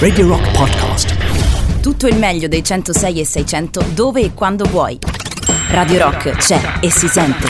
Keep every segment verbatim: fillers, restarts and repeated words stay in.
Radio Rock Podcast. Tutto il meglio dei centosei e seicento dove e quando vuoi. Radio Rock c'è e si sente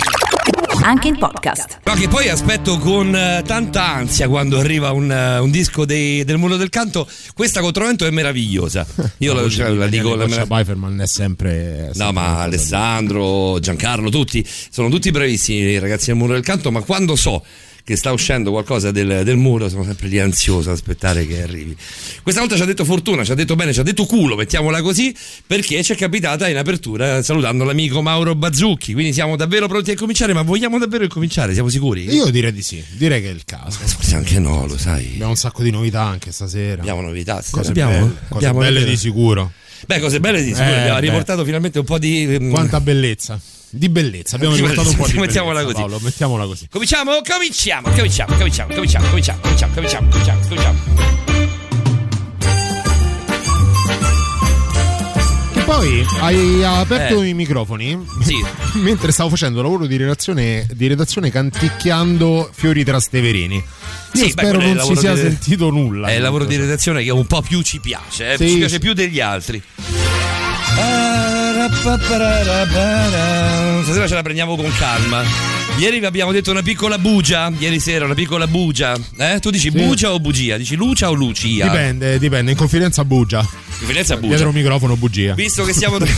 anche in podcast. Ma che poi aspetto con uh, tanta ansia quando arriva un, uh, un disco dei, del mondo del canto. Questa controvento è meravigliosa. Io la, la, la dico la merav- Biferman è sempre, è sempre no, ma Alessandro, Giancarlo, tutti sono tutti bravissimi i ragazzi del mondo del canto, ma quando so che sta uscendo qualcosa del, del muro sono sempre lì ansioso ad aspettare che arrivi. Questa volta ci ha detto fortuna, ci ha detto bene, ci ha detto culo, mettiamola così, perché ci è capitata in apertura salutando l'amico Mauro Bazzucchi. Quindi siamo davvero pronti a cominciare, ma vogliamo davvero cominciare? Siamo sicuri? Io direi di sì, direi che è il caso. Forse anche no, lo sai. Abbiamo un sacco di novità anche stasera. Abbiamo novità stasera. Cose abbiamo, belle, cose abbiamo belle di sicuro. Beh, cose belle di sicuro, eh, abbiamo beh. riportato finalmente un po' di... Quanta bellezza. Di bellezza, abbiamo riportato un po' di mettiamola bellezza, così. Paolo, mettiamola così. Cominciamo, cominciamo, cominciamo, cominciamo, cominciamo, cominciamo, cominciamo, cominciamo, cominciamo, cominciamo. E poi hai aperto eh. i microfoni? Sì. Mentre stavo facendo lavoro di redazione, di redazione canticchiando Fiori Trasteverini. Io sì, spero beh, non si sia di... sentito nulla. È il lavoro di redazione che un po' più ci piace, eh? sì. Ci piace più degli altri. Stasera ce la prendiamo con calma. Ieri vi abbiamo detto una piccola bugia. Ieri sera una piccola bugia. Eh? Tu dici sì. bugia o bugia? Dici Lucia o Lucia? Dipende, dipende. In confidenza bugia. Confidenza bugia. Dietro un microfono bugia. Visto che siamo tra,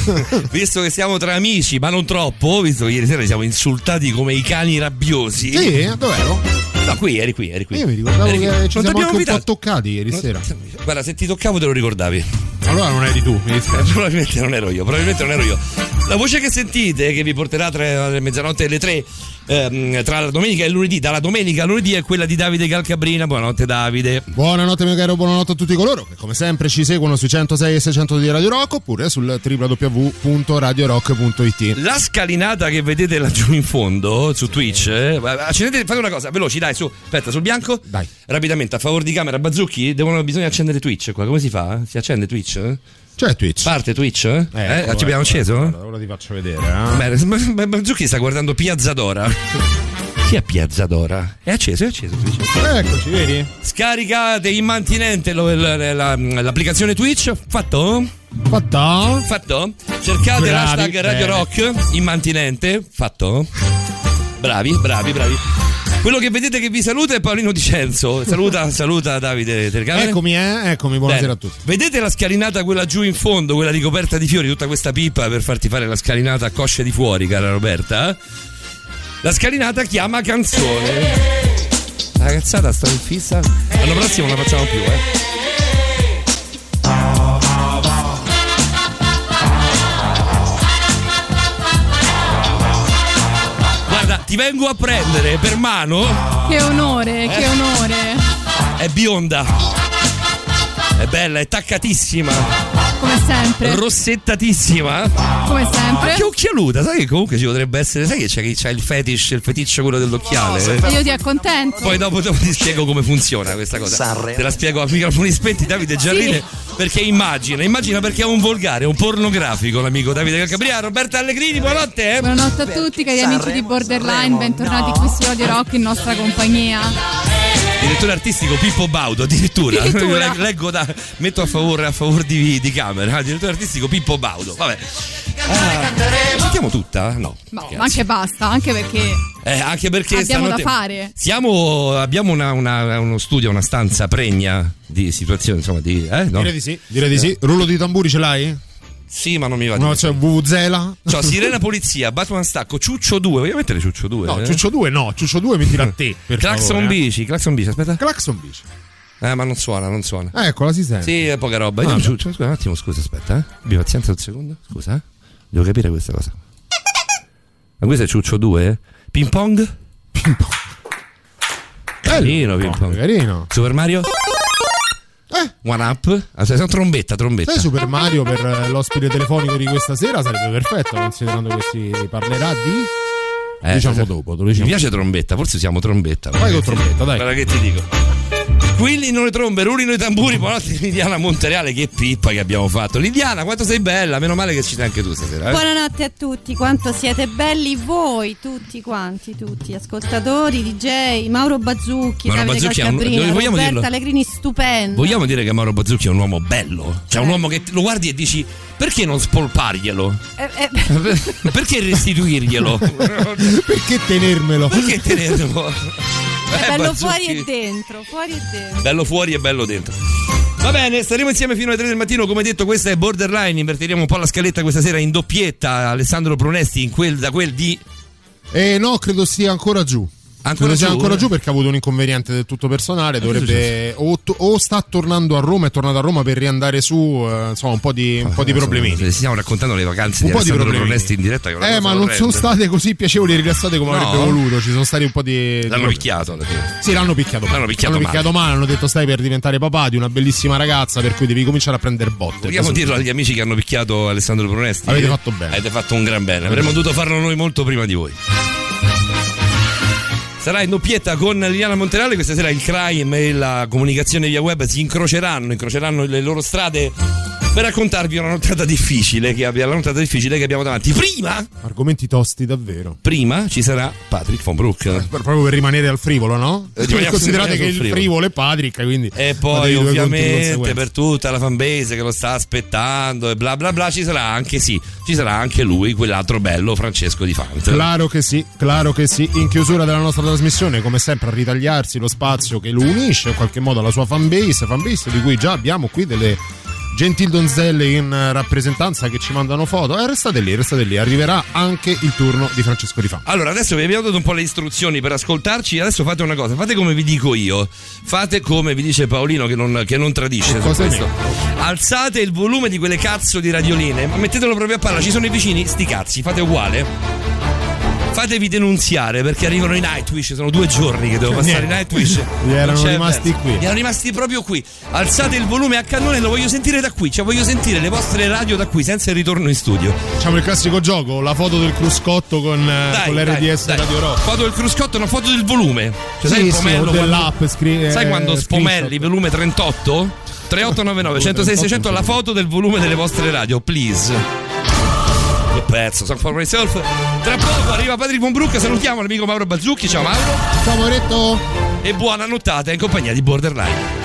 visto che siamo tra amici, ma non troppo. Visto che ieri sera siamo insultati come i cani rabbiosi. Sì, dov'ero? No, qui, eri qui, eri qui. Io mi ricordavo eri che qui. Ci non siamo anche un po' toccati ieri non sera. Guarda, se ti toccavo te lo ricordavi. Allora non eri tu, mi dispiace. Eh, probabilmente non ero io, probabilmente non ero io. La voce che sentite, che vi porterà tra le mezzanotte e le tre, ehm, tra la domenica e il lunedì, dalla domenica al lunedì, è quella di Davide Calcabrina. Buonanotte Davide. Buonanotte mio caro, buonanotte a tutti coloro che come sempre ci seguono sui centosei e seicento di Radio Rock oppure sul w w w punto radio rock punto i t. La scalinata che vedete laggiù in fondo, su Twitch, eh, accendete, fate una cosa, veloci, dai, su, aspetta, sul bianco, dai, rapidamente, a favore di camera, Bazzucchi, devono, bisogna accendere Twitch qua, come si fa? Si accende Twitch? C'è Twitch. Parte Twitch? Eh, eh ecco, ci abbiamo acceso? Allora, ora ti faccio vedere. Eh? Beh, Bazzucchi sta guardando Piazza Dora. Chi è Piazza Dora? È acceso, è acceso Twitch. Eccoci, vedi? Scaricate immantinente l'applicazione Twitch. Fatto? Fatto? Fatto? Cercate bravi, l'hashtag Radio bene. Rock immantinente. Fatto? Bravi, bravi, bravi. Quello che vedete che vi saluta è Paolino Di Cenzo. Saluta, saluta Davide Tergane. Eccomi, eh? Eccomi, buonasera Bene. a tutti. Vedete la scalinata quella giù in fondo, quella ricoperta di fiori, tutta questa pippa per farti fare la scalinata a cosce di fuori, cara Roberta. La scalinata chiama canzone. La cazzata sta in fissa. L'anno prossimo non la facciamo più, eh. Ti vengo a prendere per mano. Che onore, eh? che onore. È bionda. È bella, è taccatissima. Come sempre. Rossettatissima. Come sempre. Che occhialuta, sai che comunque ci potrebbe essere. Sai che c'è, che c'è il fetish, il feticcio quello dell'occhiale. No, eh? Io ti accontento. Poi dopo, dopo ti spiego come funziona questa cosa. Sarre. Te la spiego a microfoni spenti, Davide Giarrine. Sì. Perché immagina, immagina perché è un volgare, un pornografico l'amico Davide Calcabrina. Roberta Allegrini, buonanotte. Buonanotte a tutti cari Sanremo, amici di Borderline, Sanremo, bentornati no. qui su Radio Rock in nostra compagnia. Direttore artistico Pippo Baudo, addirittura, addirittura. Leggo da, metto a favore, a favore di, di camera, direttore artistico Pippo Baudo, vabbè. Ah, sentiamo tutta? No. No, ma anche basta, anche perché... Eh, anche perché abbiamo da fare. Siamo, abbiamo una, una, uno studio, una stanza pregna di situazioni, insomma, di... Eh, no? Direi di sì, direi di sì. Rullo di tamburi ce l'hai? Sì, ma non mi va di no, c'è cioè, Vuvuzela. C'ho cioè, Sirena Polizia, Batman Stacco, Ciuccio due. Voglio mettere Ciuccio due? No, eh? Ciuccio due no, Ciuccio due mi tira a te. Per Claxon favore, Bici, eh. Claxon Bici, aspetta. Claxon Bici. Eh, ma non suona, non suona. Eh, eccola, si sente. Sì, è poca roba. Ah, Ciuccio, scusa un attimo, scusa, aspetta, eh. Abbi pazienza un secondo. Scusa, eh. Devo capire questa cosa. Ma questo è Ciuccio due? Eh? Ping pong? Ping pong. Carino, ping pong. Carino. Super Mario? Eh. One Up, allora, trombetta, trombetta. Sai Super Mario per l'ospite telefonico di questa sera sarebbe perfetto, considerando che si parlerà di eh, diciamo se... dopo. Diciamo. Mi piace trombetta, forse usiamo trombetta. Vai con trombetta, dai. Guarda che ti dico. squillino le trombe, rulino i tamburi. Buonanotte Lidiana Montereale, che pippa che abbiamo fatto. Lidiana, quanto sei bella, meno male che ci sei anche tu stasera, eh? Buonanotte a tutti, quanto siete belli voi, tutti quanti, tutti ascoltatori, D J, Mauro Bazzucchi, Mauro Bazzucchi è un... Roberto Allegrini stupendo. Vogliamo dire che Mauro Bazzucchi è un uomo bello, cioè eh. un uomo che lo guardi e dici perché non spolparglielo? Eh, eh. Perché restituirglielo? Perché tenermelo? Perché tenermelo? È bello Bazzucchi. Fuori e dentro, fuori e dentro. Bello fuori e bello dentro. Va bene, staremo insieme fino alle tre del mattino. Come detto, questa è Borderline. Invertiremo un po' la scaletta questa sera in doppietta. Alessandro Pronesti in quel, da quel di... Eh no, credo sia ancora giù. Ancora giù, ancora giù perché ha avuto un inconveniente del tutto personale. Dovrebbe o, o sta tornando a Roma, è tornato a Roma per riandare su, eh, insomma, un po' di, un po' di problemini. Insomma, stiamo raccontando le vacanze un di Alessandro Pronesti in diretta. Che eh, ma non prende. Sono state così piacevoli e rilassate come no. avrebbe voluto. Ci sono stati un po' di. L'hanno di... picchiato alla fine. Sì, l'hanno picchiato. L'hanno picchiato, l'hanno picchiato male. male. Hanno detto stai per diventare papà di una bellissima ragazza, per cui devi cominciare a prendere botte. Vogliamo dirlo agli amici che hanno picchiato Alessandro Pronesti. Avete fatto bene. Avete fatto un gran bene. Avremmo dovuto farlo noi molto prima di voi. Sarà in doppietta con Liliana Monterale. Questa sera il crime e la comunicazione via web si incroceranno, incroceranno le loro strade per raccontarvi una nottata difficile che abbiamo, la nottata difficile che abbiamo davanti. Prima, argomenti tosti davvero. Prima ci sarà Patrick Von Broek. Eh, proprio per rimanere al frivolo, no? Eh, considerate che il frivolo. frivolo è Patrick, quindi. E poi ovviamente per tutta la fanbase che lo sta aspettando e bla bla bla ci sarà anche sì, ci sarà anche lui, quell'altro bello Francesco Di Fante. Claro che sì, claro che sì. In chiusura della nostra trasmissione, come sempre, a ritagliarsi lo spazio che lo unisce in qualche modo alla sua fanbase, fanbase di cui già abbiamo qui delle gentil donzelle in rappresentanza che ci mandano foto. Eh, restate lì, restate lì, arriverà anche il turno di Francesco Di Fante. Allora, adesso vi abbiamo dato un po' le istruzioni per ascoltarci. Adesso fate una cosa, fate come vi dico io, fate come vi dice Paolino che non, che non tradisce. Cosa questo? Alzate il volume di quelle cazzo di radioline, mettetelo proprio a palla, ci sono i vicini, sti cazzi, fate uguale. Fatevi denunziare perché arrivano i Nightwish. Sono due giorni che devo passare i Nightwish. Gli erano rimasti verso. qui. Gli erano rimasti proprio qui. Alzate il volume a cannone, lo voglio sentire da qui. Cioè voglio sentire le vostre radio da qui, senza il ritorno in studio. Facciamo il classico gioco, la foto del cruscotto con, dai, con l'R D S dai, Radio Rock. Foto del cruscotto, una foto del volume. Cioè, sì, sai il pomello sì, dell'app, scri- sai quando spomelli volume trentotto? trentotto novantanove centosei seicento la foto del volume delle vostre radio, please. Che pezzo, sono for myself. Tra poco arriva Patrick Von Broek, salutiamo l'amico Mauro Bazzucchi. Ciao Mauro. Ciao Mauretto. E buona nottata in compagnia di Borderline.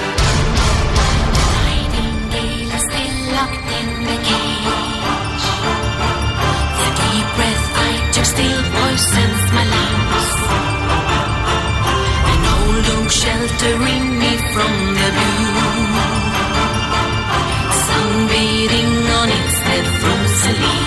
So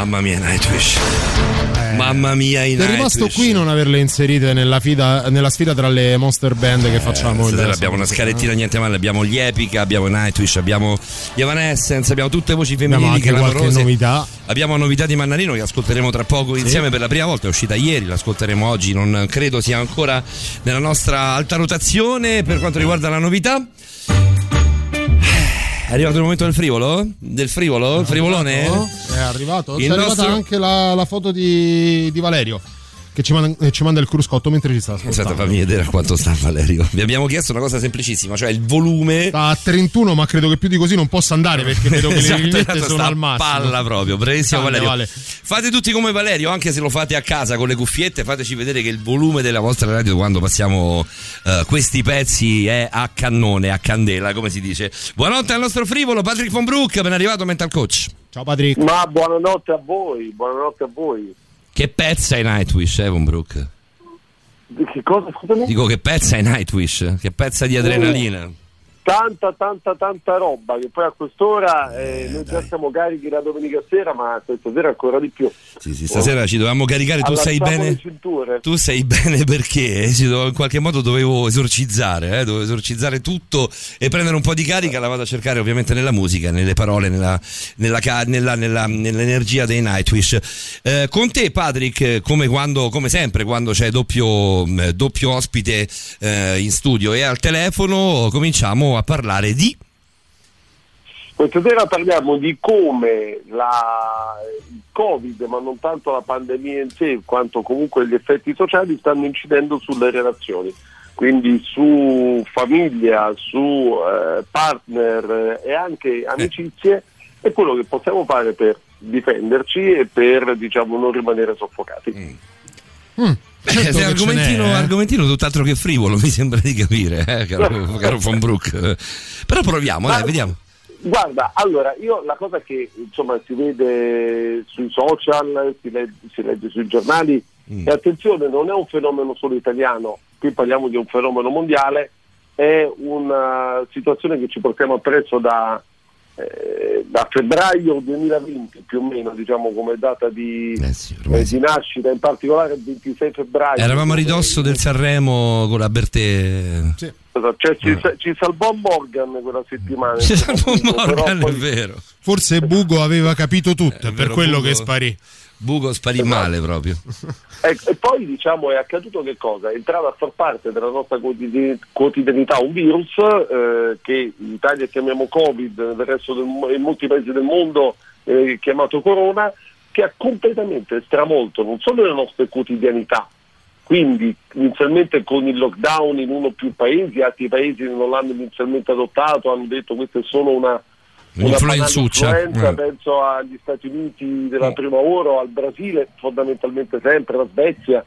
Mamma mia Nightwish, eh, mamma mia i Nightwish. È rimasto qui non averle inserite nella, fida, nella sfida tra le monster band che eh, facciamo. Abbiamo una scalettina, niente male. Abbiamo gli Epica, abbiamo i Nightwish, abbiamo gli Evanescence, abbiamo tutte voci femminili. Abbiamo anche qualche lavorose. novità. Abbiamo novità di Mannarino che ascolteremo tra poco insieme, sì. Per la prima volta è uscita ieri, l'ascolteremo oggi. Non credo sia ancora nella nostra alta rotazione per quanto riguarda la novità. È arrivato il momento del frivolo? Del frivolo? È frivolone? È arrivato. È arrivata nostro... anche la, la foto di, di Valerio che ci manda, ci manda il cruscotto mentre ci sta ascoltando. Aspetta, fammi vedere a quanto sta Valerio. Vi abbiamo chiesto una cosa semplicissima, cioè il volume. A trentuno, ma credo che più di così non possa andare perché vedo che esatto, le rillette sono al massimo. Palla proprio, bravissimo Valerio. Vale. Fate tutti come Valerio, anche se lo fate a casa con le cuffiette, fateci vedere che il volume della vostra radio quando passiamo uh, questi pezzi è a cannone, a candela, come si dice. Buonanotte al nostro frivolo Patrick Von Broek, ben arrivato Mental Coach. Ciao Patrick. Ma buonanotte a voi, buonanotte a voi. Che pezza è Nightwish, eh, Von Broek? Che cosa, scusami? Dico, che pezza è Nightwish, che pezza di adrenalina. Oh, tanta, tanta, tanta roba, che poi a quest'ora eh, eh, noi dai. già siamo carichi la domenica sera, ma questa sera ancora di più. Sì, sì, stasera oh. ci dovevamo caricare, tu sei bene, tu sei bene perché ci do, in qualche modo dovevo esorcizzare, eh, dovevo esorcizzare tutto e prendere un po' di carica, la vado a cercare ovviamente nella musica, nelle parole, nella, nella, nella, nella, nell'energia dei Nightwish. Eh, con te Patrick, come, quando, come sempre, quando c'è doppio, doppio ospite eh, in studio e al telefono, cominciamo a parlare di questa sera. Parliamo di come la il Covid, ma non tanto la pandemia in sé quanto comunque gli effetti sociali, stanno incidendo sulle relazioni, quindi su famiglia, su eh, partner eh, e anche amicizie, e quello che possiamo fare per difenderci e per, diciamo, non rimanere soffocati. mm. Mm. Certo, eh, argomentino, eh? argomentino tutt'altro che frivolo, mi sembra di capire, eh, caro, caro Von Broek. Però proviamo, Ma, dai, vediamo. Guarda, allora, io la cosa che insomma si vede sui social, si legge, si legge sui giornali, mm. e attenzione, non è un fenomeno solo italiano, qui parliamo di un fenomeno mondiale, è una situazione che ci portiamo appresso da, eh, da febbraio duemilaventi più o meno, diciamo come data di, eh sì, eh, sì. di nascita, in particolare il ventisei febbraio. Eravamo a ridosso del Sanremo con la Bertè. Sì. Cioè, ci, eh. ci salvò Morgan quella settimana. Ci salvò Morgan, poi... è vero. Forse Bugo aveva capito tutto, eh, per vero, quello Bugo, che sparì. Bugo sparì esatto. male proprio. E, e poi diciamo è accaduto che cosa? Entrava a far parte della nostra quotidianità un virus eh, che in Italia chiamiamo Covid, nel resto del, in molti paesi del mondo eh, chiamato Corona, che ha completamente stravolto non solo le nostre quotidianità. Quindi inizialmente con il lockdown in uno o più paesi, altri paesi non l'hanno inizialmente adottato, hanno detto questa è solo una, una influenza, eh. penso agli Stati Uniti della eh. prima ora, al Brasile fondamentalmente sempre, la Svezia,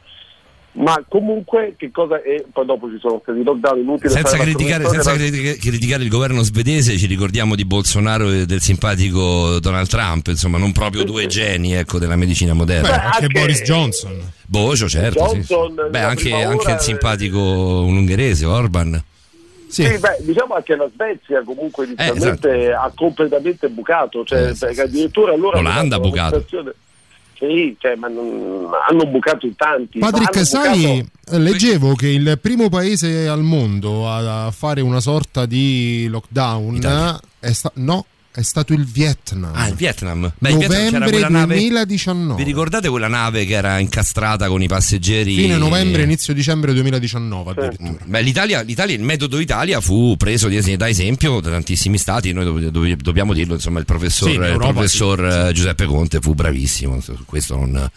ma comunque che cosa è, poi dopo ci sono stati lockdown inutili. Senza, criticare, senza era... criticare il governo svedese, ci ricordiamo di Bolsonaro e del simpatico Donald Trump, insomma non proprio due geni, ecco, della medicina moderna. Beh, anche, anche Boris Johnson. Bojo, certo. Johnson, sì. Beh, anche, anche il simpatico è... un ungherese, Orban. Sì, sì, beh, diciamo anche la Svezia comunque inizialmente eh, esatto. ha completamente bucato, cioè eh, sì, perché addirittura sì, sì. allora l'Olanda ha bucato. Sì, cioè, ma non, hanno bucato in tanti. Patrick, sai, bucato... leggevo che il primo paese al mondo a fare una sorta di lockdown è sta- no, è stato il Vietnam. Ah, il Vietnam. Beh, novembre Vietnam c'era nave, duemiladiciannove. Vi ricordate quella nave che era incastrata con i passeggeri? Fine novembre, inizio dicembre duemiladiciannove addirittura. Beh, l'Italia, l'Italia, il metodo Italia fu preso da esempio da tantissimi stati. Noi dobbiamo dirlo, insomma, il professor, sì, in Europa, il professor sì. Giuseppe Conte fu bravissimo. Questo non...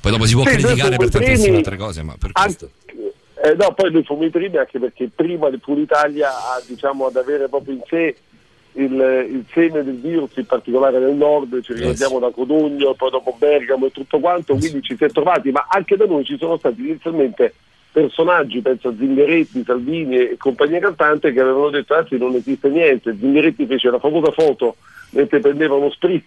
Poi dopo si può sì, criticare per tantissime primi, altre cose, ma per questo... Eh, no, poi lui fu i primi anche perché prima fu l'Italia a, diciamo, ad avere proprio in sé il, il seme del virus, in particolare nel nord, ci ricordiamo yes. da Codogno, poi dopo Bergamo e tutto quanto, quindi ci si è trovati, ma anche da noi ci sono stati inizialmente personaggi, penso a Zingaretti, Salvini e compagnia cantante, che avevano detto anzi non esiste niente. Zingaretti fece la famosa foto mentre prendeva uno spritz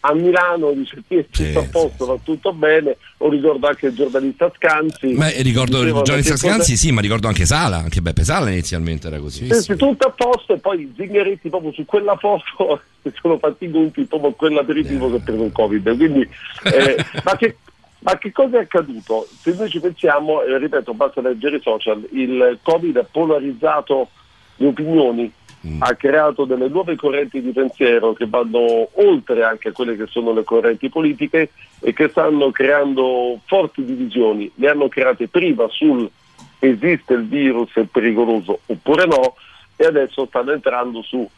a Milano, dice che sì, tutto a posto, sì, va tutto bene. Lo ricordo anche il giornalista Scanzi. Beh, ricordo il giornalista Scanzi, sì, ma ricordo anche Sala, anche Beppe Sala inizialmente era così. Sì, sì, sì. Tutto a posto, e poi Zingaretti proprio su quella foto si sono fatti i gonfi proprio quell'aperitivo, eh, che ha preso il Covid. Quindi, eh, ma che Ma che cosa è accaduto? Se noi ci pensiamo, eh, ripeto, basta leggere i social, il Covid ha polarizzato le opinioni, mm. ha creato delle nuove correnti di pensiero che vanno oltre anche a quelle che sono le correnti politiche e che stanno creando forti divisioni. Le hanno create prima sul esiste il virus, è pericoloso oppure no, e adesso stanno entrando su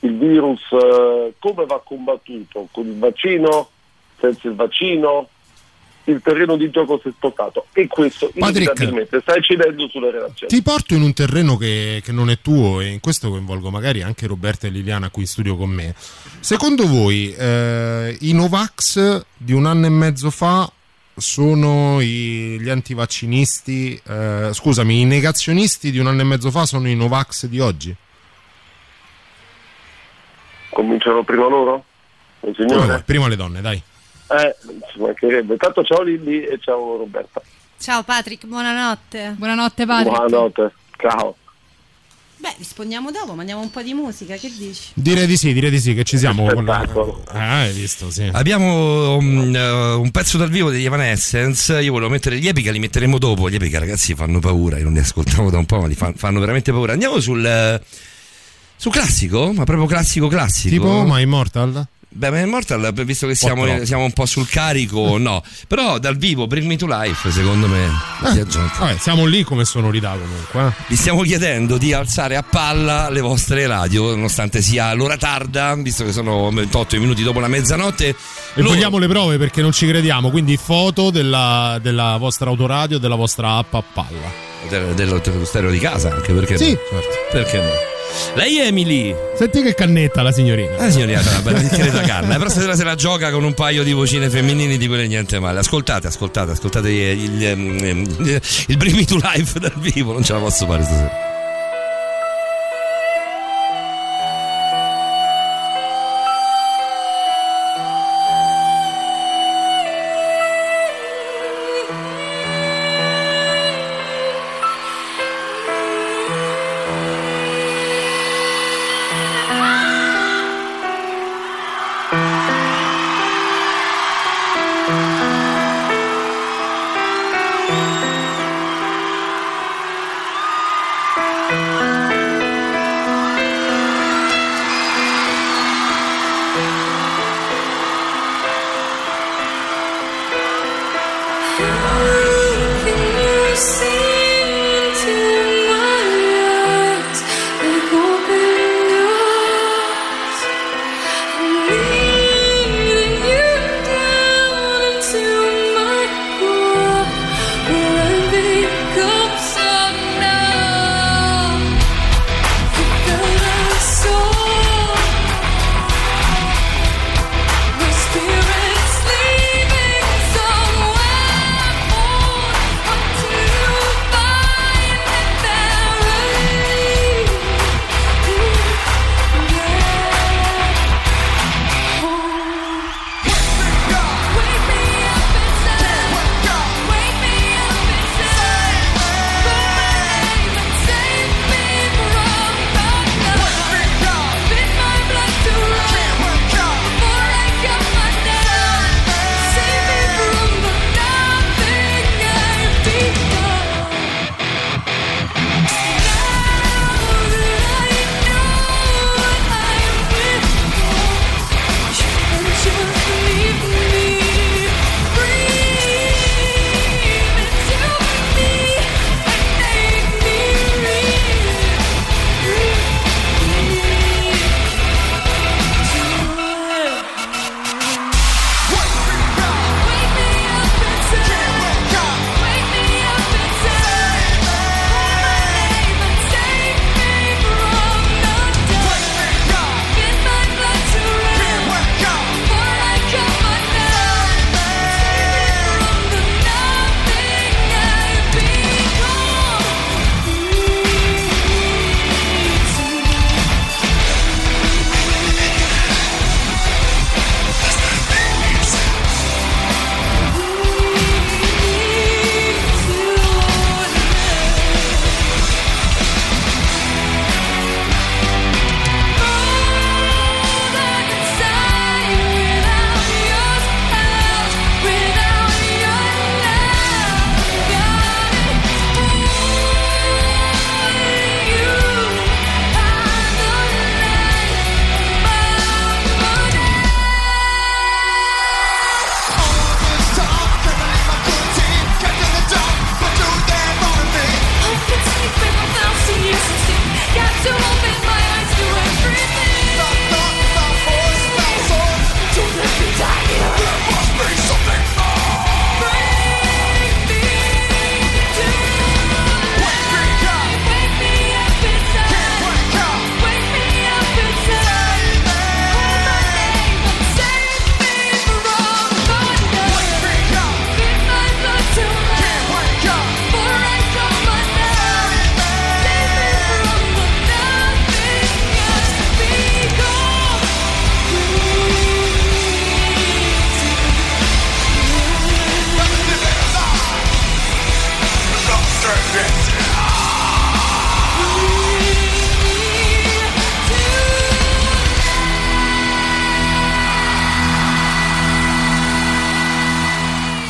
il virus, eh, come va combattuto, con il vaccino, senza il vaccino. Il terreno di gioco si è spostato e questo inevitabilmente sta incidendo sulle relazioni. Ti porto in un terreno che, che non è tuo, e in questo coinvolgo magari anche Roberta e Liliana qui in studio con me. Secondo voi, eh, i Novax di un anno e mezzo fa sono i, gli antivaccinisti, eh, scusami, i negazionisti di un anno e mezzo fa sono i Novax di oggi? Cominciano prima loro? Il signore? Oh, prima le donne, dai. Eh, ci mancherebbe. Tanto ciao Lilli e ciao Roberta. Ciao Patrick, buonanotte. Buonanotte Patrick. Buonanotte, ciao. Beh, rispondiamo dopo, mandiamo un po' di musica, che dici? Direi di sì, direi di sì, che ci siamo. Con la... Ah, hai visto, sì. Abbiamo um, uh, un pezzo dal vivo degli Evanescence, io volevo mettere gli Epica, li metteremo dopo. Gli Epica, ragazzi, fanno paura, io non li ascoltavo da un po', ma li fa- fanno veramente paura. Andiamo sul, uh, sul classico, ma proprio classico classico. Tipo My Immortal? Beh, ma Immortal, visto che siamo, oh, no. siamo un po' sul carico, no. Però dal vivo Bring Me to Life, secondo me, eh, vabbè, siamo lì come sonorità comunque, eh. Vi stiamo chiedendo di alzare a palla le vostre radio, nonostante sia l'ora tarda, visto che sono ventotto minuti dopo la mezzanotte. E loro... vogliamo le prove perché non ci crediamo. Quindi foto della, della vostra autoradio, della vostra app a palla, dello, dello, dello stereo di casa anche, perché sì, no? Certo. Perché no? Lei è Emily. Senti che cannetta la signorina. La signorina è una bella bicchieretta canna. Però stasera se la gioca con un paio di vocine femminili di quelle niente male. Ascoltate, ascoltate, ascoltate il, il, il Bring Me to Life dal vivo. Non ce la posso fare stasera.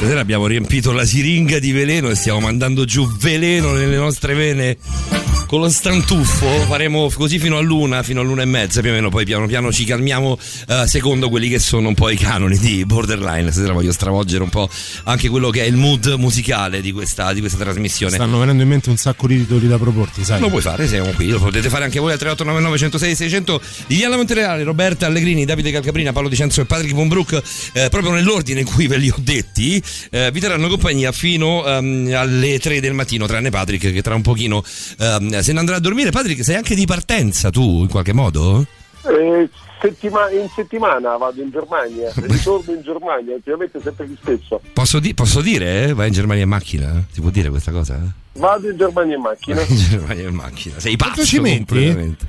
Stasera abbiamo riempito la siringa di veleno e stiamo mandando giù veleno nelle nostre vene con lo stantuffo. Faremo così fino all'una, fino all'una e mezza più o meno, poi piano piano ci calmiamo uh, secondo quelli che sono un po' i canoni di Borderline. Stasera voglio stravolgere un po' anche quello che è il mood musicale di questa, di questa trasmissione. Stanno venendo in mente un sacco di titoli da proporti, sai? Lo puoi fare, siamo qui, lo potete fare anche voi al tre otto nove nove uno zero sei sei zero zero. Liliana Monterreale, Roberta Allegrini, Davide Calcaprina, Paolo Di Cenzo e Patrick Von Broek, eh, proprio nell'ordine in cui ve li ho detti. Eh, vi terranno compagnia fino um, alle tre del mattino, tranne Patrick che tra un pochino um, se ne andrà a dormire. Patrick, sei anche di partenza tu in qualche modo? Eh, settima- in settimana vado in Germania, ritorno in Germania, ultimamente sempre più spesso. Posso, di- posso dire? Eh? Vai in Germania in macchina? Ti può dire questa cosa? Eh? Vado in Germania in macchina. in Germania in macchina, sei pazzo completamente.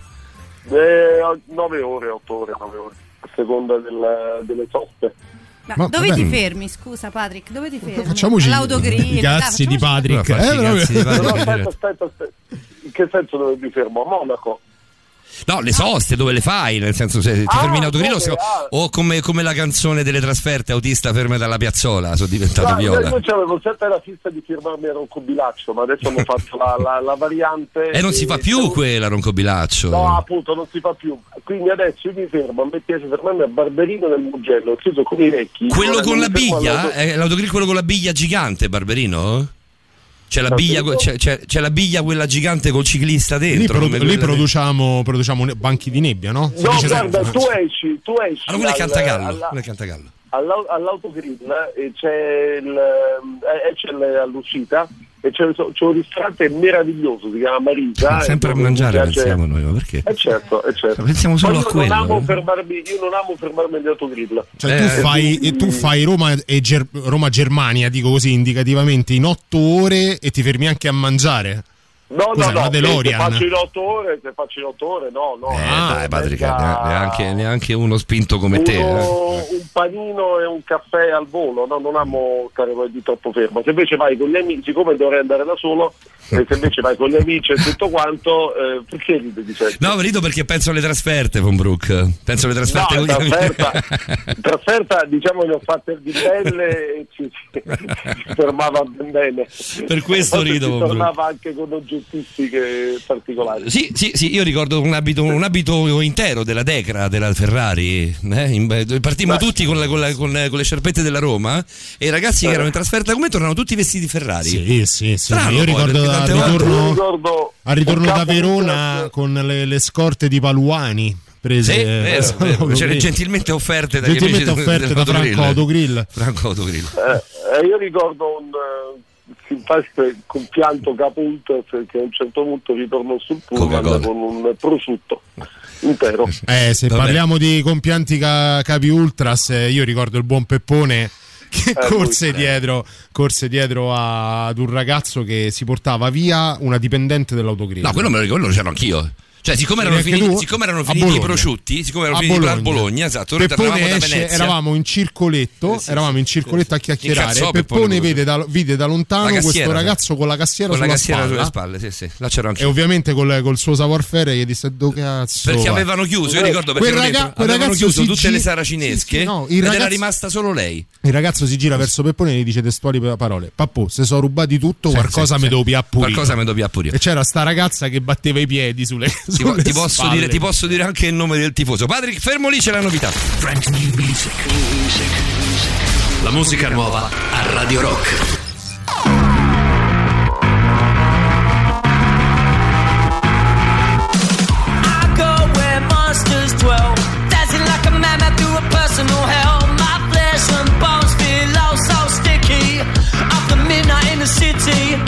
Eh, nove ore, otto ore, nove ore, a seconda della, delle soste. Ma Ma dove vabbè. ti fermi, scusa Patrick? Dove ti fermi? Facciamoci l'autogrill. I cazzi di Patrick. Eh, cazzi di Patrick. No, aspetta, aspetta, aspetta. In che senso dove mi fermo? A Monaco? No, le soste dove le fai? Nel senso, se ti ah, fermi in autogrill okay, o, ah. o come, come la canzone delle trasferte, autista ferma dalla piazzola, sono diventato no, viola. Io avevo sempre la fissa di firmarmi a Roncobilaccio, ma adesso hanno fatto la, la, la variante. E non si fa più se... quella Roncobilaccio. No, appunto, non si fa più. Quindi adesso io mi fermo, a me piace fermarmi a Barberino del Mugello, ho chiuso come i vecchi. Quello con la biglia? All'autogrill. L'autogrill quello con la biglia gigante, Barberino? C'è la, biglia, c'è, c'è, c'è la biglia quella gigante col ciclista dentro. Lì, produ- lì produciamo, produciamo banchi di nebbia, no? Si no, guarda, sempre. tu esci, tu esci. Allora, quello è Cantagallo. Alla, quello è Cantagallo. Alla, all'autogrill eh, c'è, il, eh, c'è l'uscita e c'è, c'è un ristorante meraviglioso, si chiama Marisa. Sempre a mangiare pensiamo noi, ma perché? Eh certo, eh certo. Pensiamo solo a quello. Non amo fermarmi, io non amo fermarmi agli autogrill. Cioè eh, tu fai eh, tu fai Roma e Ger- Roma Germania, dico così indicativamente, in otto ore e ti fermi anche a mangiare. No, Scusa, no, no, se faccio in otto ore, se faccio in otto ore, no, no. Eh, ah, Patrick, neanche, neanche uno spinto come uno, te. Eh. Un panino e un caffè al volo, no, non amo stare di troppo fermo. Se invece vai con gli amici, come dovrei andare da solo, e se invece vai con gli amici e tutto quanto, eh, perché ridi di certo? No, rido perché penso alle trasferte, Von Broek. Penso alle trasferte. No, trasferta, trasferta, diciamo ne ho fatte di belle e ci, ci, ci fermava ben bene. Per questo rido, Von Broek. Anche con oggi particolari. Sì, sì, sì, io ricordo un abito, un abito intero della Decra, della Ferrari. Eh? Partimmo Beh. tutti con, la, con, la, con, la, con le sciarpette della Roma e i ragazzi eh. che erano in trasferta come tornavano tutti vestiti Ferrari. Sì, sì, sì. Trano, io poi, ricordo al ritorno, ricordo al ritorno da Verona con le, le scorte di Paluani. Prese, sì, vero, vero. C'erano cioè, gentilmente offerte dagli gentilmente amici offerte da Franco Autogrill. Franco Autogrill. Eh, io ricordo un simpatico e compianto Capulto perché a un certo punto ritorno sul pullman con un prosciutto intero. Eh, se Vabbè. parliamo di compianti ca- capi ultras, io ricordo il buon Peppone che eh, corse, lui, dietro, eh. corse dietro a, ad un ragazzo che si portava via una dipendente dell'autogrill. No, quello me lo ricordo, lo c'ero anch'io. Cioè, siccome erano finiti, siccome erano finiti i prosciutti, siccome erano a finiti Bologna. a Bologna, esatto, Peppone esce, eravamo in circoletto, eh sì, eravamo in circoletto sì, sì. a chiacchierare. Incazzò Peppone vede da, vide da lontano questo ragazzo con la cassiera, con sulla la cassiera spalla. sulle spalle, sì, sì. Là c'ero anche e ovviamente col, col suo savoir-faire gli disse "Do cazzo". Perché va. avevano chiuso, io ricordo perché quel raga- detto, avevano chiuso tutte gi- le saracinesche, sì, sì, no, ed ragazzo, era rimasta solo lei. Il ragazzo si gira verso Peppone e gli dice testuali parole: "Pappò, se sono rubati tutto, qualcosa me devo pigliare pure". Qualcosa me devo pigliare pure. E c'era sta ragazza che batteva i piedi sulle Ti, ti, posso dire, ti posso dire anche il nome del tifoso. Patrick, fermo lì, c'è la novità. Music, music, music. La musica nuova a Radio Rock. I go where monsters dwell, dancing like a mammoth through a personal hell. My flesh and bones feel oh so sticky after midnight in the city.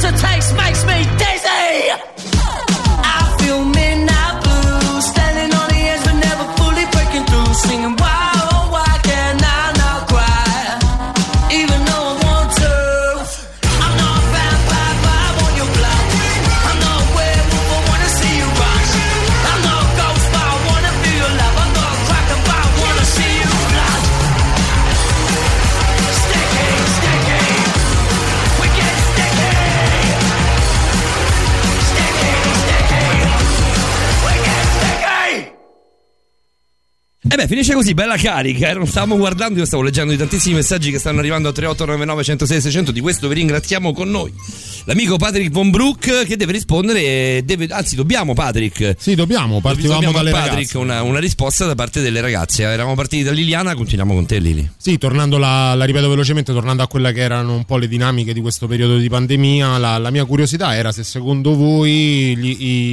kiss it takes makes me dizzy. E eh beh, finisce così, bella carica. Non stavamo guardando, io stavo leggendo di tantissimi messaggi che stanno arrivando a tre otto nove nove uno zero sei sei zero zero. Di questo vi ringraziamo con noi l'amico Patrick Von Broek, che deve rispondere, deve, anzi dobbiamo Patrick. Sì, dobbiamo, partivamo dobbiamo dalle Patrick, ragazze. Una, una risposta da parte delle ragazze. Eravamo partiti da Liliana, continuiamo con te Lili. Sì, tornando, la, la ripeto velocemente, tornando a quella che erano un po' le dinamiche di questo periodo di pandemia, la, la mia curiosità era se secondo voi gli, i,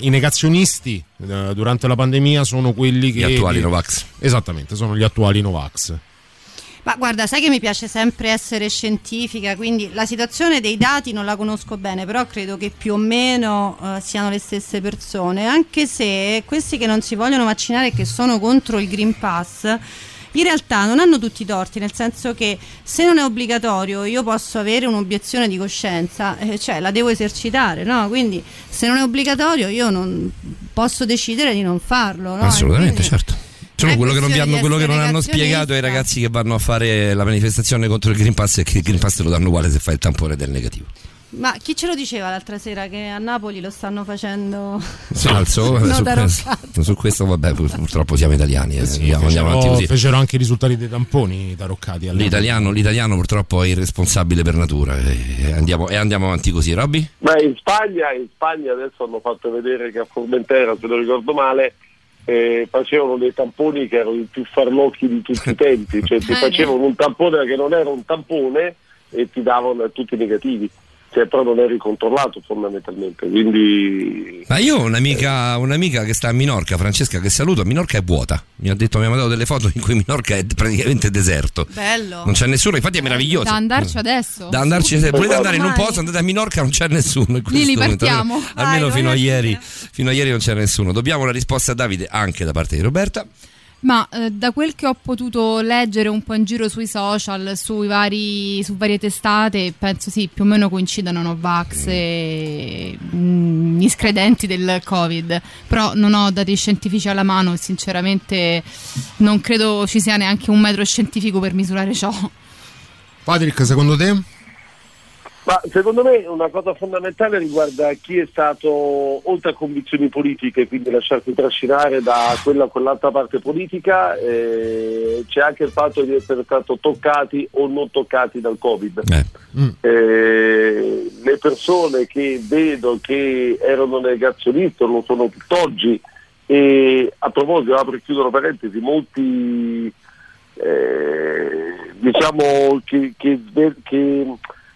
i negazionisti durante la pandemia sono quelli che... Gli attuali Novax. Esattamente, sono gli attuali Novax. Ma guarda, sai che mi piace sempre essere scientifica, quindi la situazione dei dati non la conosco bene, però credo che più o meno uh, siano le stesse persone, anche se questi che non si vogliono vaccinare e che sono contro il Green Pass in realtà non hanno tutti i torti, nel senso che se non è obbligatorio io posso avere un'obiezione di coscienza, eh, cioè la devo esercitare, no? Quindi se non è obbligatorio io non posso decidere di non farlo, no? Assolutamente, quindi, certo. Solo quello che non, hanno, quello che non hanno spiegato ai ragazzi che vanno a fare la manifestazione contro il Green Pass è che il Green Pass lo danno uguale se fai il tampone del negativo. Ma chi ce lo diceva l'altra sera che a Napoli lo stanno facendo? Salso, no, su, questo, su questo vabbè, purtroppo siamo italiani, eh, sì, andiamo, fecero, andiamo avanti. Fecero anche i risultati dei tamponi taroccati all'anno. L'italiano, l'italiano purtroppo è irresponsabile per natura, e andiamo, e andiamo avanti così. Robby? Beh, in Spagna, in Spagna adesso hanno fatto vedere che a Formentera, se non ricordo male, Eh, facevano dei tamponi che erano i più farlocchi di tutti i tempi, cioè ti facevano un tampone che non era un tampone e ti davano tutti negativi, cioè però non eri controllato fondamentalmente, quindi... Ma io ho un'amica, un'amica che sta a Minorca, Francesca, che saluto, Minorca è vuota, mi ha detto, mi ha mandato delle foto in cui Minorca è praticamente deserto. Bello. Non c'è nessuno, infatti è meraviglioso. Da andarci adesso. Da andarci adesso. Volete andare in un posto, andate a Minorca, non c'è nessuno. Lì partiamo. Almeno, Vai, almeno fino a ieri, fino a ieri non c'era nessuno. Dobbiamo la risposta a Davide anche da parte di Roberta. Ma eh, da quel che ho potuto leggere un po' in giro sui social, sui vari, su varie testate, penso sì, più o meno coincidano Novax e mm, gli scredenti del Covid, però non ho dati scientifici alla mano e sinceramente non credo ci sia neanche un metro scientifico per misurare ciò. Patrick, secondo te? Ma secondo me una cosa fondamentale riguarda chi è stato, oltre a convinzioni politiche, quindi lasciarsi trascinare da quella o quell'altra parte politica, eh, c'è anche il fatto di essere stato toccati o non toccati dal Covid. Eh. Mm. Eh, le persone che vedo che erano negazioniste lo sono tutt'oggi, e a proposito, apro e chiudo la parentesi, molti eh, diciamo che, che, che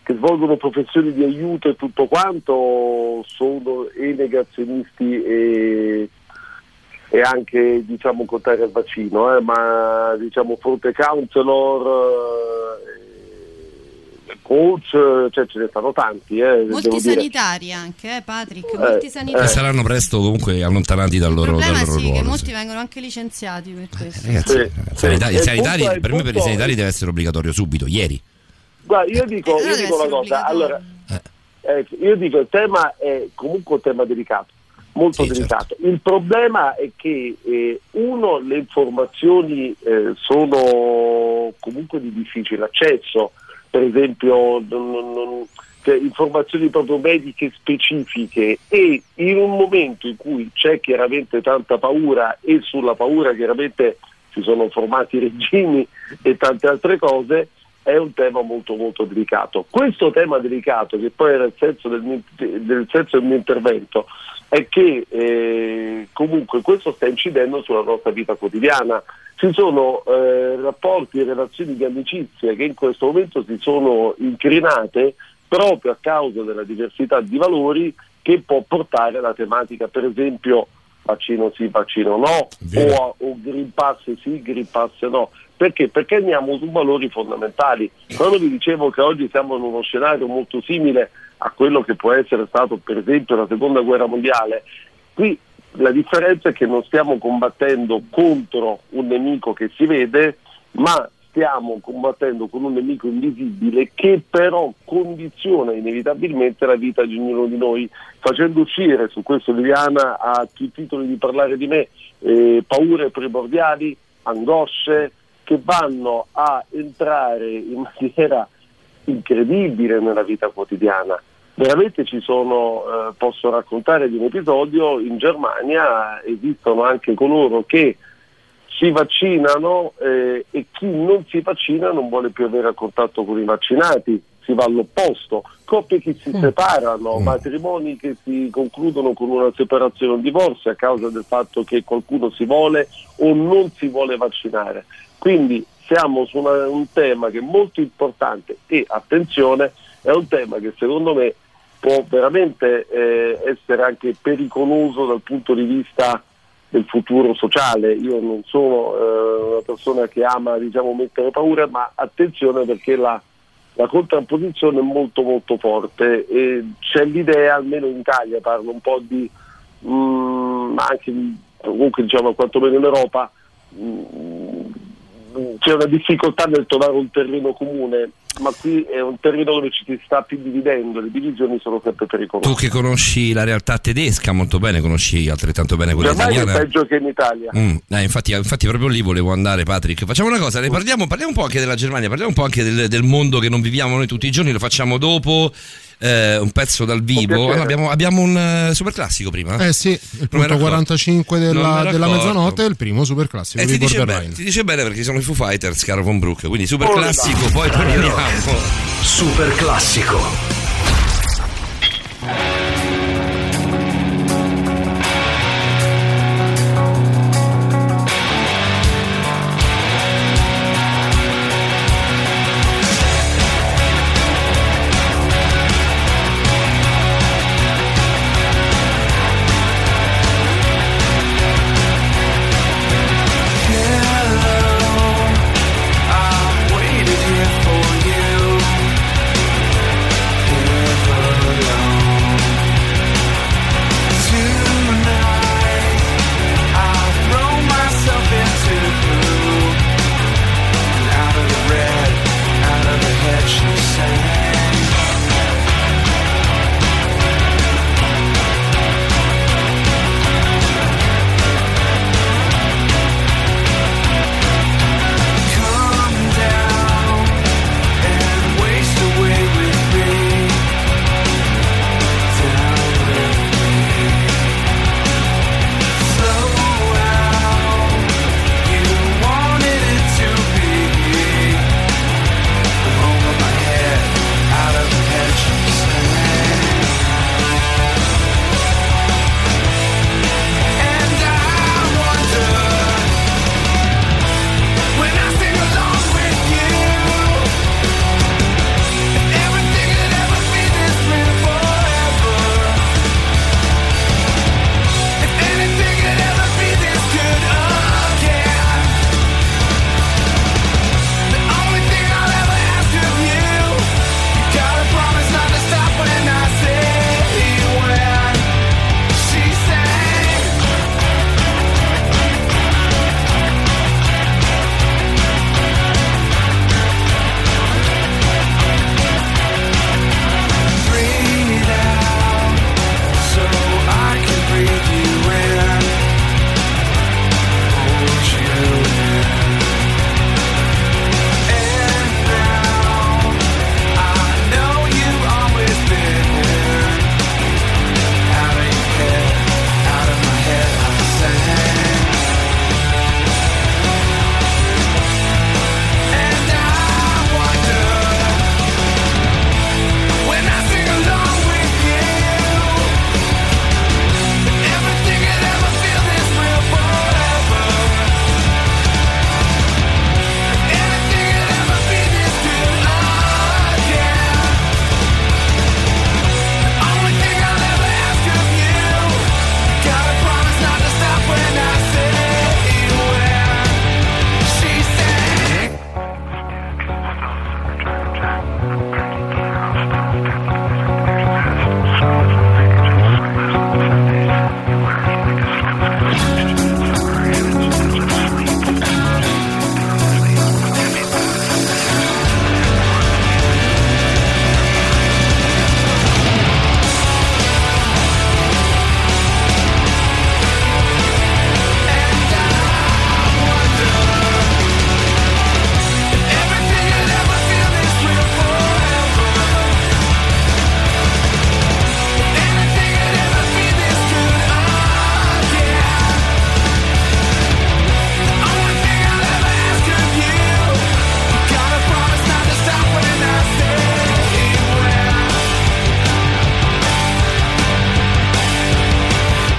che svolgono professioni di aiuto e tutto quanto sono e negazionisti e, e anche diciamo contrari al vaccino, eh, ma diciamo fronte counselor, eh, coach, cioè ce ne stanno tanti, eh, molti sanitari dire. Anche eh, Patrick, eh, molti sanitari eh. saranno presto comunque allontanati dal loro, dal loro sì, ruolo, che molti sì. vengono anche licenziati per questo, eh, ragazzi, sì. sanitari, sanitari, punto, per me per i sanitari deve essere obbligatorio subito, ieri. Guarda, io dico, io dico una cosa, allora, eh, io dico il tema è comunque un tema delicato, molto sì, delicato. Certo. Il problema è che eh, uno, le informazioni eh, sono comunque di difficile accesso, per esempio non, non, cioè, informazioni proprio mediche specifiche, e in un momento in cui c'è chiaramente tanta paura, e sulla paura chiaramente si sono formati regimi e tante altre cose, è un tema molto molto delicato. Questo tema delicato, che poi era il senso del mio, del senso del mio intervento, è che eh, comunque questo sta incidendo sulla nostra vita quotidiana. Ci sono eh, rapporti e relazioni di amicizia che in questo momento si sono incrinate proprio a causa della diversità di valori che può portare alla tematica, per esempio vaccino sì, vaccino no, o, o Green Pass sì, Green Pass no. Perché? Perché andiamo su valori fondamentali. Quando vi dicevo che oggi siamo in uno scenario molto simile a quello che può essere stato per esempio la seconda guerra mondiale. Qui la differenza è che non stiamo combattendo contro un nemico che si vede, ma stiamo combattendo con un nemico invisibile che però condiziona inevitabilmente la vita di ognuno di noi, facendo uscire, su questo Liliana ha più titoli di parlare di me, eh, paure primordiali, angosce che vanno a entrare in maniera incredibile nella vita quotidiana. Veramente ci sono, eh, posso raccontare di un episodio, in Germania esistono anche coloro che si vaccinano eh, e chi non si vaccina non vuole più avere a contatto con i vaccinati, si va all'opposto, coppie che si separano, matrimoni che si concludono con una separazione o un divorzio a causa del fatto che qualcuno si vuole o non si vuole vaccinare. Quindi siamo su una, un tema che è molto importante e, attenzione, è un tema che secondo me può veramente eh, essere anche pericoloso dal punto di vista del futuro sociale. Io non sono eh, una persona che ama, diciamo, mettere paura, ma attenzione, perché la, la contrapposizione è molto molto forte e c'è l'idea, almeno in Italia parlo un po' di mh, anche comunque diciamo quantomeno in Europa mh, c'è una difficoltà nel trovare un terreno comune, ma qui è un terreno dove ci si sta più dividendo, le divisioni sono sempre pericolose. Tu che conosci la realtà tedesca molto bene, conosci altrettanto bene quella italiana. È peggio che in Italia. Mm, eh, infatti, infatti proprio lì volevo andare, Patrick. Facciamo una cosa, ne parliamo, parliamo un po' anche della Germania, parliamo un po' anche del, del mondo che non viviamo noi tutti i giorni, lo facciamo dopo, eh, un pezzo dal vivo. Ah, no, abbiamo, abbiamo un uh, superclassico prima. Eh sì, il punto quarantacinque della, della mezzanotte è il primo superclassico eh, di Borderline. Ti dice bene perché sono i Foo Fighters, caro Von Brook, quindi superclassico, oh, poi parliamo. Super classico.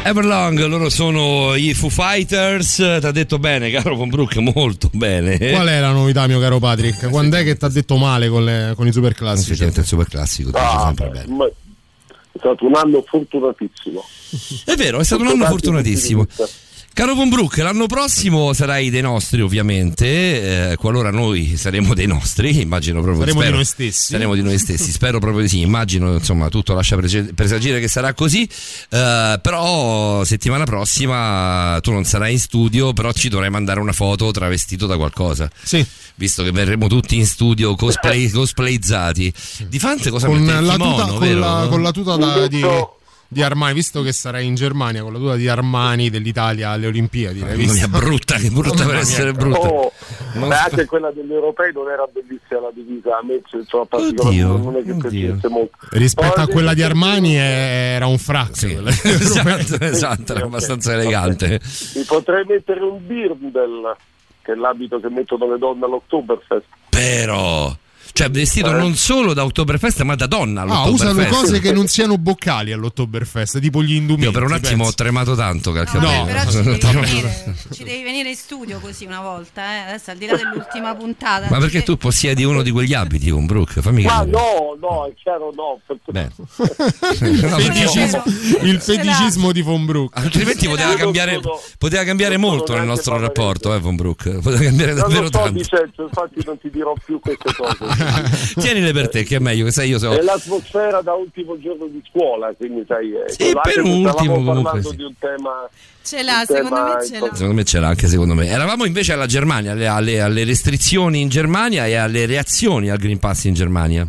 Everlong, loro sono i Foo Fighters. T'ha detto bene, caro Von Brook, molto bene. Qual è la novità, mio caro Patrick? Quando è che t'ha detto male con, le, con i superclassici? Non si sente il superclassico, ti dice sempre bene. Ma... È stato un anno fortunatissimo. È vero, è stato un anno fortunatissimo. Caro Von Brook, l'anno prossimo sarai dei nostri, ovviamente, eh, qualora noi saremo dei nostri, immagino proprio. Saremo spero, di noi stessi. Saremo di noi stessi, spero proprio di sì, immagino, insomma, tutto lascia presagire che sarà così, eh, però settimana prossima tu non sarai in studio, però ci dovrai mandare una foto travestito da qualcosa. Sì. Visto che verremo tutti in studio cosplay, cosplayzzati. Di fante cosa con metti? Il kimono, tuta, vero? Con la, con la tuta da... Di... di Armani, visto che sarai in Germania con la tuta di Armani dell'Italia alle Olimpiadi. L'hai visto? Mia, brutta, che brutta oh, per essere brutta. Oh, ma so. Anche quella degli europei non era bellissima la divisa, a me cioè, oddio, non è che piacesse molto. Rispetto Poi, a quella di Armani era un frac. Sì. esatto, esatto, era abbastanza okay. elegante. Mi potrei mettere un dirndl, che è l'abito che mettono le donne all'Oktoberfest. Però... Cioè vestito non solo da Oktoberfest ma da donna all'Oktoberfest. Ah, usano cose che non siano boccali all'Oktoberfest, tipo gli indumenti. Io per un attimo penso. Ho tremato tanto che no, no, però ci devi, venire, ci devi venire in studio così una volta, eh. Adesso al di là dell'ultima puntata. Ma perché tu possiedi uno di quegli abiti, Von Brook? Fammi ma capire. no, no, è chiaro no. Beh. no feticismo, il feticismo di Von Brook. Altrimenti poteva cambiare, poteva cambiare molto nel nostro rapporto, eh, Von Brook. Poteva cambiare davvero tanto. Non lo so, Vincenzo, infatti non ti dirò più queste cose. Tienile per te che è meglio che sai io so. È l'atmosfera da ultimo giorno di scuola, quindi sai eh, sì, per ultimo comunque sì. Di un tema ce l'ha, secondo me ce l'ha. Secondo me ce l'ha anche secondo me. Eravamo invece alla Germania, alle, alle, alle restrizioni in Germania e alle reazioni al Green Pass in Germania.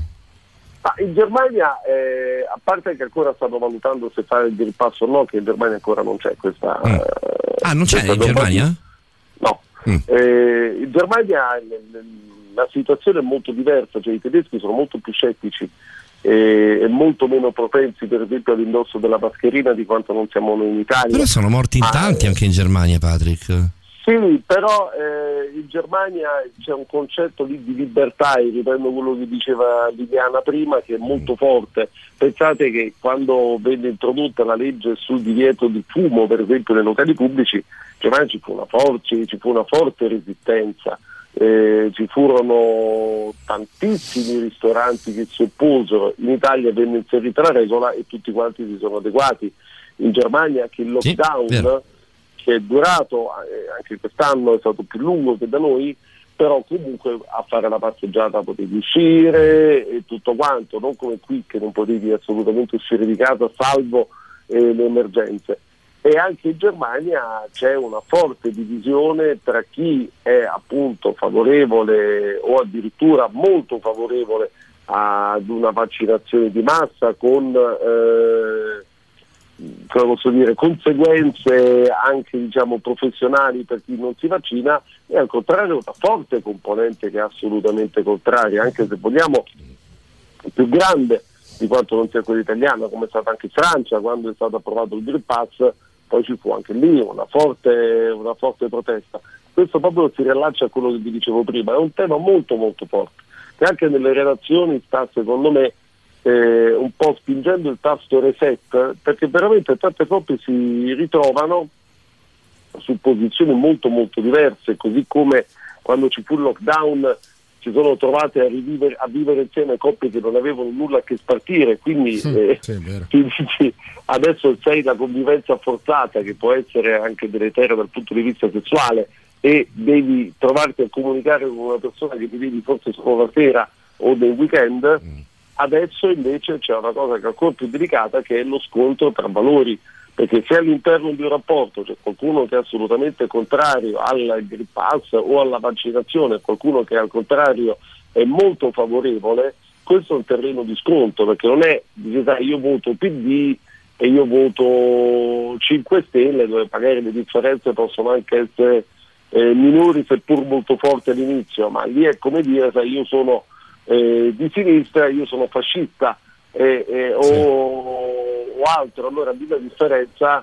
Ma in Germania, eh, a parte che ancora stanno valutando se fare il Green Pass o no, che in Germania ancora non c'è questa. Mm. Ah, non c'è in Germania? No. Mm. Eh, in Germania la situazione è molto diversa, cioè i tedeschi sono molto più scettici eh, e molto meno propensi per esempio all'indosso della mascherina di quanto non siamo noi in Italia. Però sono morti in tanti ah, anche in Germania, Patrick. Sì, però eh, in Germania c'è un concetto di, di libertà, e riprendo quello che diceva Liliana prima, che è molto forte. Pensate che quando venne introdotta la legge sul divieto di fumo, per esempio nei locali pubblici, in Germania ci fu una, for- ci fu una forte resistenza. Eh, ci furono tantissimi ristoranti che si opposero, in Italia venne inserita la regola e tutti quanti si sono adeguati. In Germania anche il lockdown sì, che è durato eh, anche quest'anno è stato più lungo che da noi, però comunque a fare la passeggiata potevi uscire e tutto quanto, non come qui che non potevi assolutamente uscire di casa salvo eh, le emergenze. E anche in Germania c'è una forte divisione tra chi è appunto favorevole o addirittura molto favorevole ad una vaccinazione di massa con eh, come posso dire, conseguenze anche diciamo professionali per chi non si vaccina, e al contrario una forte componente che è assolutamente contraria, anche se vogliamo più grande di quanto non sia quella italiana, come è stata anche in Francia quando è stato approvato il Green Pass. Poi ci fu anche lì una forte, una forte protesta. Questo proprio si riallaccia a quello che vi dicevo prima, è un tema molto molto forte, che anche nelle relazioni sta secondo me eh, un po' spingendo il tasto reset, perché veramente tante coppie si ritrovano su posizioni molto molto diverse, così come quando ci fu il lockdown si sono trovate a, rivivere, a vivere insieme coppie che non avevano nulla a che spartire, quindi sì, eh, sì, quindi adesso c'è la convivenza forzata che può essere anche deleteria dal punto di vista sessuale, e devi trovarti a comunicare con una persona che ti vedi forse solo la sera o nel weekend. Mm. Adesso invece c'è una cosa che è ancora più delicata, che è lo scontro tra valori, perché se all'interno di un rapporto c'è qualcuno che è assolutamente contrario al Green Pass o alla vaccinazione, qualcuno che al contrario è molto favorevole, questo è un terreno di scontro, perché non è sai, io voto P D e io voto cinque Stelle, dove magari le differenze possono anche essere eh, minori seppur molto forti all'inizio, ma lì è come dire sai, io sono eh, di sinistra, io sono fascista eh, eh, o... Sì. o altro, allora lì la differenza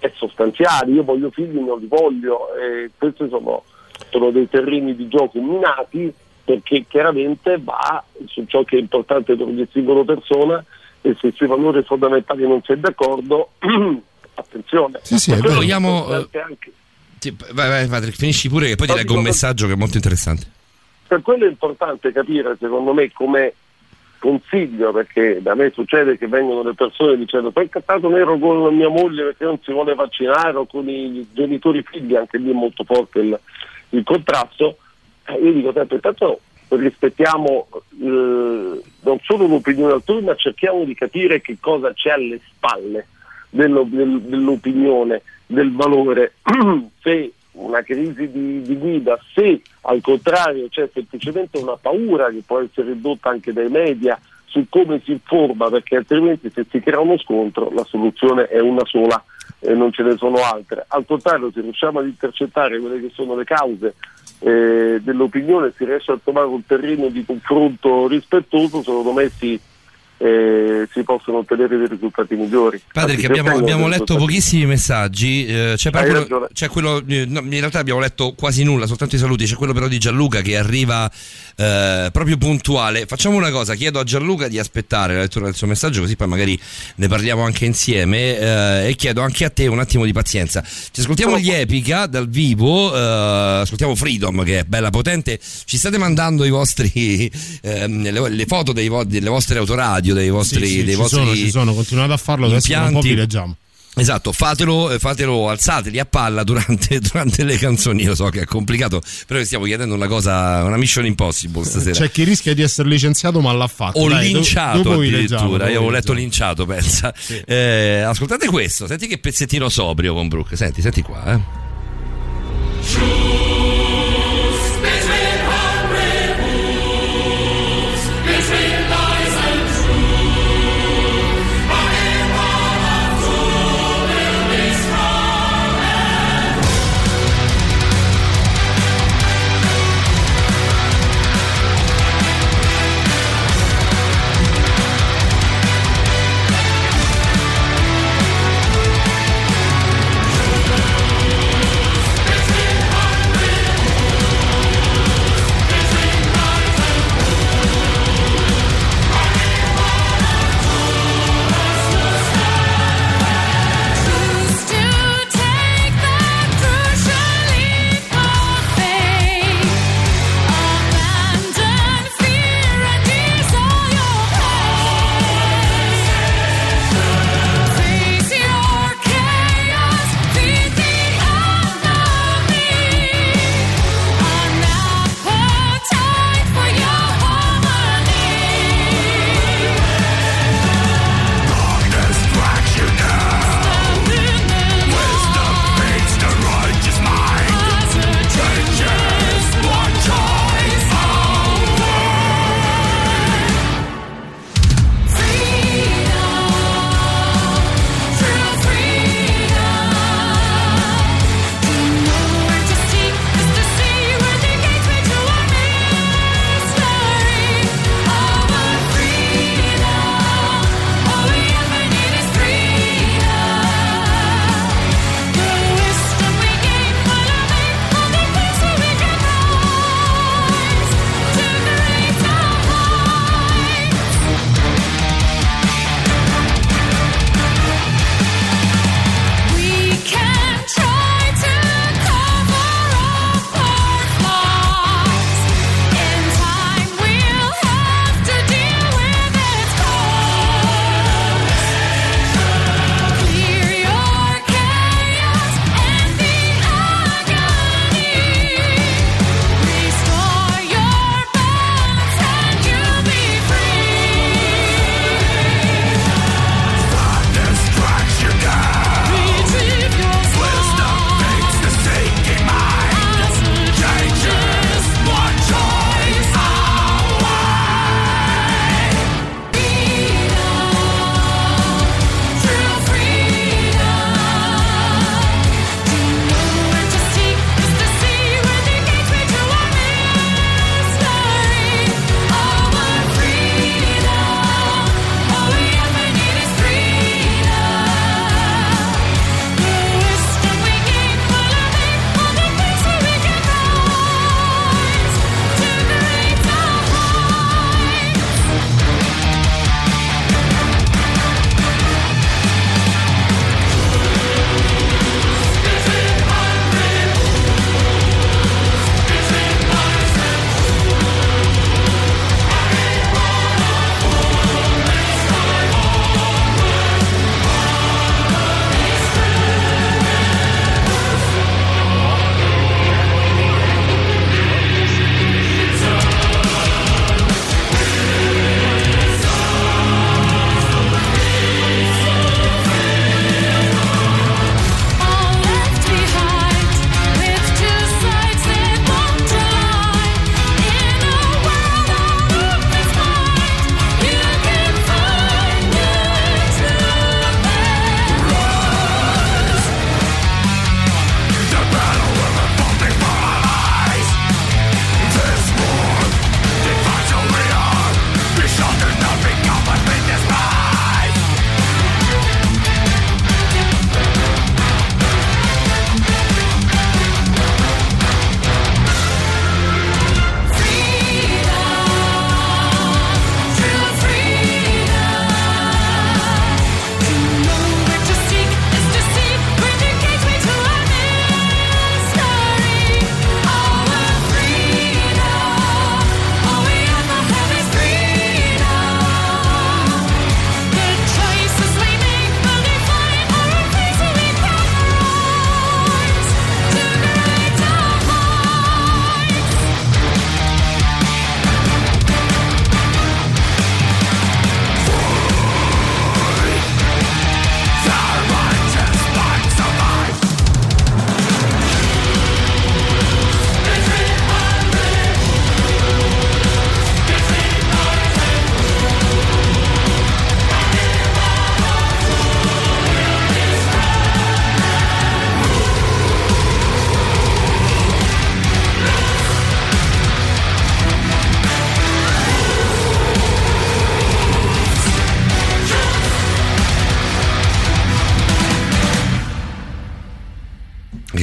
è sostanziale, io voglio figli, non li voglio, e questi sono, sono dei terreni di gioco minati, perché chiaramente va su ciò che è importante per ogni singola persona, e se sui valori fondamentali non si è d'accordo attenzione. Sì, sì, vogliamo... anche... sì, vai, vai Patrick, finisci pure che poi no, ti leggo un per... messaggio che è molto interessante. Per quello è importante capire, secondo me, come consiglio, perché da me succede che vengono le persone dicendo poi incattato nero con mia moglie perché non si vuole vaccinare, o con i genitori figli, anche lì è molto forte il, il contrasto. Io dico sempre, intanto rispettiamo eh, non solo l'opinione altrui, ma cerchiamo di capire che cosa c'è alle spalle dello, del, dell'opinione, del valore. Se una crisi di, di guida, se al contrario c'è semplicemente una paura che può essere ridotta anche dai media su come si informa, perché altrimenti se si crea uno scontro la soluzione è una sola e non ce ne sono altre. Al contrario, se riusciamo ad intercettare quelle che sono le cause eh, dell'opinione, si riesce a trovare un terreno di confronto rispettoso, secondo me si, eh, si possono ottenere dei risultati migliori. Padre, che abbiamo, abbiamo letto pochissimi messaggi, eh, c'è, quello, c'è quello, no, in realtà abbiamo letto quasi nulla, soltanto i saluti, c'è quello però di Gianluca che arriva eh, proprio puntuale. Facciamo una cosa, chiedo a Gianluca di aspettare la lettura del suo messaggio, così poi magari ne parliamo anche insieme, eh, e chiedo anche a te un attimo di pazienza. Ci ascoltiamo gli Epica dal vivo, eh, ascoltiamo Freedom che è bella potente. Ci state mandando i vostri eh, le, le foto dei, delle vostre autoradio, dei vostri, sì, sì, dei ci vostri sono, ci sono, continuate a farlo, adesso un po' vi leggiamo. Esatto, fatelo, fatelo, alzateli a palla durante, durante le canzoni. Lo so che è complicato, però stiamo chiedendo una cosa, una mission impossible stasera. C'è chi rischia di essere licenziato ma l'ha fatto. O Dai, linciato do, addirittura, io avevo letto linciato, pensa. Sì. Eh, ascoltate questo, senti che pezzettino sobrio con Brooke, senti, senti qua, eh.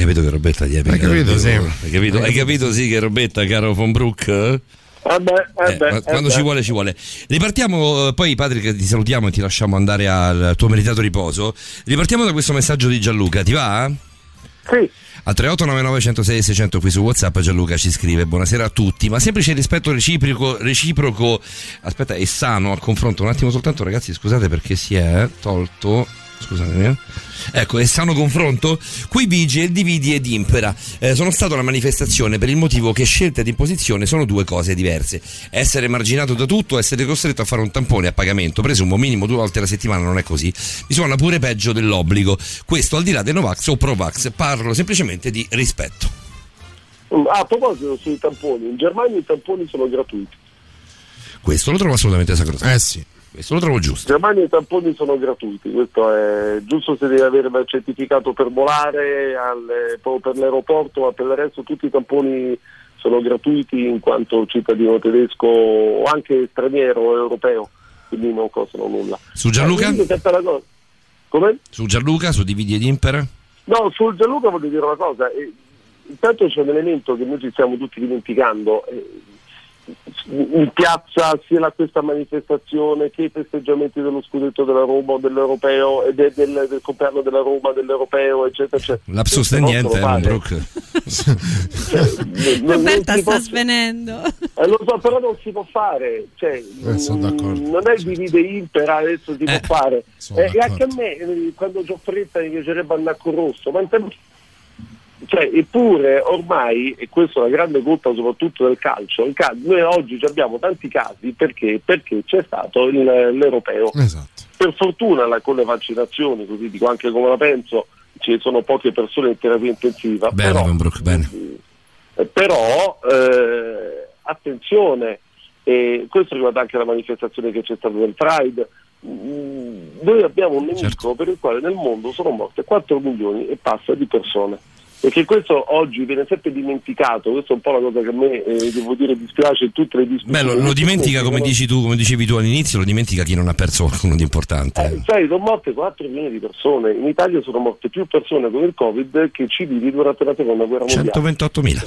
capito che Robetta gli è hai capito, sì. Hai capito? Hai capito sì che Robetta, caro Von Broek? Eh beh, eh beh, eh, quando eh ci beh. vuole ci vuole. Ripartiamo poi, Patrick, ti salutiamo e ti lasciamo andare al tuo meritato riposo. Ripartiamo da questo messaggio di Gianluca, ti va? Sì. A tre otto nove nove uno zero sei sei zero zero qui su WhatsApp Gianluca ci scrive: buonasera a tutti, ma semplice rispetto reciproco, reciproco aspetta, è sano al confronto. Un attimo soltanto, ragazzi, scusate perché si è tolto, scusatemi, ecco, è sano confronto qui vige il dividi ed impera. Eh, sono stato alla manifestazione per il motivo che scelta ed imposizione sono due cose diverse. Essere marginato da tutto, essere costretto a fare un tampone a pagamento, presumo minimo due volte alla settimana, non è così, mi suona pure peggio dell'obbligo. Questo al di là dei Novax o Provax, parlo semplicemente di rispetto. A proposito sui tamponi, in Germania i tamponi sono gratuiti, questo lo trovo assolutamente sacrosanto. Eh sì, questo lo trovo giusto. In Germania i tamponi sono gratuiti, questo è giusto, se devi avere il certificato per volare, al, per l'aeroporto, ma per il resto tutti i tamponi sono gratuiti in quanto cittadino tedesco o anche straniero europeo, quindi non costano nulla. Su Gianluca? Eh, Come? Su Gianluca, su Dividi ed Impera? No, su Gianluca voglio dire una cosa, eh, intanto c'è un elemento che noi ci stiamo tutti dimenticando. Eh, in piazza sia la, questa manifestazione che i festeggiamenti dello scudetto della Roma o dell'Europeo e de, del, del compleanno della Roma, dell'Europeo, eccetera eccetera, l'apsus è niente, Roberta sta svenendo, eh, lo so, però non si può fare, cioè, eh, sono d'accordo, non è divide impera, adesso si eh, può fare, eh, e anche a me quando ho fretta mi piacerebbe andare con rosso, ma in tempo... Cioè, eppure ormai, e questa è una grande colpa soprattutto del calcio, il calcio, noi oggi abbiamo tanti casi perché, perché c'è stato il, l'europeo. Esatto. Per fortuna la, con le vaccinazioni, così dico anche come la penso, ci sono poche persone in terapia intensiva. Bene, però, Broek, bene. Però eh, attenzione, eh, questo riguarda anche la manifestazione che c'è stata del Pride. Mm, noi abbiamo un nemico, certo, per il quale nel mondo sono morte quattro milioni e passa di persone. E che questo oggi viene sempre dimenticato, questa è un po' la cosa che a me, eh, devo dire, dispiace in tutte le discussioni. Beh, lo, lo dimentica, come dici tu, come dicevi tu all'inizio, lo dimentica chi non ha perso qualcuno di importante. Eh, sai, sono morte quattro milioni di persone, in Italia sono morte più persone con il Covid che civili durante la seconda guerra mondiale. centoventottomila.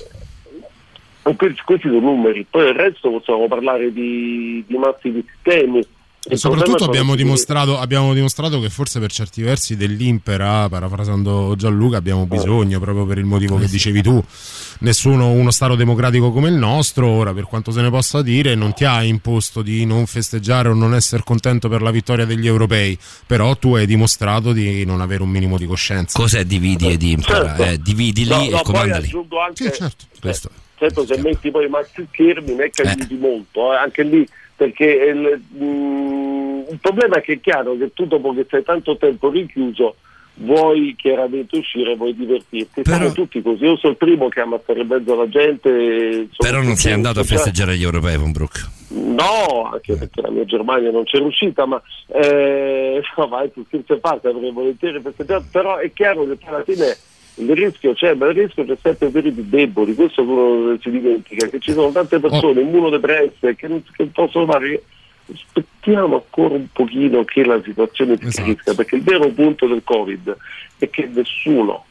Questi, questi sono numeri, poi il resto possiamo parlare di, di mazzi di sistemi. E soprattutto abbiamo dimostrato, abbiamo dimostrato che forse per certi versi dell'impera, parafrasando Gianluca, abbiamo bisogno, proprio per il motivo che dicevi tu. Nessuno, uno stato democratico come il nostro, ora per quanto se ne possa dire, non ti ha imposto di non festeggiare o non essere contento per la vittoria degli europei, però tu hai dimostrato di non avere un minimo di coscienza. Cos'è dividi ed impera? Certo. Eh, dividi lì no, no, e comanda lì. Anche, sì, certo. Questo. Certo, se metti poi Maxi Schermi non è che aiuti molto, eh, anche lì. Perché il, mh, il problema è che è chiaro che tu, dopo che sei tanto tempo rinchiuso, vuoi chiaramente uscire, vuoi divertirti, però, siamo tutti così, io sono il primo che ama stare in mezzo alla gente, però non sei andato a festeggiare gli europei, Von Broek? No, anche eh. perché la mia Germania non c'è riuscita, ma eh, no, vai, tu scherzi a parte, avrei volentieri festeggiato, però è chiaro che alla fine il rischio c'è, ma il rischio c'è sempre per i deboli, questo uno si dimentica, che ci sono tante persone immunodepresse che non che possono fare. Aspettiamo ancora un pochino che la situazione si chiarisca, esatto, perché il vero punto del Covid è che nessuno,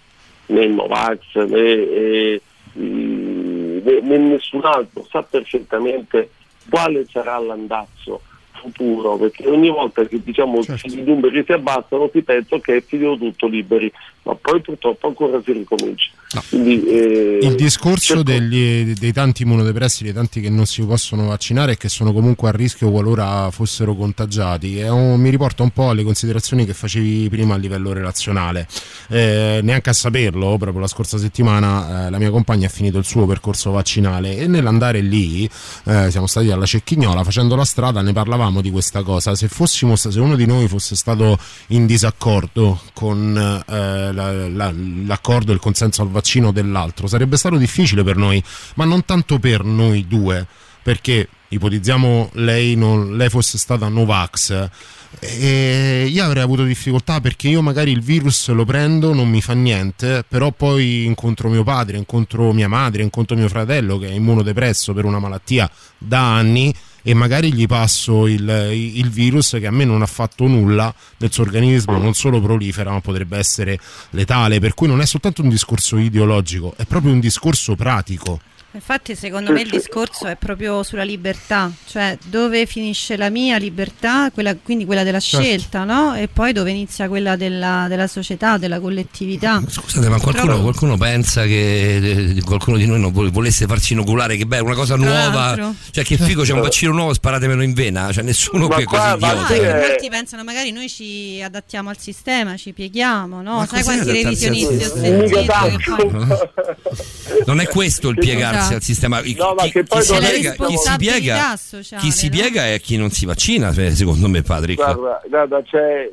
né il Novax né, né, né nessun altro, sa perfettamente quale sarà l'andazzo futuro, perché ogni volta che diciamo certo. i numeri si abbassano si pensa che okay, finiamo tutto liberi, ma poi purtroppo ancora si ricomincia. No. Quindi, eh, il discorso certo. degli, dei tanti immunodepressi, dei tanti che non si possono vaccinare e che sono comunque a rischio qualora fossero contagiati, eh, mi riporta un po' alle considerazioni che facevi prima a livello relazionale. Eh, neanche a saperlo, proprio la scorsa settimana eh, la mia compagna ha finito il suo percorso vaccinale e nell'andare lì eh, siamo stati alla Cecchignola, facendo la strada ne parlavamo di questa cosa. Se fossimo, se uno di noi fosse stato in disaccordo con eh, la, la, l'accordo e il consenso al vaccino dell'altro, sarebbe stato difficile per noi, ma non tanto per noi due, perché ipotizziamo lei, non, lei fosse stata Novax e io avrei avuto difficoltà, perché io magari il virus lo prendo, non mi fa niente, però poi incontro mio padre, incontro mia madre, incontro mio fratello che è immunodepresso per una malattia da anni e magari gli passo il, il virus che a me non ha fatto nulla nel suo organismo, non solo prolifera ma potrebbe essere letale, per cui non è soltanto un discorso ideologico, è proprio un discorso pratico. Infatti secondo me il discorso è proprio sulla libertà, cioè dove finisce la mia libertà, quella, quindi quella della scelta, certo, no? E poi dove inizia quella della, della società, della collettività. Scusate, ma qualcuno, qualcuno pensa che qualcuno di noi non volesse farci inoculare, che bello, una cosa nuova, altro, cioè che figo, c'è un vaccino nuovo, sparatemelo in vena, cioè nessuno che è così idiota. No, molti pensano magari noi ci adattiamo al sistema, ci pieghiamo, no? Ma sai quanti revisionisti ho sentito che poi... Non è questo il piegarsi al sistema, no, chi, chi, si piega, chi si piega sociale, chi si no? piega è chi non si vaccina, secondo me, Patrick. Guarda, guarda c'è,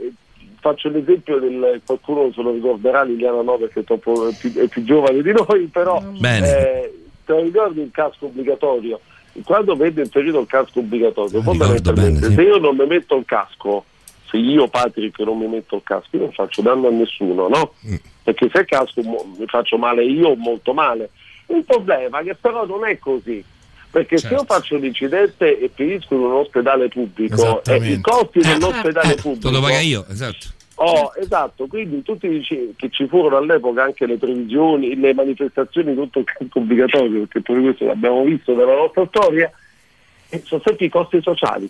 faccio l'esempio del, qualcuno se lo ricorderà, Liliana no perché è, troppo, è, più, è più giovane di noi, però eh, te lo ricordi il casco obbligatorio? Quando vede inserito il casco obbligatorio, fondamentalmente bene, se sì. io non mi metto il casco, se io Patrick non mi metto il casco, io non faccio danno a nessuno, no? Mm. Perché se il casco mi faccio male io, molto male. Il problema è che però non è così, perché certo, se io faccio l'incidente e finisco in un ospedale pubblico, eh, i costi dell'ospedale pubblico lo paga io, esatto. Oh, esatto, quindi tutti dice, che ci furono all'epoca anche le previsioni, le manifestazioni, tutto il campo obbligatorio, perché pure questo l'abbiamo visto nella nostra storia, sono sempre i costi sociali,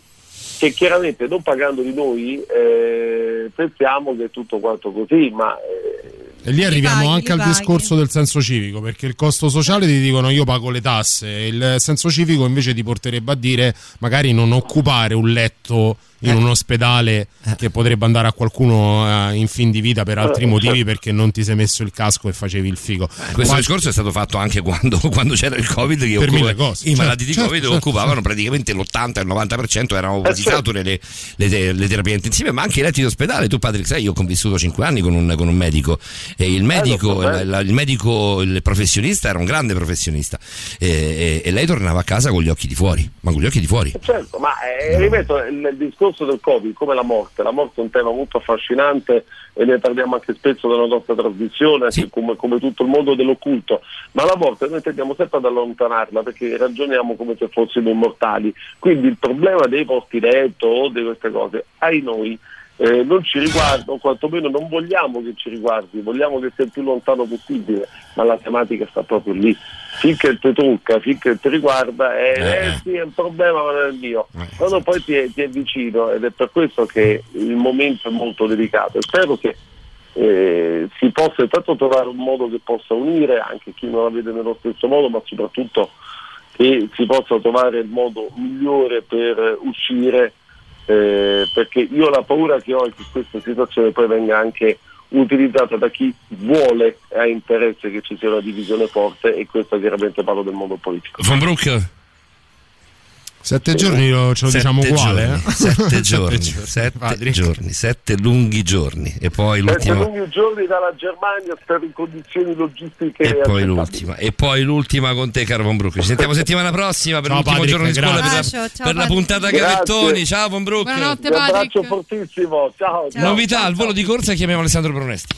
che chiaramente non pagando di noi eh, pensiamo che è tutto quanto così, ma... Eh, e lì arriviamo paghi, anche al paghi. discorso del senso civico, perché il costo sociale ti dicono io pago le tasse, il senso civico invece ti porterebbe a dire magari non occupare un letto in un ospedale che potrebbe andare a qualcuno eh, in fin di vita per altri motivi, perché non ti sei messo il casco e facevi il figo. Eh, questo Ma... discorso è stato fatto anche quando, quando c'era il Covid, che per mille cose, i certo, malati di certo, Covid certo, occupavano certo. praticamente l'ottanta e il novanta per cento, erano quasi sature le, le, le terapie intensive, ma anche i letti d'ospedale. Tu Patrick sai, io ho convissuto cinque anni con un, con un medico, e il medico, eh, la, il medico il professionista era un grande professionista, e, e, e lei tornava a casa con gli occhi di fuori, ma con gli occhi di fuori. Certo, ma eh, ripeto, il discorso del Covid, come la morte, la morte è un tema molto affascinante e ne parliamo anche spesso nella nostra trasmissione, sì. come, come tutto il mondo dell'occulto, ma la morte noi tendiamo sempre ad allontanarla perché ragioniamo come se fossimo immortali, quindi il problema dei posti letto o di queste cose ai noi eh, non ci riguarda, o quantomeno non vogliamo che ci riguardi, vogliamo che sia il più lontano possibile, ma la tematica sta proprio lì. Finché ti tocca, finché ti riguarda, eh, eh, eh, sì, è un problema, ma non è il mio. Eh, Quando esatto. poi ti è, ti è vicino, ed è per questo che il momento è molto delicato. Spero che eh, si possa intanto trovare un modo che possa unire anche chi non la vede nello stesso modo, ma soprattutto che si possa trovare il modo migliore per uscire, eh, perché io ho la paura che ho che questa situazione poi venga anche utilizzata da chi vuole e ha interesse che ci sia una divisione forte, e questo chiaramente parlo del mondo politico. Von Broek, sette giorni lo, ce lo sette diciamo uguale eh? sette giorni sette giorni sette lunghi giorni e poi l'ultimo sette lunghi giorni dalla Germania per in condizioni logistiche e poi l'ultima e poi l'ultima con te, caro Von Broek. Ci sentiamo settimana prossima per ciao, l'ultimo Patrick, giorno di scuola, per, la, ciao, ciao, per la puntata Gavettoni. Ciao Von Broek, buonanotte Patrick, un abbraccio fortissimo, ciao, ciao. Novità ciao, al volo di corsa, chiamiamo Alessandro Brunesti.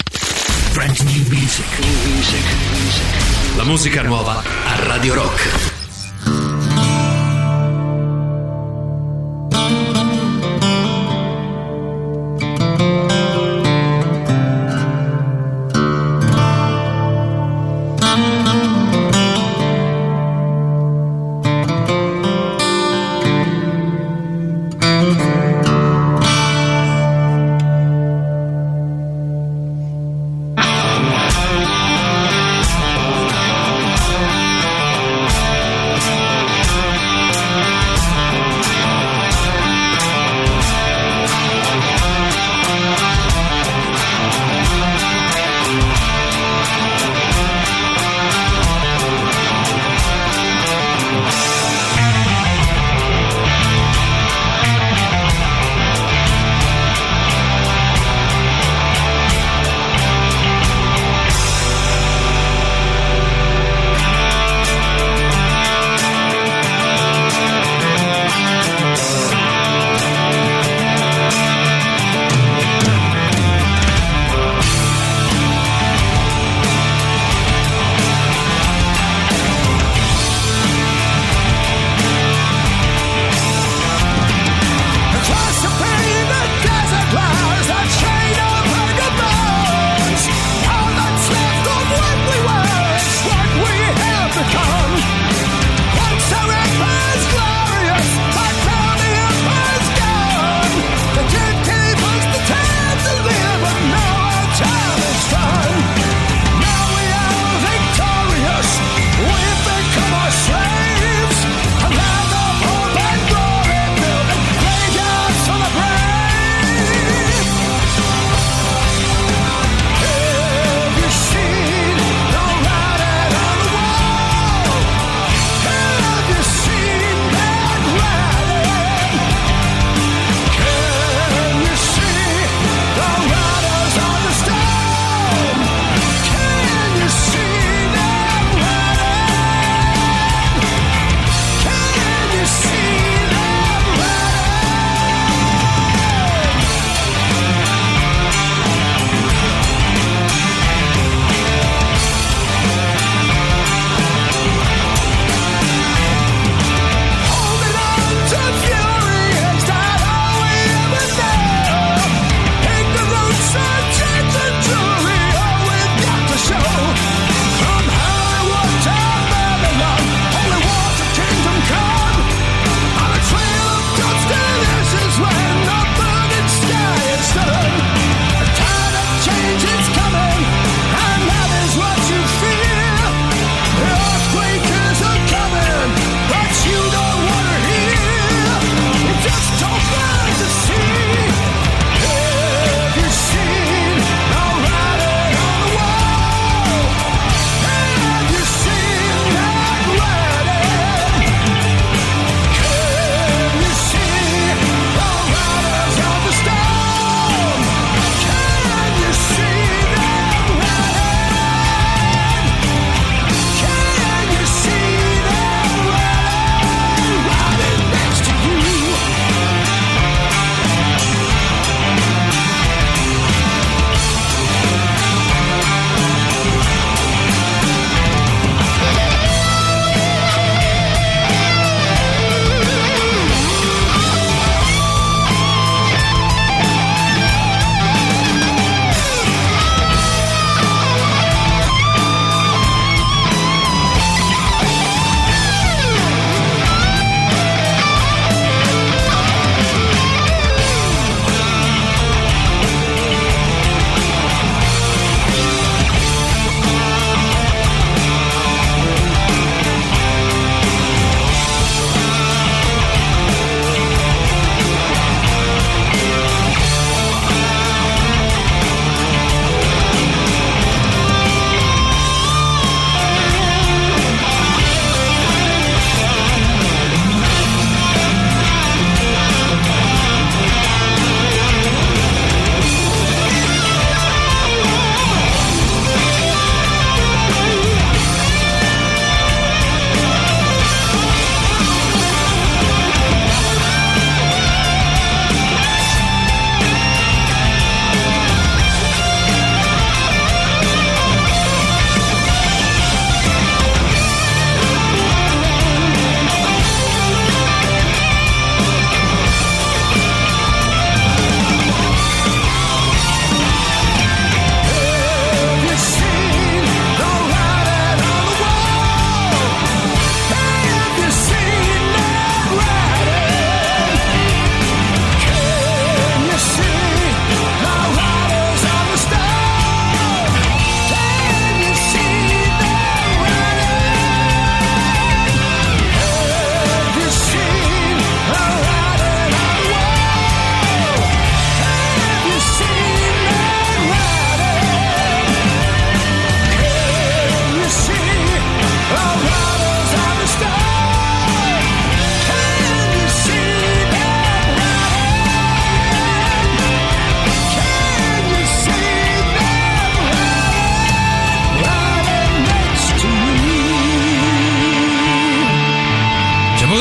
Brand new music, new music, music. La musica nuova a Radio Rock.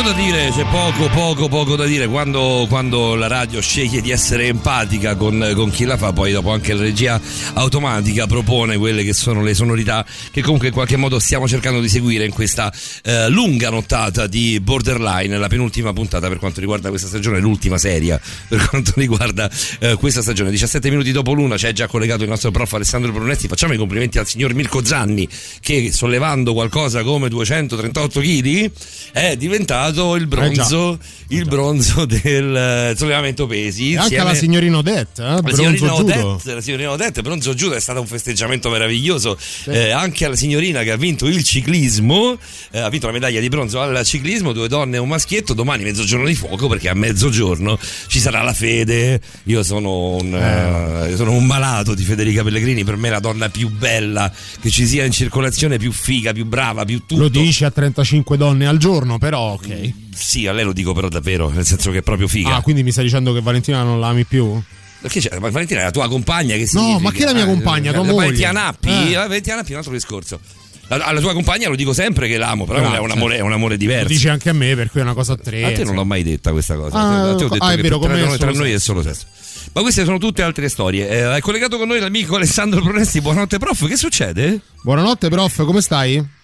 poco da dire, c'è poco, poco, poco da dire. Quando, quando la radio sceglie di essere empatica con, con chi la fa, poi dopo anche la regia automatica propone quelle che sono le sonorità che comunque in qualche modo stiamo cercando di seguire in questa eh, lunga nottata di Borderline, la penultima puntata per quanto riguarda questa stagione, l'ultima seria per quanto riguarda eh, questa stagione. diciassette minuti dopo l'una c'è già collegato il nostro prof Alessandro Brunetti. Facciamo i complimenti al signor Mirko Zanni che, sollevando qualcosa come duecentotrentotto chilogrammi, è diventato il bronzo eh il bronzo del sollevamento pesi. E anche alla signorina Odette, eh? la, signorina Odette, la signorina Odette bronzo judo, è stato un festeggiamento meraviglioso. Sì. Eh, anche alla signorina che ha vinto il ciclismo, eh, ha vinto la medaglia di bronzo al ciclismo, due donne e un maschietto. Domani mezzogiorno di fuoco, perché a mezzogiorno ci sarà la fede. Io sono un, eh. Eh, io sono un malato di Federica Pellegrini, per me la donna più bella che ci sia in circolazione, più figa, più brava, più tutto. Lo dice a trentacinque donne al giorno, però ok. Sì, a lei lo dico però davvero, nel senso che è proprio figa. Ah, quindi mi stai dicendo che Valentina non la ami più? Perché c'è, ma Valentina è la tua compagna, che significa? No, ma che è la mia compagna? Ah, tua moglie. Valentina Nappi, eh. Valentina Nappi è un altro discorso. Alla tua compagna lo dico sempre che l'amo, però no, è, un amore, è un amore diverso. Lo dici anche a me, per cui è una cosa a tre. A te non l'ho mai detta questa cosa. Ah, a te ho detto ah, che vero, tra, noi, tra noi è solo sesso. Ma queste sono tutte altre storie. Eh, è collegato con noi l'amico Alessandro Brunesti. Buonanotte prof, che succede? Buonanotte prof, come stai?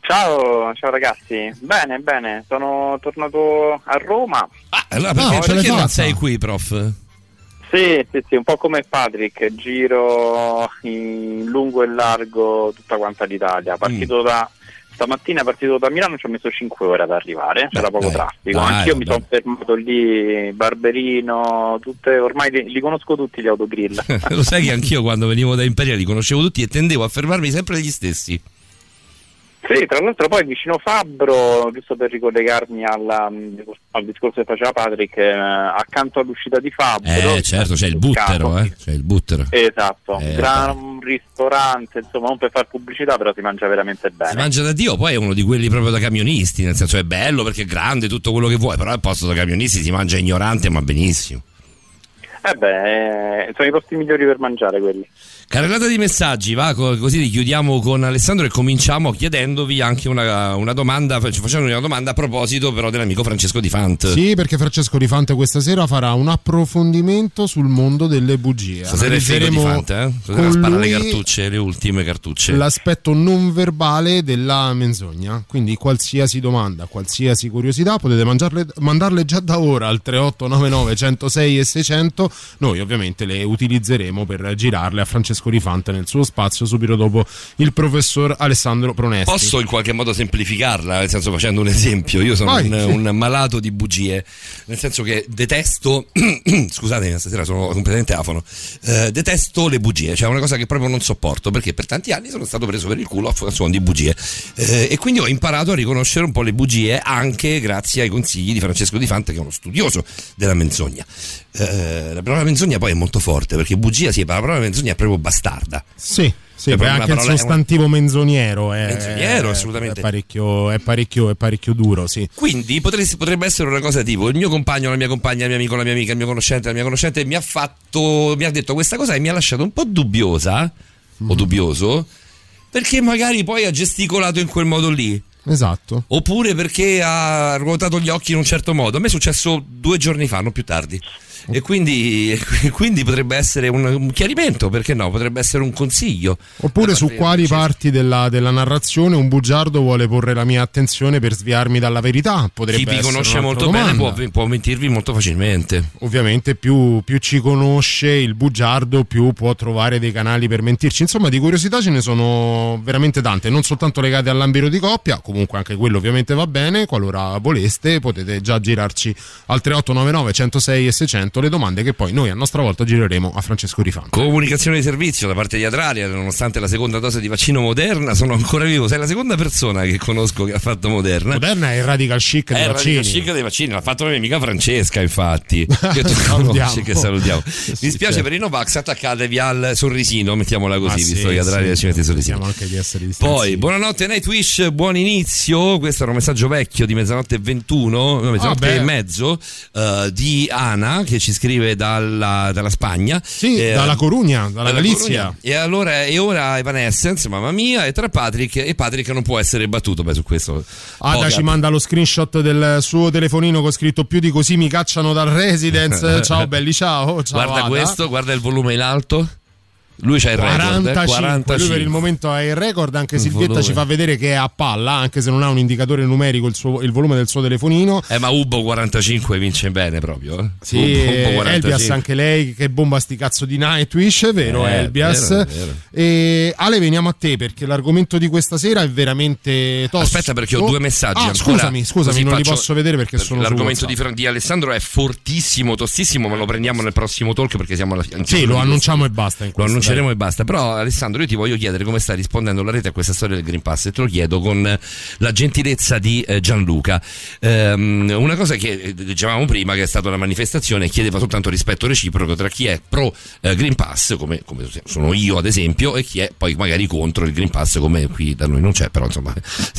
Ciao, ciao ragazzi. Bene, bene. Sono tornato a Roma. Ah, allora perché, no, perché non sei qui, prof? Sì, sì, sì, un po' come Patrick, giro in lungo e largo tutta quanta l'Italia. Partito mm. da stamattina, partito da Milano, ci ho messo cinque ore ad arrivare, c'era beh, poco beh, traffico. Dai, anch'io dai. mi sono fermato lì, Barberino, tutte, ormai li, li conosco tutti gli autogrill. Lo sai che anch'io quando venivo da Imperia li conoscevo tutti e tendevo a fermarmi sempre degli stessi. Sì, tra l'altro poi vicino Fabbro, giusto per ricollegarmi alla, al discorso che faceva Patrick, eh, accanto all'uscita di Fabbro. Eh certo, c'è il buttero, eh, c'è il buttero. Esatto, eh, gran ristorante, insomma, non per far pubblicità, però si mangia veramente bene. Si mangia da Dio, poi è uno di quelli proprio da camionisti, nel senso è bello perché è grande, tutto quello che vuoi, però al posto da camionisti si mangia ignorante ma benissimo. Eh beh, sono i posti migliori per mangiare quelli. Carrellata di messaggi, va, così li chiudiamo con Alessandro e cominciamo chiedendovi anche una, una domanda, facendo una domanda a proposito però dell'amico Francesco Di Fant. Sì, perché Francesco Di Fant questa sera farà un approfondimento sul mondo delle bugie. Stasera è figo Di Fant, eh? Stasera spara le cartucce, le ultime cartucce. L'aspetto non verbale della menzogna, quindi qualsiasi domanda, qualsiasi curiosità potete mangiarle, mandarle già da ora al tre otto nove nove, centosei e seicento. Noi ovviamente le utilizzeremo per girarle a Francesco Di Fant nel suo spazio subito dopo il professor Alessandro Pronesti. Posso in qualche modo semplificarla, nel senso facendo un esempio. Io sono Vai, un, sì. un malato di bugie, nel senso che detesto scusatemi, stasera sono completamente afono, eh, detesto le bugie, cioè è una cosa che proprio non sopporto, perché per tanti anni sono stato preso per il culo a suon di bugie, eh, e quindi ho imparato a riconoscere un po' le bugie anche grazie ai consigli di Francesco Di Fant, che è uno studioso della menzogna. Eh, la parola menzogna poi è molto forte, perché bugia sì, ma la parola menzogna è proprio bastarda. Sì, sì, è anche il sostantivo è una... menzognero è menzognero, assolutamente. È parecchio, è parecchio, è parecchio duro, sì. Quindi potresti, potrebbe essere una cosa tipo: il mio compagno, la mia compagna, il mio amico, la mia amica, il mio conoscente, la mia conoscente mi ha fatto, mi ha detto questa cosa e mi ha lasciato un po' dubbiosa mm. o dubbioso, perché magari poi ha gesticolato in quel modo lì. Esatto. Oppure perché ha ruotato gli occhi in un certo modo. A me è successo due giorni fa, non più tardi. E quindi, quindi potrebbe essere un, un chiarimento, perché no? Potrebbe essere un consiglio. Oppure su quali parti della, della narrazione un bugiardo vuole porre la mia attenzione per sviarmi dalla verità? Potrebbe Chi vi conosce molto domanda. bene può, può mentirvi molto facilmente. Ovviamente più, più ci conosce il bugiardo, più può trovare dei canali per mentirci. Insomma, di curiosità ce ne sono veramente tante, non soltanto legate all'ambito di coppia, comunque anche quello ovviamente va bene. Qualora voleste potete già girarci al tre otto nove nove, centosei e seicento le domande che poi noi a nostra volta gireremo a Francesco Di Fant. Comunicazione di servizio da parte di Adralia: nonostante la seconda dose di vaccino Moderna sono ancora vivo. Sei la seconda persona che conosco che ha fatto Moderna. Moderna è il radical chic dei vaccini. È il radical chic dei vaccini, l'ha fatto la mia amica Francesca, infatti, che tu conosci, che salutiamo. Sì, mi spiace certo. per i Novax, attaccatevi al sorrisino, mettiamola così, ah, sì, visto che Adralia sì, ci mette il sorrisino. Anche di essere poi buonanotte Nightwish, buon inizio. Questo era un messaggio vecchio di mezzanotte e ventuno, mezzanotte ah, e mezzo uh, di Ana che ci ci scrive dalla, dalla Spagna, sì, eh, dalla Corugna, dalla Galizia. E allora, e ora Evanescence, mamma mia, e tra Patrick, e Patrick non può essere battuto. Beh, su questo Ada oh, ci manda lo screenshot del suo telefonino con scritto: più di così mi cacciano dal residence. Ciao belli, ciao, ciao. Guarda Ada. Questo, guarda il volume in alto. Lui c'ha il quarantacinque, record, eh? quarantacinque. Lui per il momento ha il record, anche Silvietta ci fa vedere che è a palla, anche se non ha un indicatore numerico il, suo, il volume del suo telefonino. Eh, ma Ubo quarantacinque vince bene proprio, eh? Sì, Ubo, Ubo Elbias anche lei, che bomba sti cazzo di Nightwish, è vero, eh, Elbias. Vero, vero. E Ale, veniamo a te perché l'argomento di questa sera è veramente tosto. Aspetta, perché ho due messaggi. Ah, ancora. Scusami, scusami, non li posso vedere perché, perché sono l'argomento di, di Alessandro è fortissimo, tostissimo, ma lo prendiamo nel prossimo talk perché siamo alla fine. Sì, lo annunciamo e basta in questo. E basta. Però Alessandro, io ti voglio chiedere come sta rispondendo la rete a questa storia del Green Pass, e te lo chiedo con la gentilezza di Gianluca. Ehm, una cosa che dicevamo prima, che è stata una manifestazione che chiedeva soltanto rispetto reciproco tra chi è pro eh, Green Pass, come, come sono io ad esempio, e chi è poi magari contro il Green Pass, come qui da noi non c'è, però insomma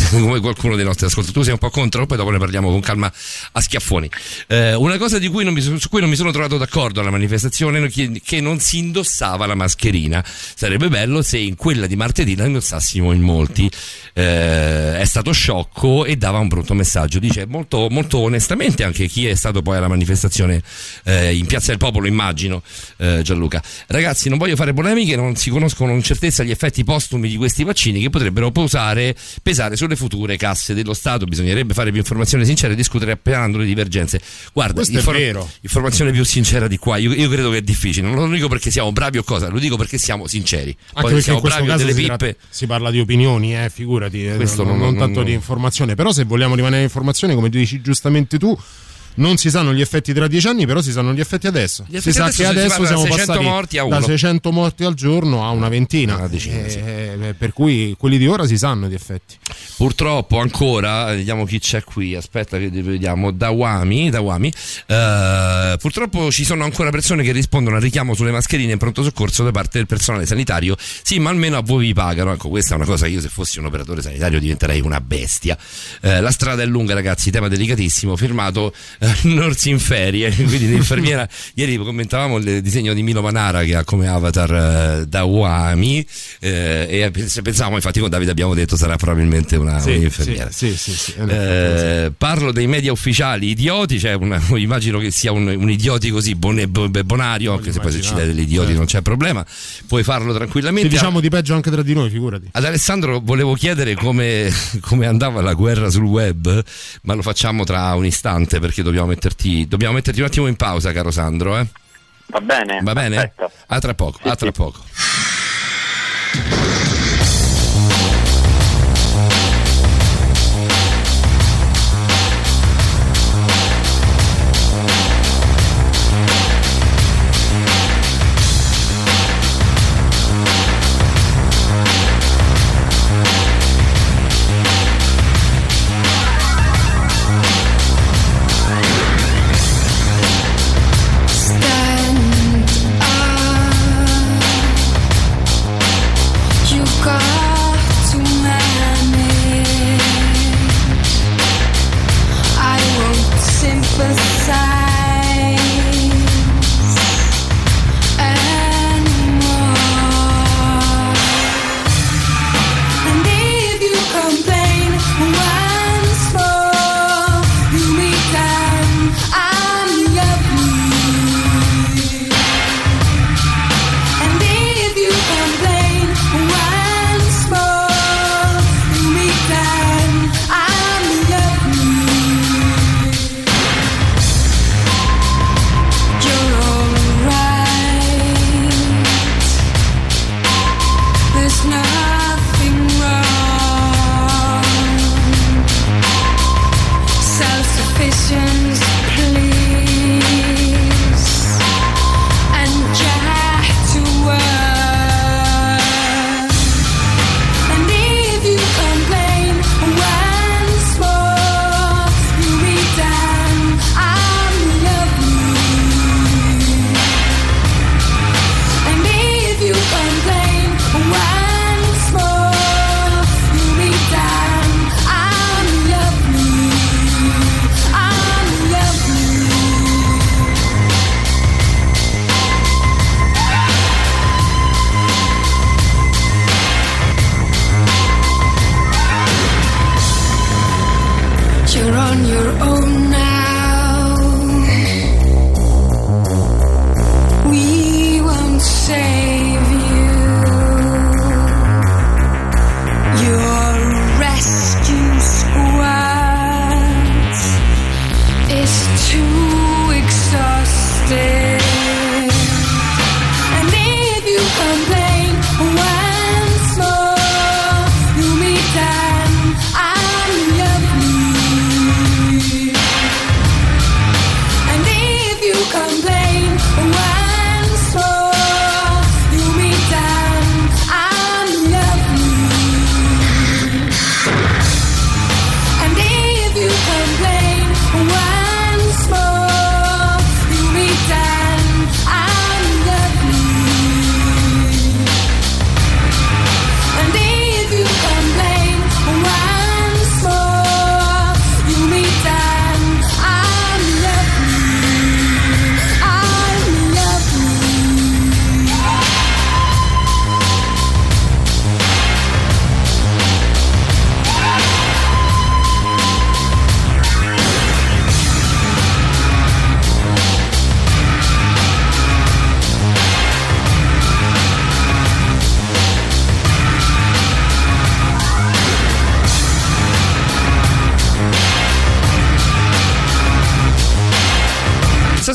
come qualcuno dei nostri ascoltatori. Tu sei un po' contro, poi dopo ne parliamo con calma a schiaffoni. Ehm, una cosa di cui non mi, su cui non mi sono trovato d'accordo alla manifestazione, che non si indossava la mascherina. Sarebbe bello se in quella di martedì la indossassimo in molti. Eh, è stato sciocco e dava un brutto messaggio, dice molto, molto onestamente anche chi è stato poi alla manifestazione eh, in Piazza del Popolo, immagino, eh, Gianluca. Ragazzi, non voglio fare polemiche, non si conoscono con certezza gli effetti postumi di questi vaccini che potrebbero posare, pesare sulle future casse dello Stato. Bisognerebbe fare più informazione sincera e discutere appianando le divergenze. Guarda, infor- informazione più sincera di qua io, io credo che è difficile, non lo dico perché siamo bravi o cosa, lo dico perché siamo sinceri. Poi anche siamo in questo bravi caso delle si, pippe. Si parla di opinioni, eh, figurati, eh, non, non, non tanto non... di informazione. Però se vogliamo rimanere in informazione, come dici giustamente tu, non si sanno gli effetti tra dieci anni, però si sanno gli effetti adesso. Gli effetti si adesso sa che adesso siamo passati da seicento morti al giorno a una ventina, una decina, e, sì. eh, per cui quelli di ora si sanno gli effetti. Purtroppo ancora, vediamo chi c'è qui, aspetta che vediamo, Dawami, Dawami. Eh, purtroppo ci sono ancora persone che rispondono al richiamo sulle mascherine in pronto soccorso da parte del personale sanitario. Sì, ma almeno a voi vi pagano. Ecco, questa è una cosa che io, se fossi un operatore sanitario, diventerei una bestia. Eh, la strada è lunga, ragazzi, tema delicatissimo, firmato Norsi in ferie, quindi l'infermiera. Ieri commentavamo il disegno di Milo Manara che ha come avatar uh, Dawami, eh, e pensavamo, infatti con Davide abbiamo detto, sarà probabilmente una, sì, un'infermiera. Sì, sì, sì, sì. Eh, parlo dei media ufficiali idioti, cioè una, immagino che sia un, un idioti così bon, bon, bonario, anche se poi se ci dai degli idioti, certo, non c'è problema, puoi farlo tranquillamente. Se diciamo di peggio anche tra di noi, figurati. Ad Alessandro volevo chiedere come, come andava la guerra sul web, ma lo facciamo tra un istante perché dobbiamo metterti, dobbiamo metterti un attimo in pausa, caro Sandro, eh? Va bene? Va bene? Aspetta. A tra poco, sì, a tra sì. poco.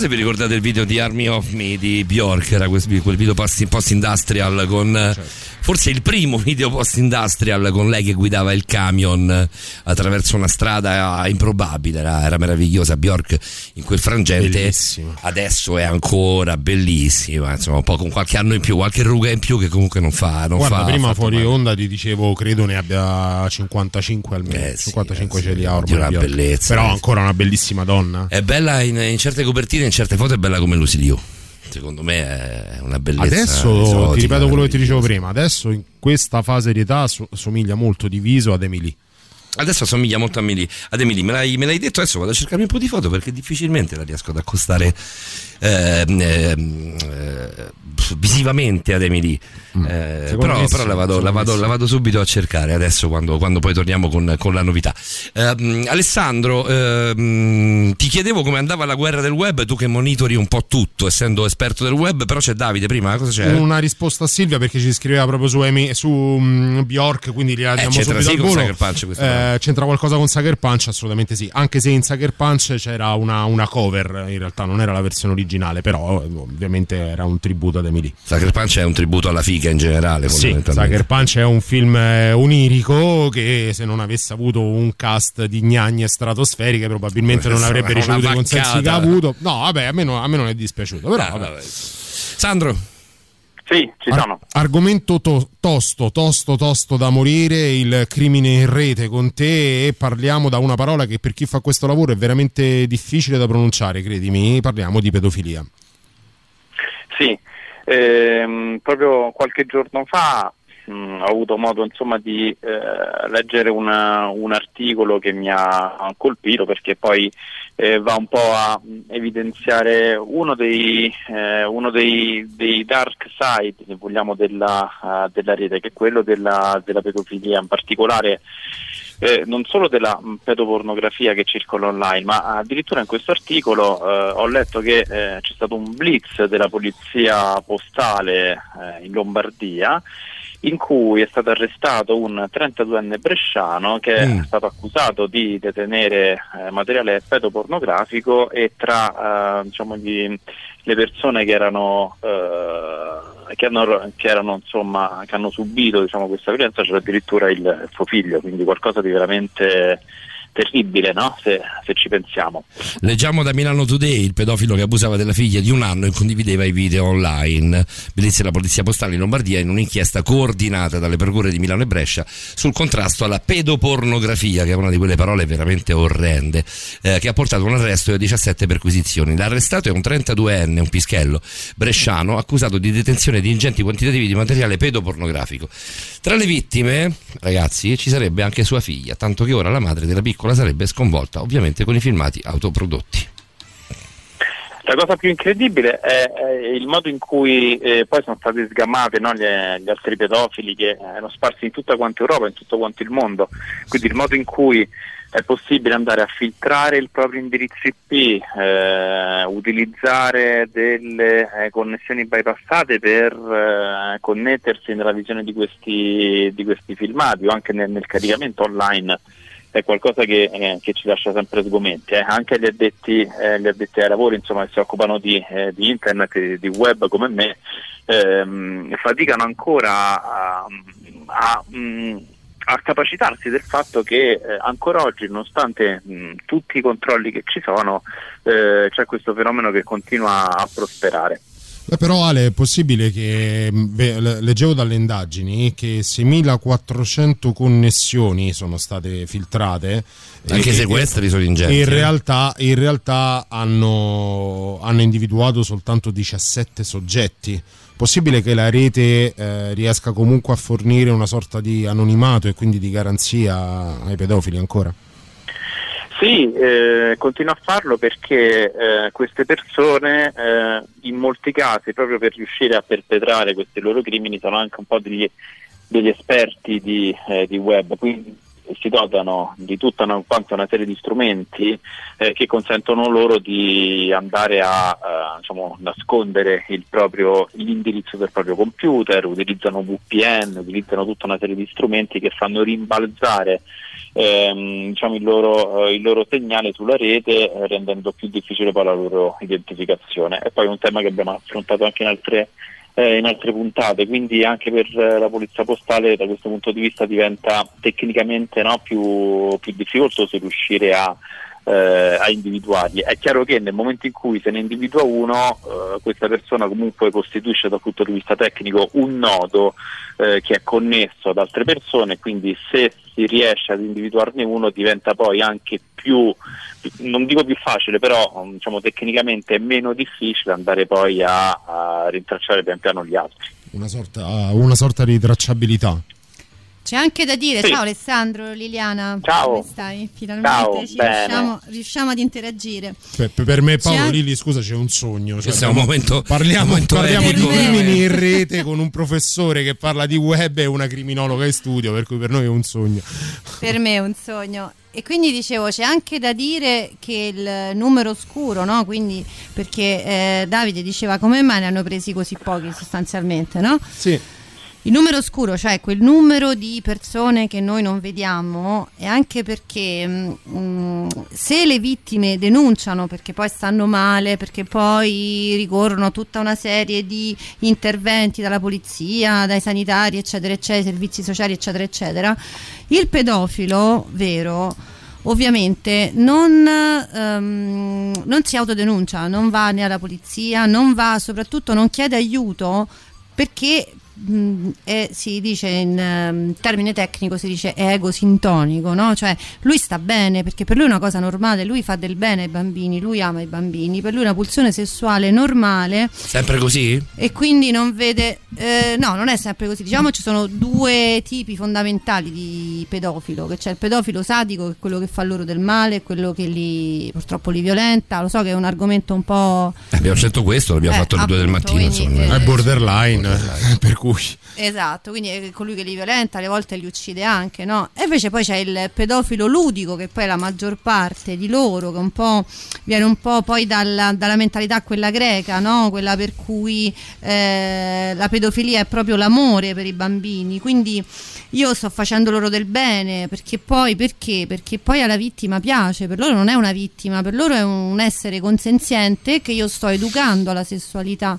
se vi ricordate il video di Army of Me di Bjork, era quel video post-industrial con, certo, forse il primo video post-industrial con lei che guidava il camion attraverso una strada improbabile, era, era meravigliosa Bjork in quel frangente, bellissima. Adesso è ancora bellissima, insomma, un po' con qualche anno in più, qualche ruga in più che comunque non fa, non guarda fa, prima fuori male. Onda ti dicevo, credo ne abbia cinquantacinque almeno, eh, cinquantacinque sì, ce li ha ormai, una bellezza, però ancora una bellissima donna, è bella in, in certe copertine, in certe foto è bella come Lucy Liu, secondo me è una bellezza adesso esotica, ti ripeto quello che ti dicevo prima, adesso in questa fase di età so, somiglia molto di viso ad Emily, adesso assomiglia molto a Emily, ad Emily. Me l'hai, me l'hai detto, adesso vado a cercarmi un po' di foto perché difficilmente la riesco ad accostare eh, eh, eh, visivamente ad Emily, mm. eh, però, però la, vado, la, vado, la vado subito a cercare adesso quando, quando poi torniamo con, con la novità. eh, Alessandro, eh, ti chiedevo come andava la guerra del web, tu che monitori un po' tutto essendo esperto del web, però c'è Davide prima, cosa c'è? Una risposta a Silvia perché ci scriveva proprio su, Amy, su um, Bjork, quindi li andiamo eh, subito sì, al volo. C'entra qualcosa con Sucker Punch? Assolutamente sì, anche se in Sucker Punch c'era una, una cover, in realtà non era la versione originale, però ovviamente era un tributo ad Emily. Sucker Punch è un tributo alla figa in generale, sì, Sucker Punch è un film onirico che se non avesse avuto un cast di gnagne stratosferiche probabilmente non avrebbe ricevuto i consensi che ha avuto. No vabbè, a me non, a me non è dispiaciuto, però ah, vabbè. Sandro. Sì, ci sono. Ar- argomento to- tosto, tosto, tosto da morire, il crimine in rete con te, e parliamo da una parola che per chi fa questo lavoro è veramente difficile da pronunciare, credimi, parliamo di pedofilia. Sì, ehm, proprio qualche giorno fa mh, ho avuto modo insomma di eh, leggere una, un articolo che mi ha colpito perché poi Eh, va un po' a evidenziare uno dei eh, uno dei, dei dark side, se vogliamo, della, uh, della rete, che è quello della, della pedofilia, in particolare eh, non solo della pedopornografia che circola online, ma addirittura in questo articolo eh, ho letto che eh, c'è stato un blitz della polizia postale eh, in Lombardia, in cui è stato arrestato un trentaduenne bresciano che mm. è stato accusato di detenere eh, materiale pedopornografico, e tra eh, diciamo gli, le persone che erano eh, che hanno che erano insomma che hanno subito diciamo questa violenza c'era addirittura il, il suo figlio, quindi qualcosa di veramente terribile, no? Se, se ci pensiamo. Leggiamo da Milano Today il pedofilo che abusava della figlia di un anno e condivideva i video online. Milizia e la polizia postale in Lombardia in un'inchiesta coordinata dalle procure di Milano e Brescia sul contrasto alla pedopornografia, che è una di quelle parole veramente orrende, eh, che ha portato un arresto e a diciassette perquisizioni. L'arrestato è un trentaduenne, un pischello bresciano, accusato di detenzione di ingenti quantitativi di materiale pedopornografico. Tra le vittime, ragazzi, ci sarebbe anche sua figlia, tanto che ora la madre della piccola la sarebbe sconvolta, ovviamente con i filmati autoprodotti. La cosa più incredibile è, è il modo in cui eh, poi sono stati sgamati, no, gli, gli altri pedofili che erano sparsi in tutta quanta Europa, in tutto quanto il mondo, quindi il modo in cui è possibile andare a filtrare il proprio indirizzo I P, eh, utilizzare delle eh, connessioni bypassate per eh, connettersi nella visione di questi, di questi filmati o anche nel, nel caricamento online, è qualcosa che, eh, che ci lascia sempre sgomenti, eh. Anche gli addetti, eh, gli addetti ai lavori, insomma, che si occupano di, eh, di internet, di, di web come me, ehm, faticano ancora a, a, a capacitarsi del fatto che eh, ancora oggi, nonostante mh, tutti i controlli che ci sono, eh, c'è questo fenomeno che continua a prosperare. Beh, però Ale, è possibile che, beh, leggevo dalle indagini che seimilaquattrocento connessioni sono state filtrate, anche i sequestri sono ingenti, in realtà, in realtà hanno, hanno individuato soltanto diciassette soggetti. Possibile che la rete eh, riesca comunque a fornire una sorta di anonimato e quindi di garanzia ai pedofili ancora? Sì, eh, continua a farlo perché eh, queste persone eh, in molti casi, proprio per riuscire a perpetrare questi loro crimini, sono anche un po' degli, degli esperti di, eh, di web, quindi si dotano di tutta una, una serie di strumenti eh, che consentono loro di andare a eh, diciamo, nascondere il proprio, l'indirizzo del proprio computer, utilizzano V P N, utilizzano tutta una serie di strumenti che fanno rimbalzare ehm, diciamo il, loro, eh, il loro segnale sulla rete, eh, rendendo più difficile poi la loro identificazione. E poi un tema che abbiamo affrontato anche in altre, eh, in altre puntate, quindi anche per eh, la polizia postale da questo punto di vista diventa tecnicamente no, più, più difficoltoso riuscire a Eh, a individuarli. È chiaro che nel momento in cui se ne individua uno, eh, questa persona comunque costituisce dal punto di vista tecnico un nodo eh, che è connesso ad altre persone, quindi se si riesce ad individuarne uno diventa poi anche più, non dico più facile, però diciamo tecnicamente è meno difficile andare poi a, a rintracciare pian piano gli altri. Una sorta, una sorta di tracciabilità. C'è anche da dire, sì. Ciao Alessandro, Liliana, ciao. Come stai? Finalmente ciao, ci riusciamo, riusciamo ad interagire. Per, per me Paolo c'è... Lili, scusa, c'è un sogno. Cioè, cioè, un momento, parliamo un momento parliamo di crimini in rete con un professore che parla di web e una criminologa in studio, per cui per noi è un sogno. Per me è un sogno. E quindi dicevo, c'è anche da dire che il numero oscuro, no? Quindi, perché eh, Davide diceva come mai ne hanno presi così pochi sostanzialmente, no? Sì. Il numero oscuro, cioè quel numero di persone che noi non vediamo, e anche perché mh, se le vittime denunciano perché poi stanno male, perché poi ricorrono a tutta una serie di interventi dalla polizia, dai sanitari, eccetera, eccetera, servizi sociali, eccetera, eccetera, il pedofilo vero ovviamente non, um, non si autodenuncia, non va né alla polizia, non va, soprattutto non chiede aiuto perché... E si dice in um, termine tecnico, si dice ego sintonico, no? Cioè lui sta bene perché per lui è una cosa normale, lui fa del bene ai bambini, lui ama i bambini, per lui è una pulsione sessuale normale. Sempre così? E quindi non vede eh, no, non è sempre così. Diciamo ci sono due tipi fondamentali di pedofilo, che c'è il pedofilo sadico, che è quello che fa loro del male, quello che li purtroppo li violenta. Lo so che è un argomento un po'... Abbiamo scelto questo, l'abbiamo eh, fatto alle due del mattino, insomma. È borderline, borderline. Per cui esatto, quindi è colui che li violenta, alle volte li uccide anche, no? E invece poi c'è il pedofilo ludico, che poi la maggior parte di loro, che un po' viene un po' poi dalla, dalla mentalità quella greca, no? Quella per cui eh, la pedofilia è proprio l'amore per i bambini, quindi io sto facendo loro del bene perché poi perché? Perché poi alla vittima piace, per loro non è una vittima, per loro è un essere consenziente che io sto educando alla sessualità.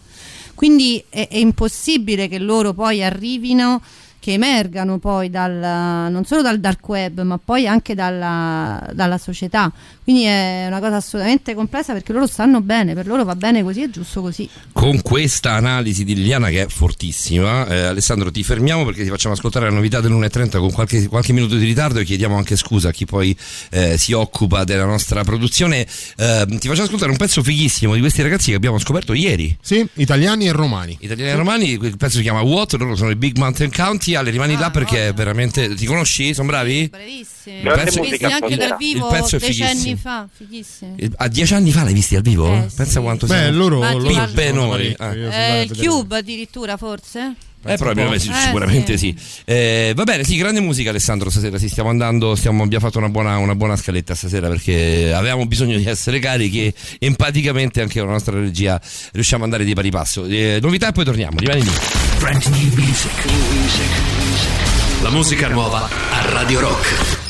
Quindi è, è impossibile che loro poi arrivino, che emergano poi dal, non solo dal dark web, ma poi anche dalla, dalla società. Quindi è una cosa assolutamente complessa, perché loro stanno bene, per loro va bene così, è giusto così. Con questa analisi di Liliana, che è fortissima, eh, Alessandro, ti fermiamo perché ti facciamo ascoltare la novità dell'una e trenta con qualche, qualche minuto di ritardo, e chiediamo anche scusa a chi poi eh, si occupa della nostra produzione. Eh, ti facciamo ascoltare un pezzo fighissimo di questi ragazzi che abbiamo scoperto ieri. Sì, italiani e romani. Italiani e romani, il pezzo si chiama What, loro sono i Big Mountain County. Ale, rimani ah, là perché no, no. veramente ti conosci, sono bravi? Bravissimi. Il pezzo, anche dal vivo, il pezzo è fighissimo. Fa, fighissimo. A dieci anni fa l'hai visti al vivo? Eh, Pensa sì. quanto Beh, siamo loro, loro pippe noi. Ah. Eh, il Cube addirittura forse? Eh, probabilmente sì, eh, sicuramente sì, sì. Eh, va bene, sì, grande musica Alessandro stasera, sì, stiamo andando, stiamo, abbiamo fatto una buona, una buona scaletta stasera perché avevamo bisogno di essere carichi, e empaticamente anche con la nostra regia riusciamo ad andare di pari passo. Eh, novità e poi torniamo, rimani lì. Trent New Music. New Music. La musica nuova a Radio Rock.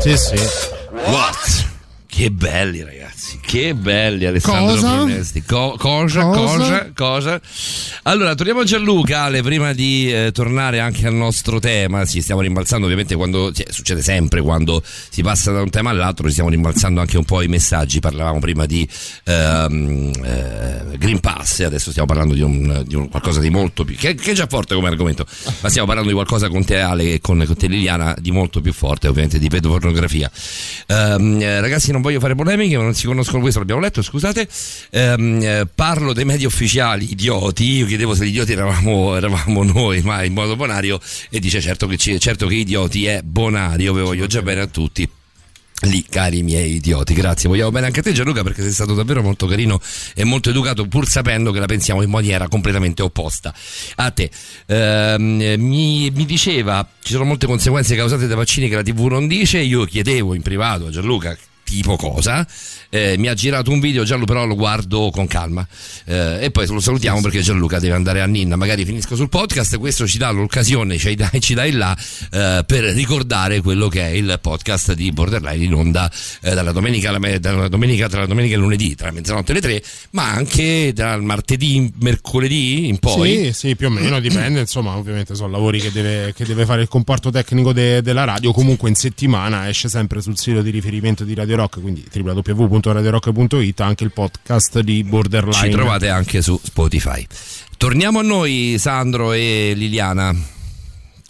Sì, sì. What? Che belli, ragazzi, che belli. Alessandro cosa? Brunesti. Co- cosa, cosa, cosa, cosa. Allora, torniamo a Gianluca, Ale, prima di eh, tornare anche al nostro tema. Ci stiamo rimbalzando, ovviamente, quando cioè, succede sempre quando si passa da un tema all'altro, ci stiamo rimbalzando anche un po' i messaggi. Parlavamo prima di ehm, eh, Green Pass, e adesso stiamo parlando di un, di un qualcosa di molto più, che, che è già forte come argomento, ma stiamo parlando di qualcosa con te, Ale, e con, con te, Liliana, di molto più forte, ovviamente, di pedopornografia. Ehm, eh, ragazzi, non Non voglio fare polemiche, ma non si conoscono, questo l'abbiamo letto, scusate. Ehm, eh, parlo dei media ufficiali idioti. Io chiedevo se gli idioti eravamo, eravamo noi, ma in modo bonario, e dice certo che, certo che idioti è bonario, ve voglio già bene a tutti. Lì, cari miei idioti, grazie, vogliamo bene anche a te, Gianluca, perché sei stato davvero molto carino e molto educato, pur sapendo che la pensiamo in maniera completamente opposta a te. Ehm, mi, mi diceva, ci sono molte conseguenze causate dai vaccini che la tivù non dice. Io chiedevo in privato a Gianluca tipo cosa, eh, mi ha girato un video Gianlu, però lo guardo con calma, eh, e poi lo salutiamo perché Gianluca deve andare a Ninna, magari finisco sul podcast. Questo ci dà l'occasione, ci dai, ci dai là eh, per ricordare quello che è il podcast di Borderline in onda eh, dalla domenica, la, dalla domenica tra la domenica e lunedì, tra mezzanotte e le tre, ma anche dal martedì, mercoledì in poi. Sì, sì, più o meno dipende, insomma, ovviamente sono lavori che deve, che deve fare il comparto tecnico de, della radio. Comunque in settimana esce sempre sul sito di riferimento di Radio Rock, quindi w w w punto radio rock punto i t, anche il podcast di Borderline. Ci trovate anche su Spotify. Torniamo a noi, Sandro e Liliana.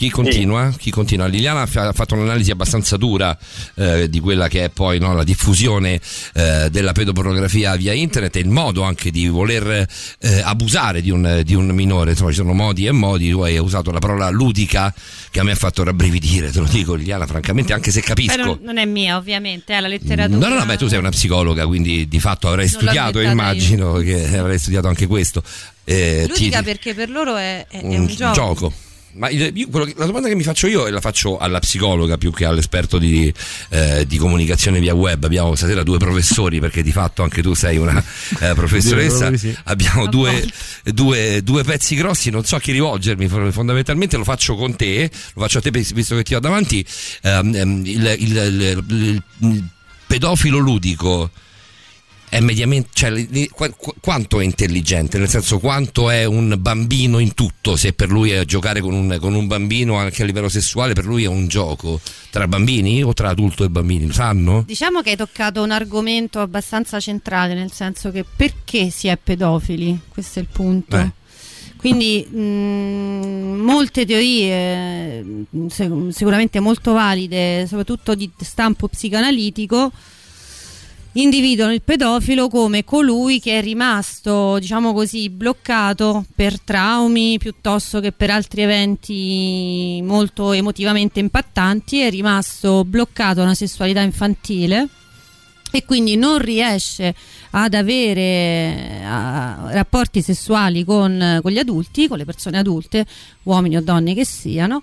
Chi continua? Sì. Chi continua? Liliana ha fatto un'analisi abbastanza dura eh, di quella che è poi, no, la diffusione eh, della pedopornografia via internet e il modo anche di voler eh, abusare di un, di un minore. Insomma, ci sono modi e modi. Tu hai usato la parola ludica che a me ha fatto rabbrividire, te lo dico, Liliana, francamente, anche se capisco. Beh, non, non è mia, ovviamente, è la letteratura. No, no, no, beh, tu sei una psicologa, quindi di fatto avrai non studiato, immagino, io. che avrai studiato anche questo. Eh, ludica ti, perché per loro è, è un, un gioco. gioco. Ma io, quello che, la domanda che mi faccio io, e la faccio alla psicologa più che all'esperto di, eh, di comunicazione via web. Abbiamo stasera due professori, perché di fatto anche tu sei una eh, professoressa. Sì. Abbiamo due, due, due pezzi grossi, non so a chi rivolgermi, fondamentalmente lo faccio con te, lo faccio a te visto che ti ho davanti. Um, il, il, il, il, il pedofilo ludico è mediamente, cioè, quanto è intelligente, nel senso quanto è un bambino in tutto, se per lui è giocare con un, con un bambino anche a livello sessuale, per lui è un gioco tra bambini o tra adulto e bambini, lo sanno? Diciamo che hai toccato un argomento abbastanza centrale, nel senso che perché si è pedofili, questo è il punto. Eh. Quindi mh, molte teorie sec- sicuramente molto valide, soprattutto di stampo psicanalitico, individuano il pedofilo come colui che è rimasto, diciamo così, bloccato per traumi piuttosto che per altri eventi molto emotivamente impattanti, è rimasto bloccato a una sessualità infantile e quindi non riesce ad avere a, rapporti sessuali con, con gli adulti, con le persone adulte, uomini o donne che siano.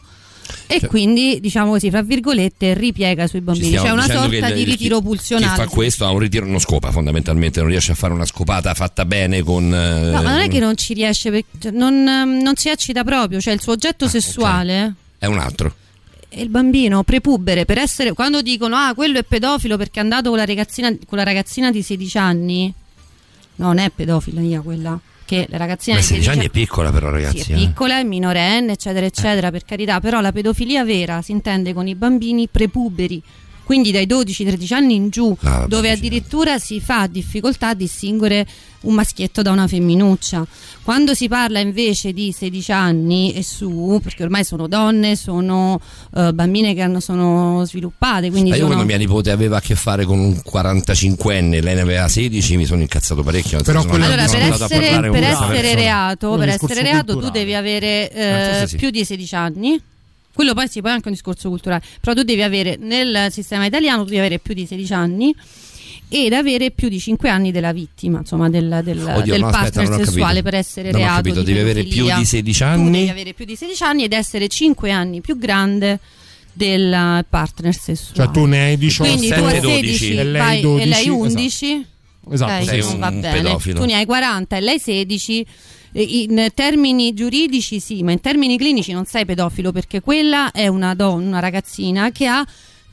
E cioè, quindi, diciamo così, fra virgolette, ripiega sui bambini. C'è cioè una sorta di ritiro pulsionale. Chi fa questo ha un ritiro, non scopa, fondamentalmente, non riesce a fare una scopata fatta bene con. Eh, no, ma non è che non ci riesce, perché non, non si eccita proprio, cioè il suo oggetto ah, sessuale okay. è un altro. E il bambino prepubere, per essere, quando dicono ah, quello è pedofilo perché è andato con la ragazzina, con la ragazzina di sedici anni, no, non è pedofila io quella. Che la ragazzina di sedici anni è piccola, però, ragazzi. Sì, è piccola, è minorenne, eccetera, eccetera, eh. per carità. Però la pedofilia vera si intende con i bambini prepuberi, quindi dai dodici tredici anni in giù, ah, dove addirittura si fa difficoltà a distinguere un maschietto da una femminuccia. Quando si parla invece di sedici anni e su, perché ormai sono donne, sono uh, bambine che hanno, sono sviluppate. Quindi sono... Io quando mia nipote aveva a che fare con un quarantacinquenne, lei ne aveva sedici, mi sono incazzato parecchio. Però sono allora per essere, per essere reato, per essere reato tu devi avere eh, sì. più di sedici anni. Quello poi sì, poi è anche un discorso culturale, però tu devi avere, nel sistema italiano, tu devi avere più di sedici anni ed avere più di cinque anni della vittima, insomma del, del, Oddio, del no, partner aspetta, sessuale per essere non reato. Ho capito, di devi avere più di sedici anni. Tu devi avere più di sedici anni ed essere cinque anni più grande del partner sessuale. Cioè tu ne hai diciotto, quindi tu hai sedici e lei, dodici, vai, e lei undici. Esatto. Esatto, sei un va bene. Pedofilo. Tu ne hai quaranta e lei sedici. In termini giuridici sì, ma in termini clinici non sei pedofilo, perché quella è una, don- una ragazzina che ha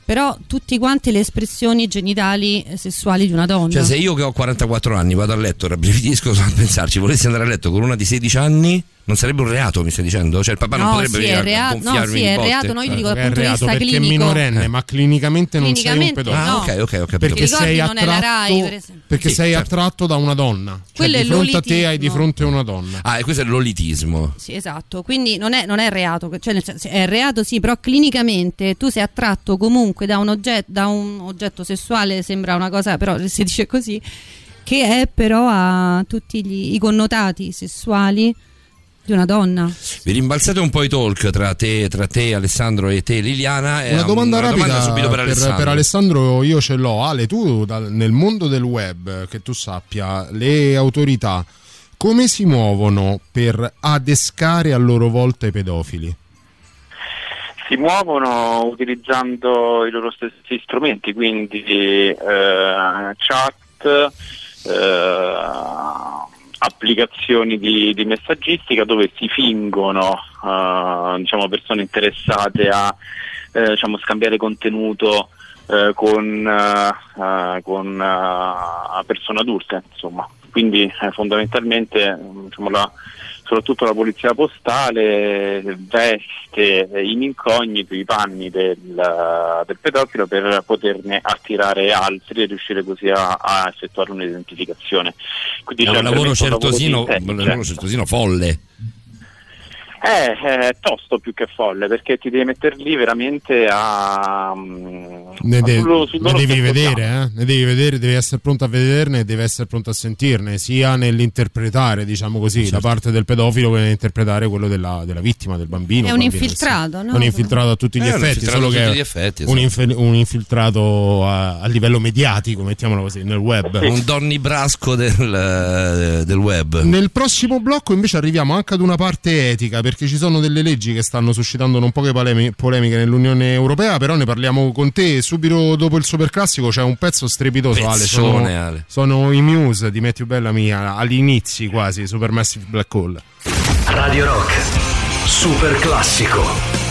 però tutti quanti le espressioni genitali sessuali di una donna. Cioè, se io che ho quarantaquattro anni vado a letto, rabbrividisco a pensarci, volessi andare a letto con una di sedici anni, non sarebbe un reato, mi stai dicendo? Cioè il papà no, non potrebbe sì, venire a gonfiarmi no, sì, in botte. No, sì, è reato, no, io ti dico dal punto di vista clinico. Perché è minorenne, ma clinicamente non clinicamente sei un pedofilo. Ah, ok, ok, ho capito. Perché, perché sei attratto, non è la Rai, per perché sì, sei certo. attratto da una donna. Cioè, di fronte a te hai di fronte a una donna. Ah, e questo è l'olitismo. Sì, esatto, quindi non è, non è reato, cioè è reato sì, però clinicamente tu sei attratto comunque da un oggetto, da un oggetto sessuale, sembra una cosa, però si dice così, che è però ha tutti gli, i connotati sessuali di una donna. Vi rimbalzate un po' i talk tra te, tra te Alessandro e te Liliana. Una domanda una rapida domanda subito per, per, Alessandro. per Alessandro io ce l'ho. Ale, tu dal, nel mondo del web, che tu sappia, le autorità come si muovono per adescare a loro volta i pedofili? Si muovono utilizzando i loro stessi strumenti, quindi eh, chat, eh, applicazioni di, di messaggistica dove si fingono uh, diciamo persone interessate a eh, diciamo scambiare contenuto eh, con uh, uh, con uh, persone adulte, insomma. Quindi eh, fondamentalmente diciamo la soprattutto la polizia postale veste in incognito i panni del, del pedofilo per poterne attirare altri e riuscire così a, a effettuare un'identificazione. Quindi è un lavoro certosino, un lavoro certosino folle. Eh, è tosto più che folle, perché ti devi mettere lì veramente a... Ne, de- sullo, sullo ne devi vedere, eh? ne devi vedere, devi essere pronto a vederne e devi essere pronto a sentirne, sia nell'interpretare, diciamo così, certo. da parte del pedofilo che nell'interpretare quello della, della vittima, del bambino. È un bambino, infiltrato, no? Un infiltrato a tutti gli eh, effetti, solo che gli effetti, esatto. un, inf- un infiltrato a, a livello mediatico, mettiamolo così, nel web. Sì. Un Donny Brasco del, del web. Nel prossimo blocco invece arriviamo anche ad una parte etica, perché perché ci sono delle leggi che stanno suscitando non poche polemiche nell'Unione Europea, però ne parliamo con te subito dopo il Superclassico. C'è un pezzo strepitoso, Pezzone, Ale, sono, Ale. sono i Muse di Matthew Bellamy all'inizio quasi, Supermassive Black Hole. Radio Rock Superclassico.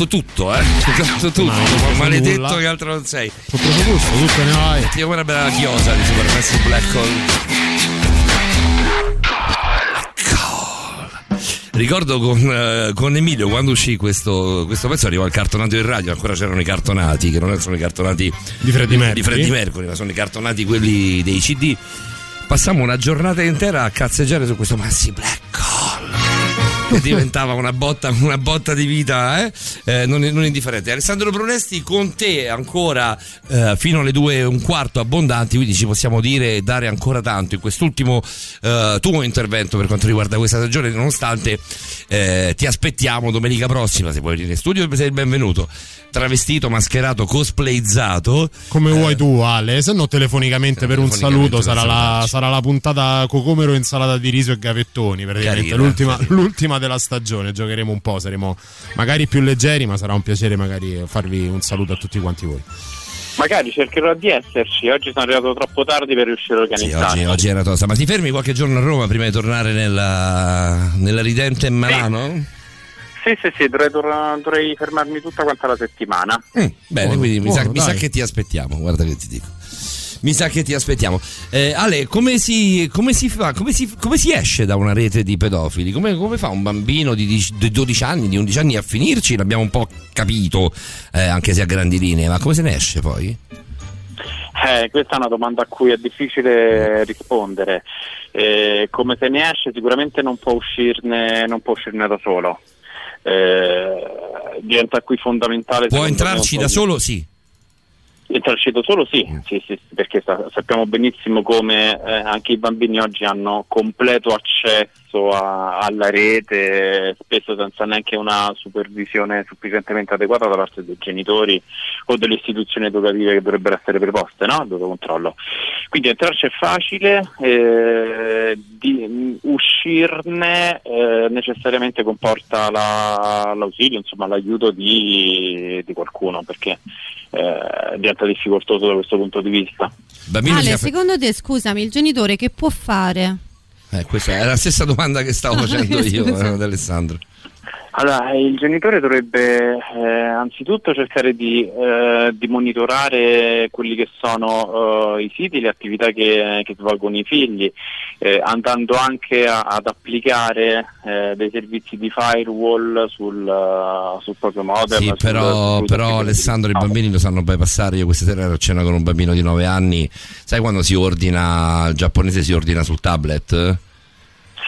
preso tutto, eh? Preso tutto, no, maledetto nulla. Che altro non sei. Ho preso tutto, tutto ne hai. Ti vuole una bella chiosa di Supermassive Black Hole. Ricordo con, uh, con Emilio quando uscì questo, questo pezzo, arrivò il cartonato in radio, ancora c'erano i cartonati, che non sono i cartonati di Freddie Mercury, di Freddie Mercury, ma sono i cartonati quelli dei C D. Passammo una giornata intera a cazzeggiare su questo Massive Black Hole. Che diventava una botta, una botta di vita, eh? Eh, non, non indifferente. Alessandro Brunesti con te ancora eh, fino alle due e un quarto abbondanti, quindi ci possiamo dire dare ancora tanto in quest'ultimo eh, tuo intervento per quanto riguarda questa stagione, nonostante eh, ti aspettiamo domenica prossima, se vuoi venire in studio sei il benvenuto, travestito, mascherato, cosplayizzato come eh, vuoi tu Ale, se no telefonicamente, eh, per telefonicamente un saluto sarà la, sarà la puntata Cocomero, insalata di riso e gavettoni praticamente. Carina, l'ultima, carina. l'ultima della stagione, giocheremo un po', saremo magari più leggeri, ma sarà un piacere magari farvi un saluto a tutti quanti voi. Magari cercherò di esserci, oggi sono arrivato troppo tardi per riuscire a organizzarmi. Sì, oggi, oggi era tosta, ma ti fermi qualche giorno a Roma prima di tornare nella, nella ridente Milano? Sì. Sì, sì, sì, dovrei, dovrei fermarmi tutta quanta la settimana. Mm, bene, buono, quindi buono, mi, sa, mi sa che ti aspettiamo, guarda che ti dico. Mi sa che ti aspettiamo. Eh, Ale, come si, come si fa? Come si, come si esce da una rete di pedofili? Come, come fa un bambino di, di dodici anni, di undici anni a finirci? L'abbiamo un po' capito, eh, anche se a grandi linee, ma come se ne esce poi? Eh, questa è una domanda a cui è difficile rispondere. Eh, come se ne esce? Sicuramente non può uscirne, non può uscirne da solo. Eh, diventa qui fondamentale. Può entrarci da solo? Sì. Entrarci da solo sì, sì, sì, perché sa- sappiamo benissimo come eh, anche i bambini oggi hanno completo accesso a- alla rete, spesso senza neanche una supervisione sufficientemente adeguata da parte dei genitori o delle istituzioni educative che dovrebbero essere preposte, no? Dove controllo. Quindi entrarci è facile, eh, di- uscirne eh, necessariamente comporta la- l'ausilio, insomma l'aiuto di, di qualcuno, perché Eh, diventa difficoltoso da questo punto di vista. Bambino Ale, aff- secondo te, scusami, il genitore che può fare? Eh, questa è la stessa domanda che stavo no, facendo io eh, ad Alessandro. Allora, il genitore dovrebbe eh, anzitutto cercare di, eh, di monitorare quelli che sono eh, i siti, le attività che, che svolgono i figli, eh, andando anche a, ad applicare eh, dei servizi di firewall sul, uh, sul proprio modem. Sì, però, sul, sul però Alessandro, i bambini lo sanno bypassare. Io questa sera ero a cena con un bambino di nove anni, sai quando si ordina, il giapponese si ordina sul tablet?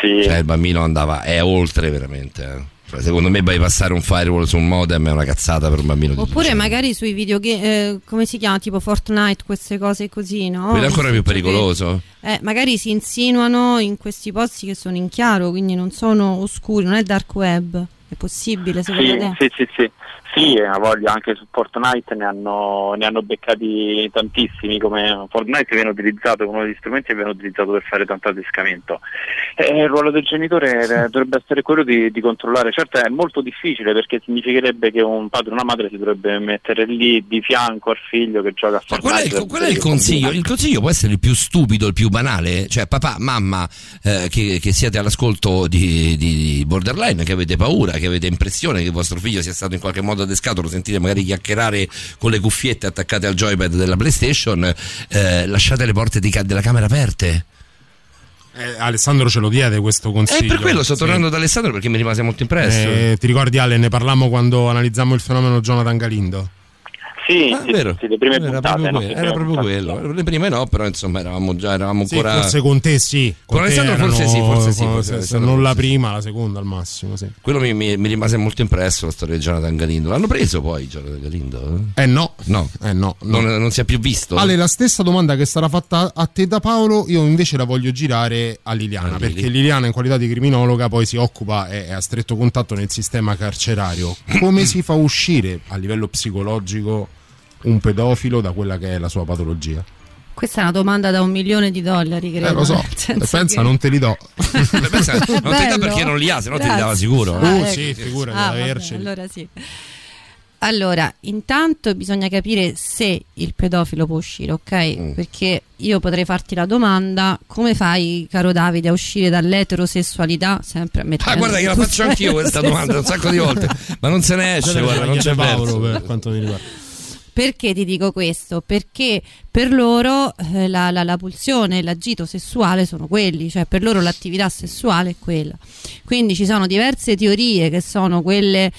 Sì. Cioè il bambino andava, è oltre veramente, eh. Secondo me bypassare un firewall su un modem è una cazzata per un bambino. Oppure di magari sui videogame, eh, come si chiama, tipo Fortnite, queste cose così, no? Quello è ancora più pericoloso. Eh, magari si insinuano in questi posti che sono in chiaro, quindi non sono oscuri, non è dark web. È possibile, secondo te? Sì, sì, sì. Sì, a voglia, anche su Fortnite ne hanno, ne hanno beccati tantissimi, come Fortnite viene utilizzato come uno degli strumenti che viene utilizzato per fare tanto adescamento. E il ruolo del genitore sì. dovrebbe essere quello di, di controllare. Certo è molto difficile, perché significherebbe che un padre o una madre si dovrebbe mettere lì di fianco al figlio che gioca a Fortnite. Ma qual è il, qual è il consiglio? Il consiglio può essere il più stupido, il più banale, cioè papà, mamma, eh, che, che siete all'ascolto di, di Borderline, che avete paura, che avete impressione che il vostro figlio sia stato in qualche modo adescato, lo sentite magari chiacchierare con le cuffiette attaccate al joypad della PlayStation, eh, lasciate le porte di ca- della camera aperte. Eh, Alessandro ce lo diede questo consiglio. E eh, per quello sto tornando sì. da Alessandro, perché mi rimase molto impresso. Eh, ti ricordi Ale, ne parlammo quando analizzammo il fenomeno Jonathan Galindo? Sì, ah, sì, vero. Sì, le prime era puntate, proprio, no, que- era proprio quello. Le prime no, però insomma eravamo già eravamo sì, ancora forse con te sì. Con, con te Alessandro erano... forse sì, forse sì, forse se, se non forse la prima, sì. la seconda al massimo, sì. Quello mi, mi, mi rimase molto impresso, la storia di Jonathan Galindo. L'hanno preso poi Jonathan Galindo? Eh, eh no, no, eh no, no. Non, non si è più visto. Ale, la stessa domanda che sarà fatta a te da Paolo, io invece la voglio girare a Liliana, ah, perché Lili. Liliana in qualità di criminologa poi si occupa e è a stretto contatto nel sistema carcerario. Come si fa uscire a livello psicologico un pedofilo da quella che è la sua patologia? Questa è una domanda da un milione di dollari, credo. Eh, lo so, pensa che... non te li do. pensa, non bello. Te li do perché non li ha, se no te li dava sicuro. Ah, eh. Uh, ecco. Sì, figurati, ah, vabbè, allora sì. Allora, intanto bisogna capire se il pedofilo può uscire, ok? Mm. Perché io potrei farti la domanda: come fai, caro Davide, a uscire dall'eterosessualità? Sempre a mettere. Ah, guarda, che la faccio anch'io questa domanda un sacco di volte, ma non se ne esce, guarda, non c'è Paolo per quanto mi riguarda. Perché ti dico questo? Perché per loro eh, la, la, la pulsione e l'agito sessuale sono quelli, cioè per loro l'attività sessuale è quella. Quindi ci sono diverse teorie che sono quelle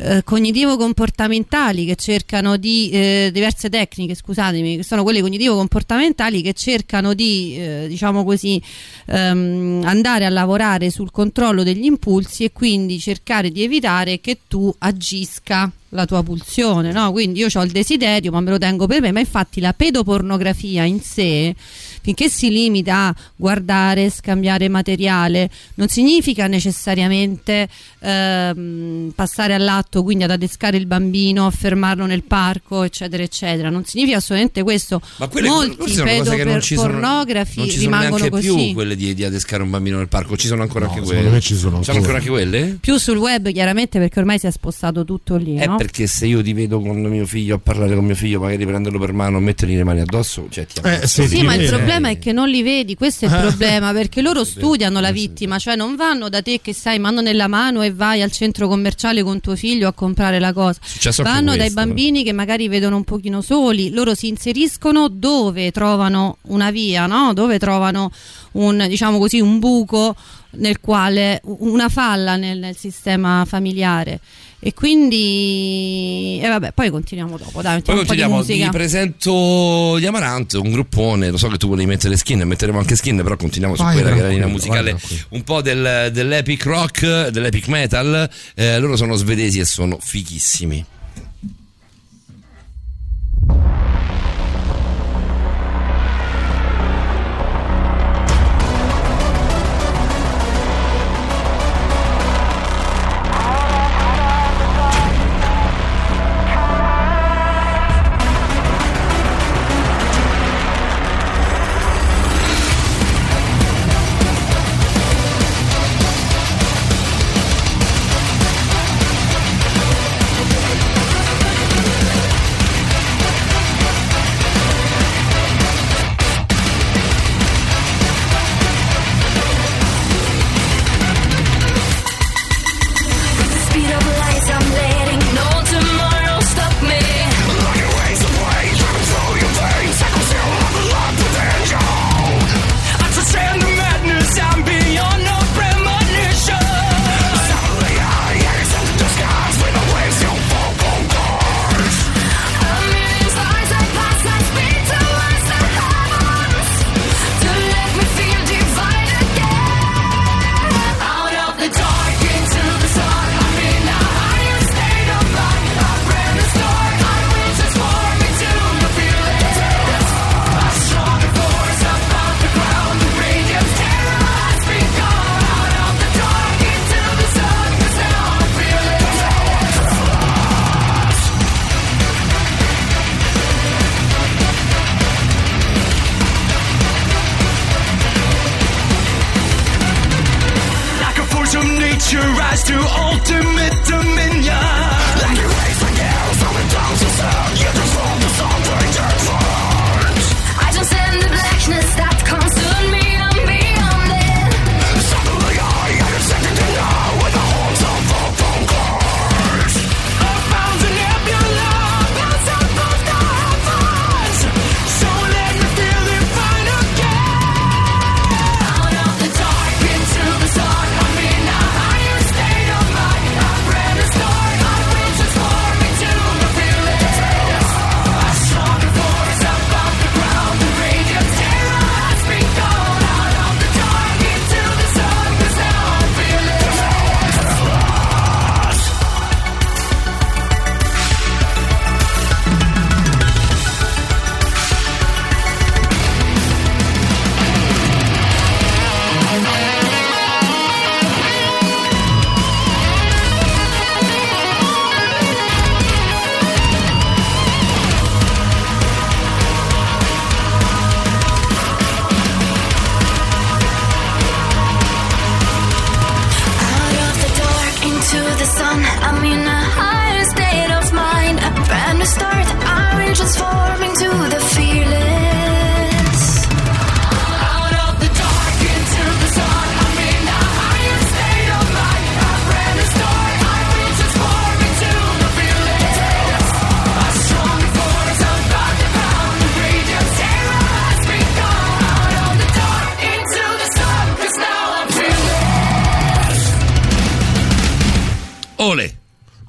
eh, cognitivo-comportamentali che cercano di eh, diverse tecniche, scusatemi, che sono quelle cognitivo-comportamentali che cercano di eh, diciamo così ehm, andare a lavorare sul controllo degli impulsi e quindi cercare di evitare che tu agisca la tua pulsione, no? Quindi io ho il desiderio ma me lo tengo per me, ma infatti la pedopornografia in sé, finché si limita a guardare, scambiare materiale, non significa necessariamente ehm, passare all'atto, quindi ad adescare il bambino, fermarlo nel parco, eccetera eccetera, non significa assolutamente questo. Ma quelle, molti pedopornografi non ci sono, non ci rimangono così, più quelle di, di adescare un bambino nel parco, ci sono ancora no, anche quelle ci sono, sono ancora anche quelle? Più sul web chiaramente, perché ormai si è spostato tutto lì, eh, no? Perché se io ti vedo con mio figlio a parlare con mio figlio, magari prenderlo per mano, mettergli le mani addosso, cioè ti eh, sì, sì, ma il problema è che non li vedi, questo è il problema, perché loro studiano la vittima, cioè non vanno da te che sai mano nella mano e vai al centro commerciale con tuo figlio a comprare la cosa, vanno dai bambini che magari vedono un pochino soli, loro si inseriscono dove trovano una via, no? Dove trovano un, diciamo così, un buco nel quale, una falla nel, nel sistema familiare. E quindi, e vabbè, poi continuiamo dopo. Dai, poi continuiamo. Vi presento gli Amaranto, un gruppone. Lo so che tu volevi mettere Skin, metteremo anche Skin, però continuiamo su ah, quella no, che è la linea musicale, no, un po' del, dell'epic rock, dell'epic metal. Eh, loro sono svedesi e sono fighissimi.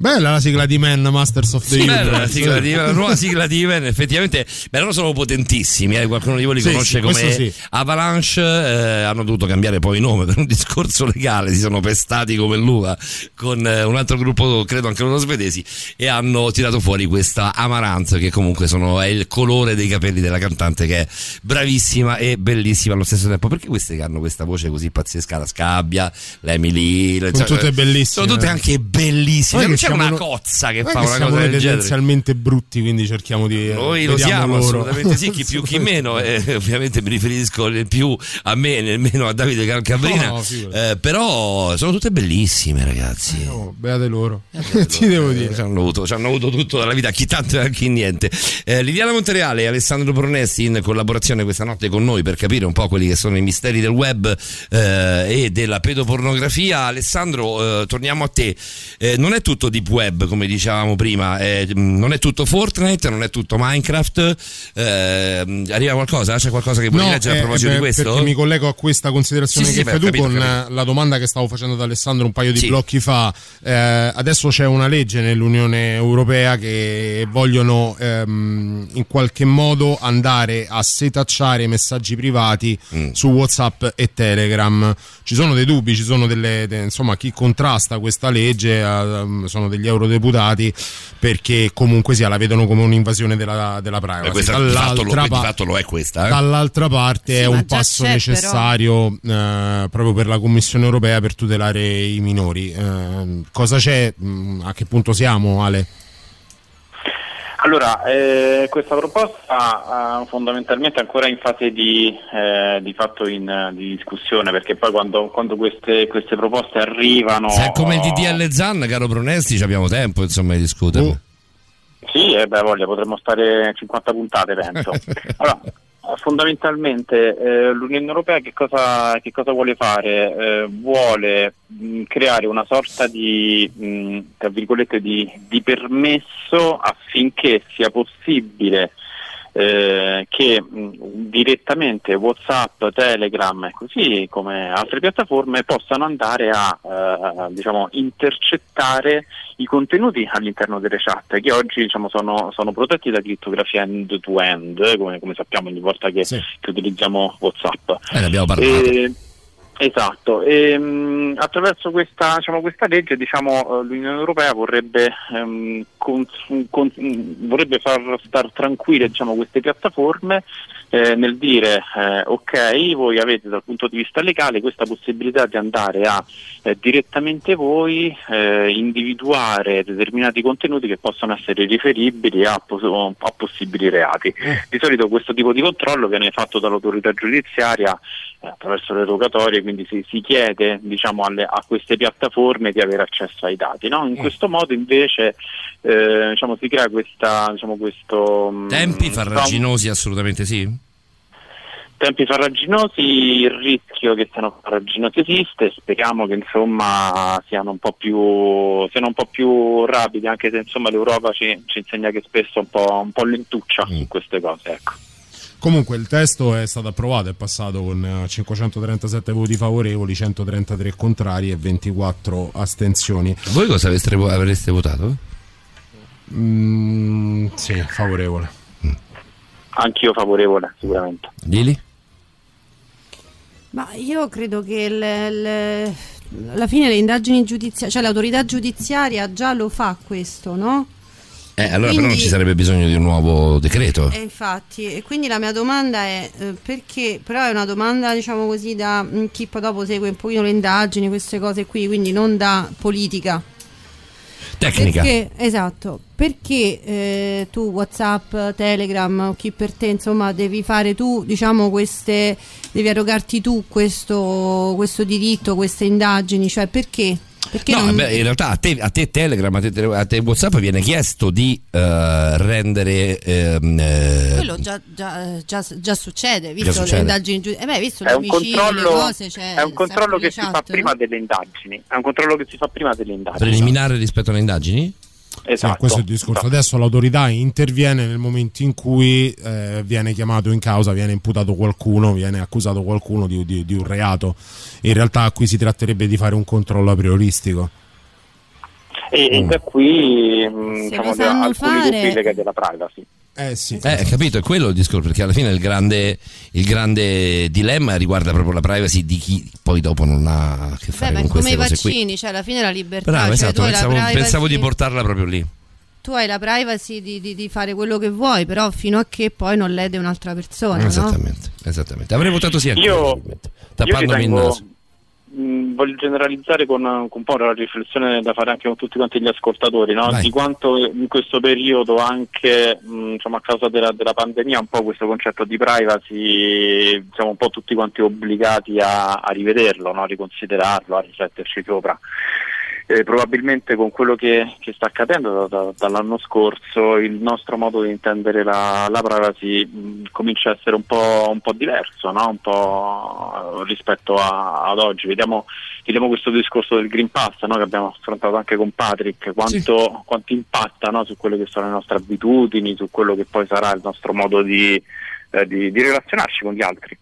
Bella la sigla di Men, Masters of the sì, Universe. Bella la sigla di, la nuova sigla di Men, effettivamente. Beh, loro sono potentissimi, eh? Qualcuno di voi li sì, conosce sì, come sì. Avalanche. Eh, hanno dovuto cambiare poi nome per un discorso legale. Si sono pestati come l'uva con eh, un altro gruppo, credo anche loro svedesi, e hanno tirato fuori questa Amaranth, che comunque sono, è il colore dei capelli della cantante, che è bravissima e bellissima allo stesso tempo. Perché queste che hanno questa voce così pazzesca, la Scabbia, l'Emily, sono tutte bellissime, sono tutte anche bellissime. C'è una cozza che fa che una siamo cosa del genere. Tendenzialmente brutti, quindi cerchiamo di. Noi lo siamo loro. Assolutamente sì, chi più chi meno. Eh, ovviamente mi riferisco nel più a me e nel meno a Davide Calcabrina. No, no, eh, però sono tutte bellissime, ragazzi. No, beate loro. Beate Ti loro. devo eh, dire. Ci hanno avuto, ci hanno avuto tutto dalla vita, chi tanto e anche niente. Eh, Liliana Montereale e Alessandro Brunesti in collaborazione questa notte con noi per capire un po' quelli che sono i misteri del web eh, e della pedopornografia. Alessandro, eh, torniamo a te. Eh, non è tutto di web, come dicevamo prima, eh, non è tutto Fortnite, non è tutto Minecraft, eh, arriva qualcosa? C'è qualcosa che vuoi no, leggere eh, a proposito beh, di questo? Perché mi collego a questa considerazione sì, che sì, fai beh, tu capito, con capito. la domanda che stavo facendo ad Alessandro un paio di sì. blocchi fa. Eh, adesso c'è una legge nell'Unione Europea che vogliono ehm, in qualche modo andare a setacciare i messaggi privati mm. su WhatsApp e Telegram. Ci sono dei dubbi, ci sono delle de, insomma, chi contrasta questa legge eh, sono degli eurodeputati, perché comunque sia la vedono come un'invasione della, della privacy. Questa, di, fatto lo, pa- di fatto lo è questa eh? Dall'altra parte sì, è un passo necessario eh, proprio per la Commissione Europea per tutelare i minori. Eh, cosa c'è? A che punto siamo, Ale? Allora, eh, questa proposta eh, fondamentalmente è ancora in fase di, eh, di fatto in, di discussione, perché poi quando, quando queste, queste proposte arrivano... Se è come il D D L Zan, caro Brunesti, abbiamo tempo insomma di discutere. Uh. Sì, eh, beh, voglia, potremmo stare cinquanta puntate, penso. Allora, fondamentalmente eh, l'Unione Europea che cosa, che cosa vuole fare? Eh, vuole mh, creare una sorta di mh, tra virgolette di, di permesso affinché sia possibile eh, che mh, direttamente WhatsApp, Telegram, così come altre piattaforme possano andare a eh, diciamo intercettare i contenuti all'interno delle chat, che oggi diciamo sono, sono protetti da crittografia end-to-end, come, come sappiamo ogni volta che, sì. che utilizziamo WhatsApp. Eh, ne abbiamo parlato. E, esatto. E, mh, attraverso questa, diciamo, questa legge, diciamo, l'Unione Europea vorrebbe, ehm, con, con, vorrebbe far star tranquille, diciamo, queste piattaforme eh, nel dire eh, ok, voi avete dal punto di vista legale questa possibilità di andare a eh, direttamente voi eh, individuare determinati contenuti che possono essere riferibili a, pos- a possibili reati. Di solito questo tipo di controllo viene fatto dall'autorità giudiziaria eh, attraverso le rogatorie, quindi si, si chiede diciamo alle, a queste piattaforme di avere accesso ai dati, no? In questo modo invece eh, diciamo si crea questa diciamo questo tempi farraginosi tom- assolutamente sì. Tempi farraginosi, il rischio che siano farraginosi esiste, speriamo che insomma siano un po' più siano un po' più rapidi, anche se insomma l'Europa ci, ci insegna che spesso un po' un po' lentuccia in queste cose, ecco. Comunque il testo è stato approvato, è passato con cinquecentotrentasette voti favorevoli, centotrentatré contrari e ventiquattro astensioni. Voi cosa avreste, avreste votato? Mm, sì, favorevole. Anch'io favorevole, sicuramente. Lili? Ma io credo che il, il, alla fine le indagini giudiziarie, cioè l'autorità giudiziaria già lo fa questo, no? Eh, allora quindi, però non ci sarebbe bisogno di un nuovo decreto. Eh, infatti, e quindi la mia domanda è eh, perché, però è una domanda diciamo così da chi poi dopo segue un pochino le indagini, queste cose qui, quindi non da politica. Tecnica. Perché, esatto, perché eh, tu WhatsApp, Telegram o chi per te insomma devi fare tu diciamo queste, devi arrogarti tu questo, questo diritto, queste indagini, cioè perché? Perché no, non... beh, in realtà a te, a te Telegram, a te, a te WhatsApp viene chiesto di uh, rendere um, eh... quello già, già, già, già succede, visto già succede. Le indagini giudiziarie, eh beh, visto è un controllo, le cose, cioè, è un controllo che chat, si fa prima delle indagini, è un controllo che si fa prima delle indagini. Preliminare rispetto alle indagini? Esatto. Sì, questo è il discorso. Adesso l'autorità interviene nel momento in cui eh, viene chiamato in causa, viene imputato qualcuno, viene accusato qualcuno di, di, di un reato. In realtà qui si tratterebbe di fare un controllo aprioristico. e mm. da qui mh, diciamo, da alcuni dubbi legati della privacy. Eh sì, esatto. eh, capito, è quello il discorso, perché alla fine il grande, il grande dilemma riguarda proprio la privacy di chi poi dopo non ha a che fare Beh, con queste cose qui. Come i vaccini, cioè alla fine la libertà. Bravo, cioè, esatto, pensavo, la privacy... pensavo di portarla proprio lì. Tu hai la privacy di, di, di fare quello che vuoi, però fino a che poi non lede un'altra persona. Esattamente, no? Esattamente. Avrei votato sì anche io, tappandomi il naso. Voglio generalizzare con, con un po' una riflessione da fare anche con tutti quanti gli ascoltatori, no? Di quanto in questo periodo anche mh, diciamo, a causa della, della pandemia un po' questo concetto di privacy siamo un po' tutti quanti obbligati a, a rivederlo, no? A riconsiderarlo, a rifletterci sopra. Eh, probabilmente con quello che, che sta accadendo da, da, dall'anno scorso il nostro modo di intendere la, la privacy mh, comincia a essere un po', un po' diverso, no? Un po' rispetto a, ad oggi. Vediamo, vediamo questo discorso del Green Pass, no? Che abbiamo affrontato anche con Patrick, quanto, sì. quanto impatta, no? Su quelle che sono le nostre abitudini, su quello che poi sarà il nostro modo di, eh, di, di relazionarci con gli altri.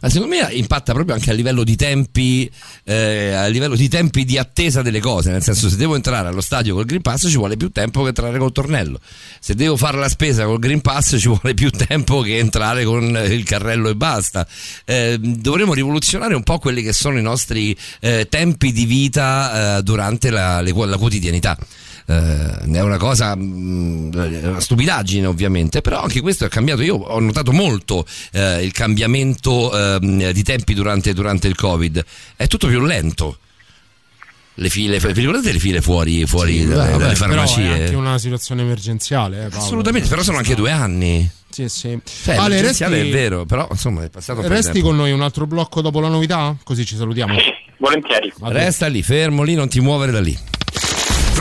Ma secondo me impatta proprio anche a livello di tempi, eh, a livello di tempi di attesa delle cose, nel senso, se devo entrare allo stadio col Green Pass ci vuole più tempo che entrare col tornello, se devo fare la spesa col Green Pass ci vuole più tempo che entrare con il carrello e basta. Eh, dovremmo rivoluzionare un po' quelli che sono i nostri eh, tempi di vita eh, durante la, le, la quotidianità. Eh, è una cosa, mh, una stupidaggine ovviamente, però anche questo è cambiato. Io ho notato molto eh, il cambiamento eh, di tempi durante, durante il Covid, è tutto più lento. Le file, vi ricordate le file fuori, fuori sì, dalle, vabbè, dalle farmacie? Però è anche una situazione emergenziale, eh, Paolo. Assolutamente, però sono anche due anni. Sì, sì. Cioè, Ale, resti, è vero, però insomma è passato. Resti tempo. Con noi un altro blocco dopo la novità? Così ci salutiamo. Sì, volentieri. Vabbè. Resta lì, fermo lì, non ti muovere da lì.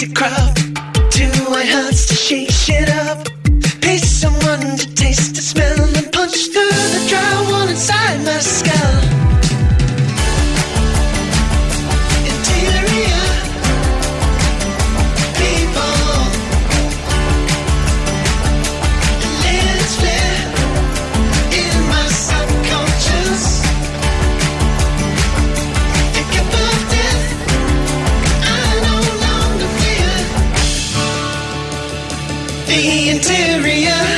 to crop, to my hands to shake shit up. Pay someone to taste the smell and punch through the drywall inside my skull. Interior people, the latest flare in my subconscious. Think about death, I no longer fear the interior.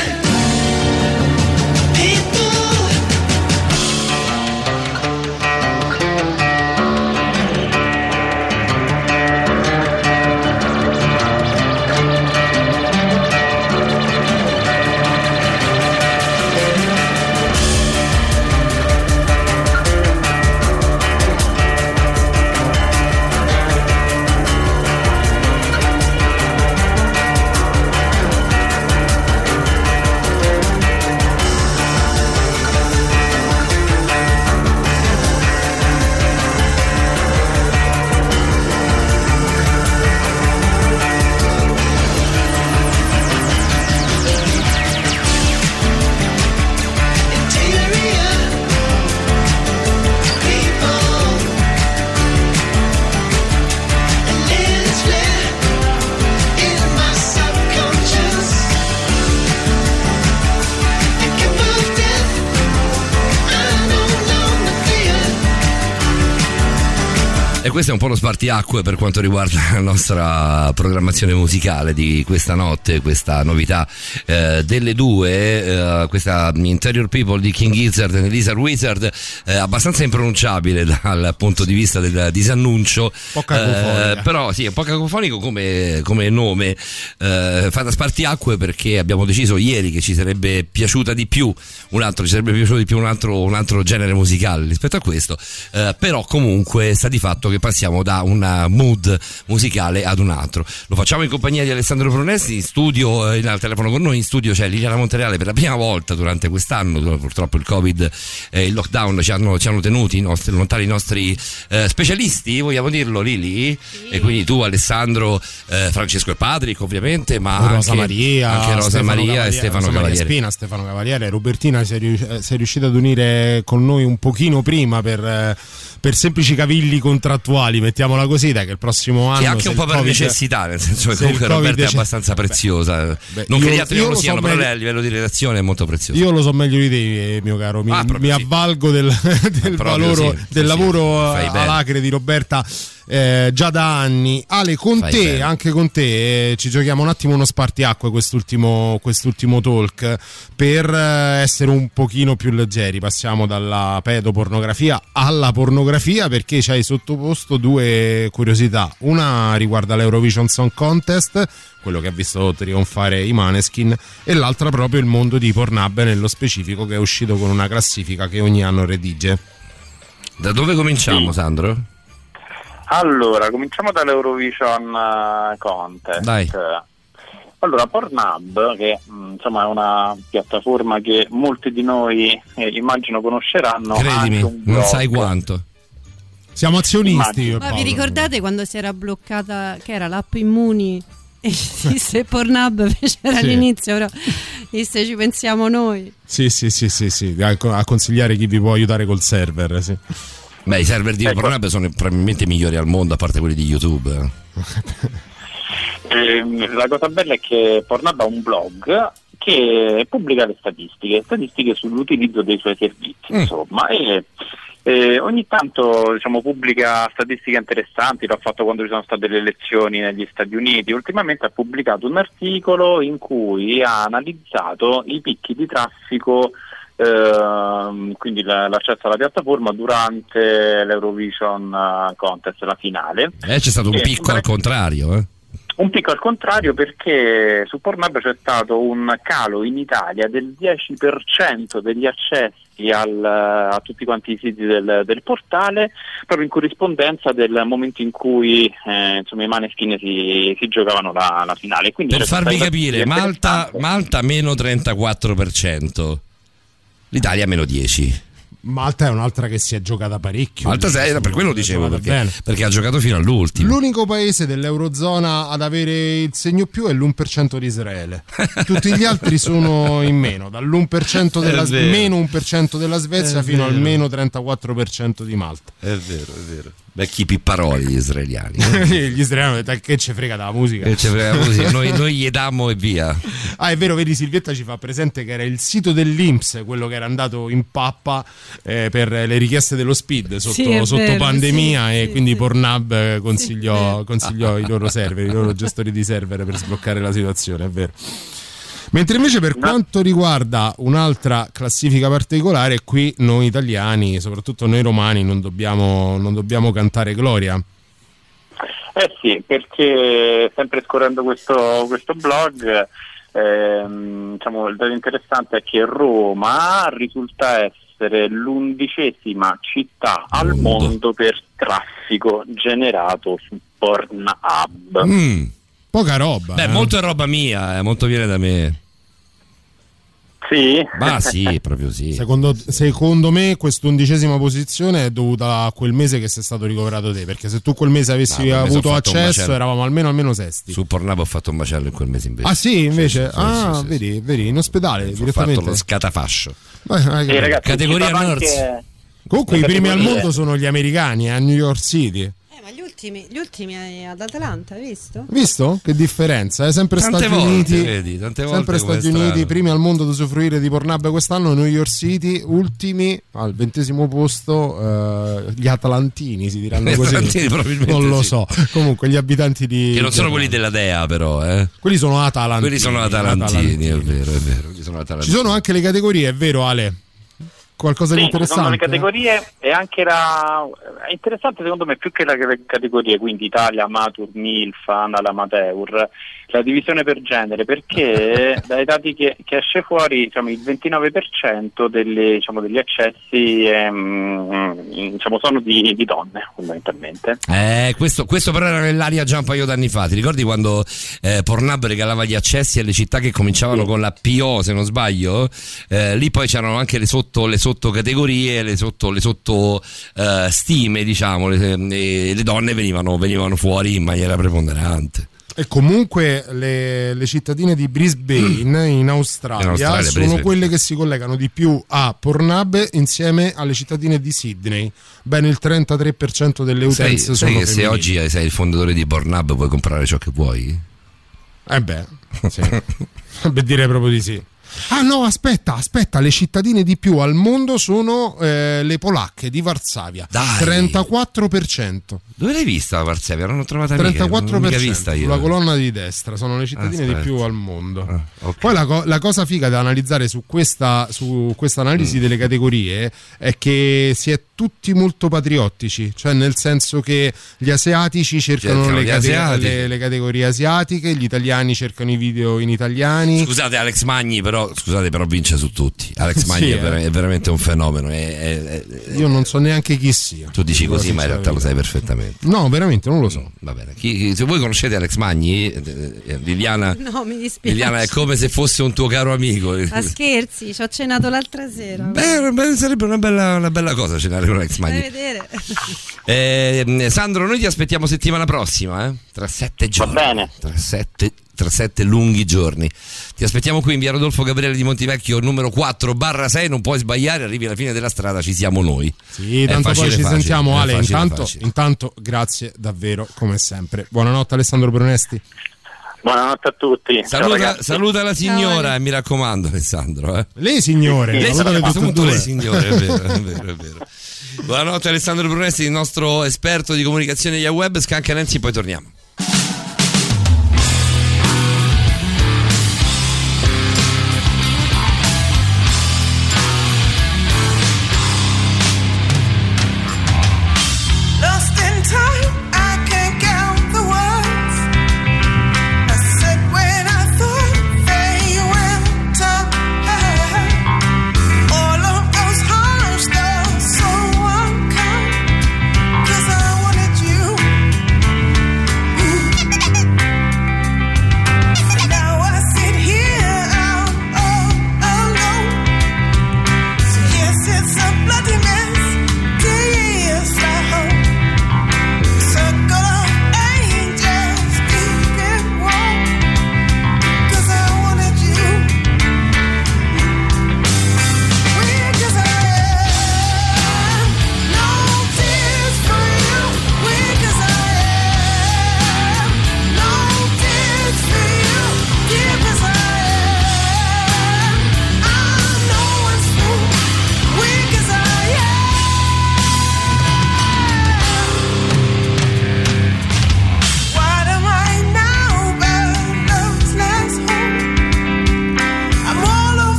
Questo è un po' lo spartiacque per quanto riguarda la nostra programmazione musicale di questa notte, questa novità eh, delle due, eh, questa Interior People di King Gizzard e Lizard Wizard, eh, abbastanza impronunciabile dal punto di vista del disannuncio, eh, però sì, è un po' cacofonico come, come nome, eh, fa da spartiacque perché abbiamo deciso ieri che ci sarebbe piaciuta di più un altro, ci sarebbe piaciuto di più un altro, un altro genere musicale rispetto a questo, eh, però comunque sta di fatto che passiamo da un mood musicale ad un altro. Lo facciamo in compagnia di Alessandro Brunesti in studio, eh, al telefono con noi in studio c'è Liliana Montereale. Per la prima volta durante quest'anno, purtroppo il Covid e eh, il lockdown ci hanno, ci hanno tenuti nostri, lontani i nostri eh, specialisti, vogliamo dirlo Lili? Sì. E quindi tu Alessandro, eh, Francesco e Patrick ovviamente, ma anche Rosa Maria, anche Rosa Stefano Maria Cavaliere, e Stefano Rosa Cavaliere Spina, Stefano Cavaliere. Robertina si è riuscita ad unire con noi un pochino prima per... Eh, per semplici cavilli contrattuali, mettiamola così, dai, che il prossimo anno... Che anche un po' per COVID, necessità, nel senso che se comunque Roberta è abbastanza preziosa. Beh, non che gli altri non lo siano, so però me... a livello di redazione è molto preziosa. Io lo so meglio di te, mio caro, mi, ah, mi sì. avvalgo del, del valore, sì, del sì, lavoro sì, all'acre di Roberta. Eh, già da anni. Ale, con Fai te, bene. anche con te, eh, ci giochiamo un attimo uno spartiacque quest'ultimo, quest'ultimo talk per eh, essere un pochino più leggeri. Passiamo dalla pedopornografia alla pornografia perché ci hai sottoposto due curiosità. Una riguarda l'Eurovision Song Contest, quello che ha visto trionfare i Maneskin, e l'altra proprio il mondo di Pornhub nello specifico, che è uscito con una classifica che ogni anno redige. Da dove cominciamo, sì. Sandro? Allora, cominciamo dall'Eurovision Contest. Dai. Allora, Pornhub, che insomma è una piattaforma che molti di noi eh, immagino conosceranno. Credimi, anche un non blog. Sai quanto. Siamo azionisti. Io, ma vi ricordate quando si era bloccata, che era l'app Immuni? E disse Pornhub, c'era sì. all'inizio, però disse ci pensiamo noi. Sì, sì, sì, sì, sì, a, a consigliare chi vi può aiutare col server, sì. Beh, i server di Pornhub sono probabilmente i migliori al mondo, a parte quelli di YouTube. Eh, la cosa bella è che Pornhub ha un blog che pubblica le statistiche, statistiche sull'utilizzo dei suoi servizi, mm. insomma, e eh, ogni tanto diciamo pubblica statistiche interessanti. L'ha fatto quando ci sono state le elezioni negli Stati Uniti. Ultimamente ha pubblicato un articolo in cui ha analizzato i picchi di traffico. Uh, quindi la, l'accesso alla piattaforma durante l'Eurovision uh, Contest, la finale. Eh, c'è stato un picco al contrario, eh? Un picco al contrario perché su Pornhub c'è stato un calo in Italia del dieci per cento degli accessi al, a tutti quanti i siti del, del portale, proprio in corrispondenza del momento in cui eh, insomma i Maneskin si, si giocavano la, la finale. Quindi per farvi capire, Malta, Malta meno trentaquattro per cento. L'Italia meno dieci. Malta è un'altra che si è giocata parecchio. Malta sei, per quello dicevo, perché, perché ha giocato fino all'ultimo. L'unico paese dell'Eurozona ad avere il segno più è l'uno per cento di Israele. Tutti gli altri sono in meno, dall'uno per cento della, meno uno per cento della Svezia è fino vero. al meno trentaquattro per cento di Malta. È vero, è vero. Vecchi pipparoli gli israeliani. Gli israeliani hanno detto che ce frega dalla musica. Che ce frega la musica, noi, noi gli dammo e via. Ah, è vero, vedi, Silvietta ci fa presente che era il sito dell'I N P S quello che era andato in pappa eh, per le richieste dello Speed sotto, sì, sotto vero, pandemia, sì, e sì, quindi sì. Pornhub consigliò, sì, consigliò i loro server, i loro gestori di server per sbloccare la situazione, è vero. Mentre invece per quanto riguarda un'altra classifica particolare, qui noi italiani, soprattutto noi romani, non dobbiamo, non dobbiamo cantare gloria. Eh sì, perché sempre scorrendo questo, questo blog, ehm, diciamo, il dato interessante è che Roma risulta essere l'undicesima città al mondo, mondo per traffico generato su Pornhub. Mm, poca roba. Beh, eh. molto è roba mia, eh, molto viene da me. Sì. Ma sì, proprio sì. Secondo, secondo me quest'undicesima posizione è dovuta a quel mese che sei stato ricoverato te, perché se tu quel mese avessi no, avuto accesso eravamo almeno almeno sesti. Su Pornhub ho fatto un macello in quel mese invece. Ah sì, invece? Sì, sì, ah, sì, vedi, sì, vedi, in ospedale ho direttamente. Ho fatto lo scatafascio. Beh, eh, ragazzi, categoria North. Anche... Comunque i primi al mondo sono gli americani, a New York City. Eh, ma gli ultimi, gli ultimi ad Atlanta, hai visto? Visto? Che differenza, è eh? sempre tante Stati volte, Uniti, vedi, tante volte sempre Stati strano. Uniti, primi al mondo ad usufruire di Pornhub quest'anno, New York City, ultimi al ventesimo posto, eh, gli atlantini si diranno gli così, atlantini, probabilmente non lo sì. so, comunque gli abitanti di... Che non sono quelli della D E A però, eh? Quelli sono atalantini. Quelli sono atalantini, atalantini. È vero, è vero, quelli sono atalantini. Ci sono anche le categorie, è vero Ale? Qualcosa sì, di interessante. Sono le categorie e anche la è interessante secondo me più che la, le categorie, quindi Italia, Amateur, Milf, Anal, Amateur, la divisione per genere, perché dai dati che, che esce fuori, diciamo, il ventinove per cento delle, diciamo, degli accessi ehm, diciamo, sono di, di donne fondamentalmente. Eh, questo, questo però era nell'aria già un paio d'anni fa, ti ricordi quando eh, Pornhub regalava gli accessi alle città che cominciavano sì. con la P O se non sbaglio, eh, lì poi c'erano anche le sotto le sottocategorie, le sotto le sotto uh, stime, diciamo, le, le, le donne venivano, venivano fuori in maniera preponderante. E comunque le, le cittadine di Brisbane in Australia, in Australia sono Brisbane. quelle che si collegano di più a Pornhub insieme alle cittadine di Sydney. Ben il trentatré per cento delle utenze sei, sono sei femminili. Se oggi sei il fondatore di Pornhub puoi comprare ciò che vuoi? Eh beh, sì. Beh, direi proprio di sì. Ah no, aspetta, aspetta, le cittadine di più al mondo sono eh, le polacche di Varsavia. Dai. trentaquattro per cento. Dove l'hai vista la Varsavia? Non l'ho trovata mica. trentaquattro per cento sulla colonna di destra sono le cittadine aspetta. di più al mondo. Ah, okay. Poi la, co- la cosa figa da analizzare su questa su questa analisi mm. delle categorie è che si è tutti molto patriottici, cioè nel senso che gli asiatici cercano, cercano le, cate- asiatici. Le, le categorie asiatiche, gli italiani cercano i video in italiani. Scusate Alex Magni però Scusate, però vince su tutti. Alex Magni sì, è, ver- è veramente un fenomeno. È, è, è, è... Io non so neanche chi sia. Tu dici così, ma in realtà lo sai perfettamente. No, veramente non lo so. Va bene. Chi, chi, se voi conoscete Alex Magni, Liliana, no, mi dispiace. Liliana è come se fosse un tuo caro amico. Ma scherzi, ci ho cenato l'altra sera. Beh, beh sarebbe una bella, una bella cosa cenare con Alex Magni. Vedere. Eh, Sandro, noi ti aspettiamo settimana prossima, eh? Tra sette giorni. Va bene. Tra sette tra sette lunghi giorni ti aspettiamo qui in via Rodolfo Gabriele di Montivecchio numero quattro barra sei, non puoi sbagliare, arrivi alla fine della strada, ci siamo noi. Sì, tanto facile, poi ci facile, sentiamo Ale, facile, intanto, intanto grazie davvero come sempre, buonanotte Alessandro Brunesti. Buonanotte a tutti. Saluta, saluta la signora, ciao. Mi raccomando, Alessandro. Eh. Lei signore, lei saluta a questo punto lei signore, è vero, è vero, è vero. Buonanotte Alessandro Brunesti, il nostro esperto di comunicazione via web, Scanca Nancy, poi torniamo.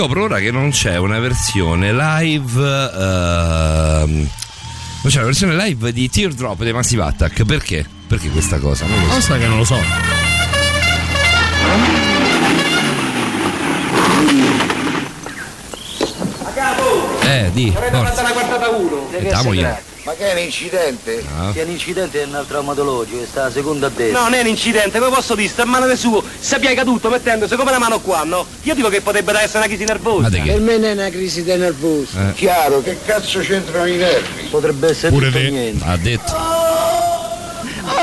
scopro ora che non c'è una versione live ehm, non c'è una versione live di Teardrop dei Massive Attack. Perché? Perché questa cosa? Non lo so. Che non lo so. A capo! Eh, di, forza. Mettiamogli. Ma che è un incidente? No. Che è un incidente è un traumatologio, sta a seconda a destra. No, non è un incidente, come posso dire, sta a mano del suo, si abbia caduto mettendosi come la mano qua, no? Io dico che potrebbe essere una crisi nervosa. Per me non è una crisi nervosa. Eh. Chiaro, che cazzo c'entrano i nervi? Potrebbe essere pure tutto niente. Ha detto. Oh,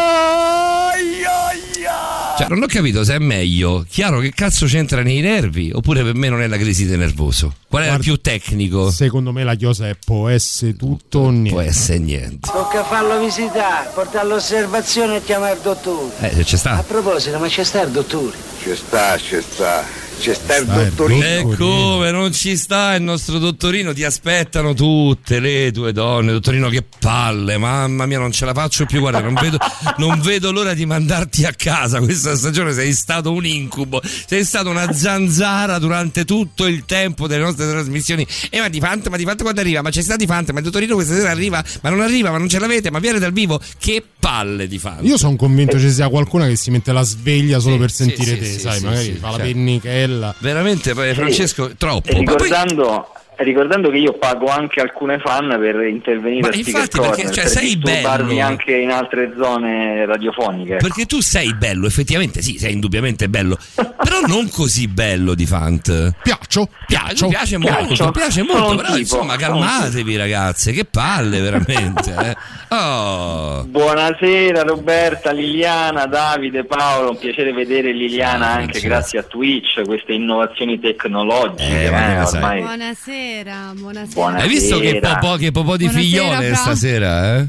io, io. Cioè, non ho capito se è meglio, chiaro che cazzo c'entrano i nervi, oppure per me non è una crisi nervosa. Qual era più tecnico? Secondo me la chiosa è può essere tutto o niente. Può essere niente. Tocca farlo visitare, portarlo all'osservazione e chiamare il dottore. Eh, se c'è sta. A proposito, ma c'è sta il dottore? C'è sta, c'è sta. C'è sta il dottorino. E come non ci sta il nostro dottorino? Ti aspettano tutte le tue donne. Dottorino, che palle, mamma mia, non ce la faccio più. Guarda, non vedo, non vedo l'ora di mandarti a casa. Questa stagione sei stato un incubo. Sei stato una zanzara durante tutto il tempo delle nostre trasmissioni. E eh, ma di Fanta, ma di Fanta quando arriva? Ma c'è sta di Fanta, ma il dottorino questa sera arriva? Ma non arriva, ma non ce l'avete, ma viene dal vivo? Che palle di Fanta. Io sono convinto eh. ci sia qualcuna che si mette la sveglia solo sì, per sentire sì, te, sì, sai, sì, magari sì, fa cioè, la pennichella. Veramente, Francesco, sì. troppo. E ricordando, poi... ricordando che io pago anche alcune fan per intervenire ma a infatti perché, corner, cioè, per sei bello anche in altre zone radiofoniche. Perché tu sei bello, effettivamente, sì, sei indubbiamente bello. Però non così bello di Fant. Piaccio, piaccio, piace molto, piace molto, però tipo, insomma calmatevi ragazze, che palle veramente. Eh. Oh. Buonasera Roberta, Liliana, Davide, Paolo, un piacere vedere Liliana sì, anche sì. grazie a Twitch, queste innovazioni tecnologiche. Eh, eh, ormai... Buonasera, buonasera. Buonasera. Hai visto che popò, che popò di buonasera, figlione Fra. Stasera, eh?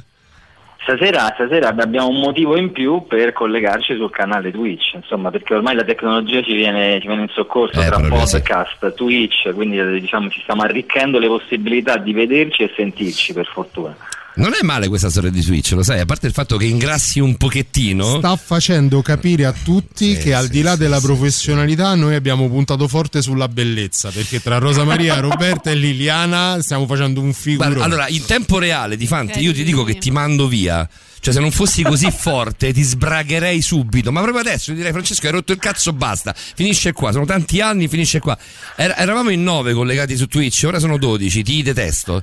Stasera, stasera abbiamo un motivo in più per collegarci sul canale Twitch, insomma, perché ormai la tecnologia ci viene, ci viene in soccorso eh, tra podcast, sì. Twitch, quindi diciamo ci stiamo arricchendo le possibilità di vederci e sentirci, per fortuna. Non è male questa storia di Twitch, lo sai, a parte il fatto che ingrassi un pochettino. Sta facendo capire a tutti eh, che sì, al di là sì, della sì, professionalità sì. noi abbiamo puntato forte sulla bellezza, perché tra Rosa Maria, Roberta e Liliana stiamo facendo un figurone. Guarda, allora, in tempo reale, Di Fanti, io ti dico che ti mando via. Cioè, se non fossi così forte ti sbragherei subito. Ma proprio adesso ti direi, Francesco, hai rotto il cazzo, basta. Finisce qua, sono tanti anni, finisce qua. Era, eravamo in nove collegati su Twitch, ora sono dodici, ti detesto.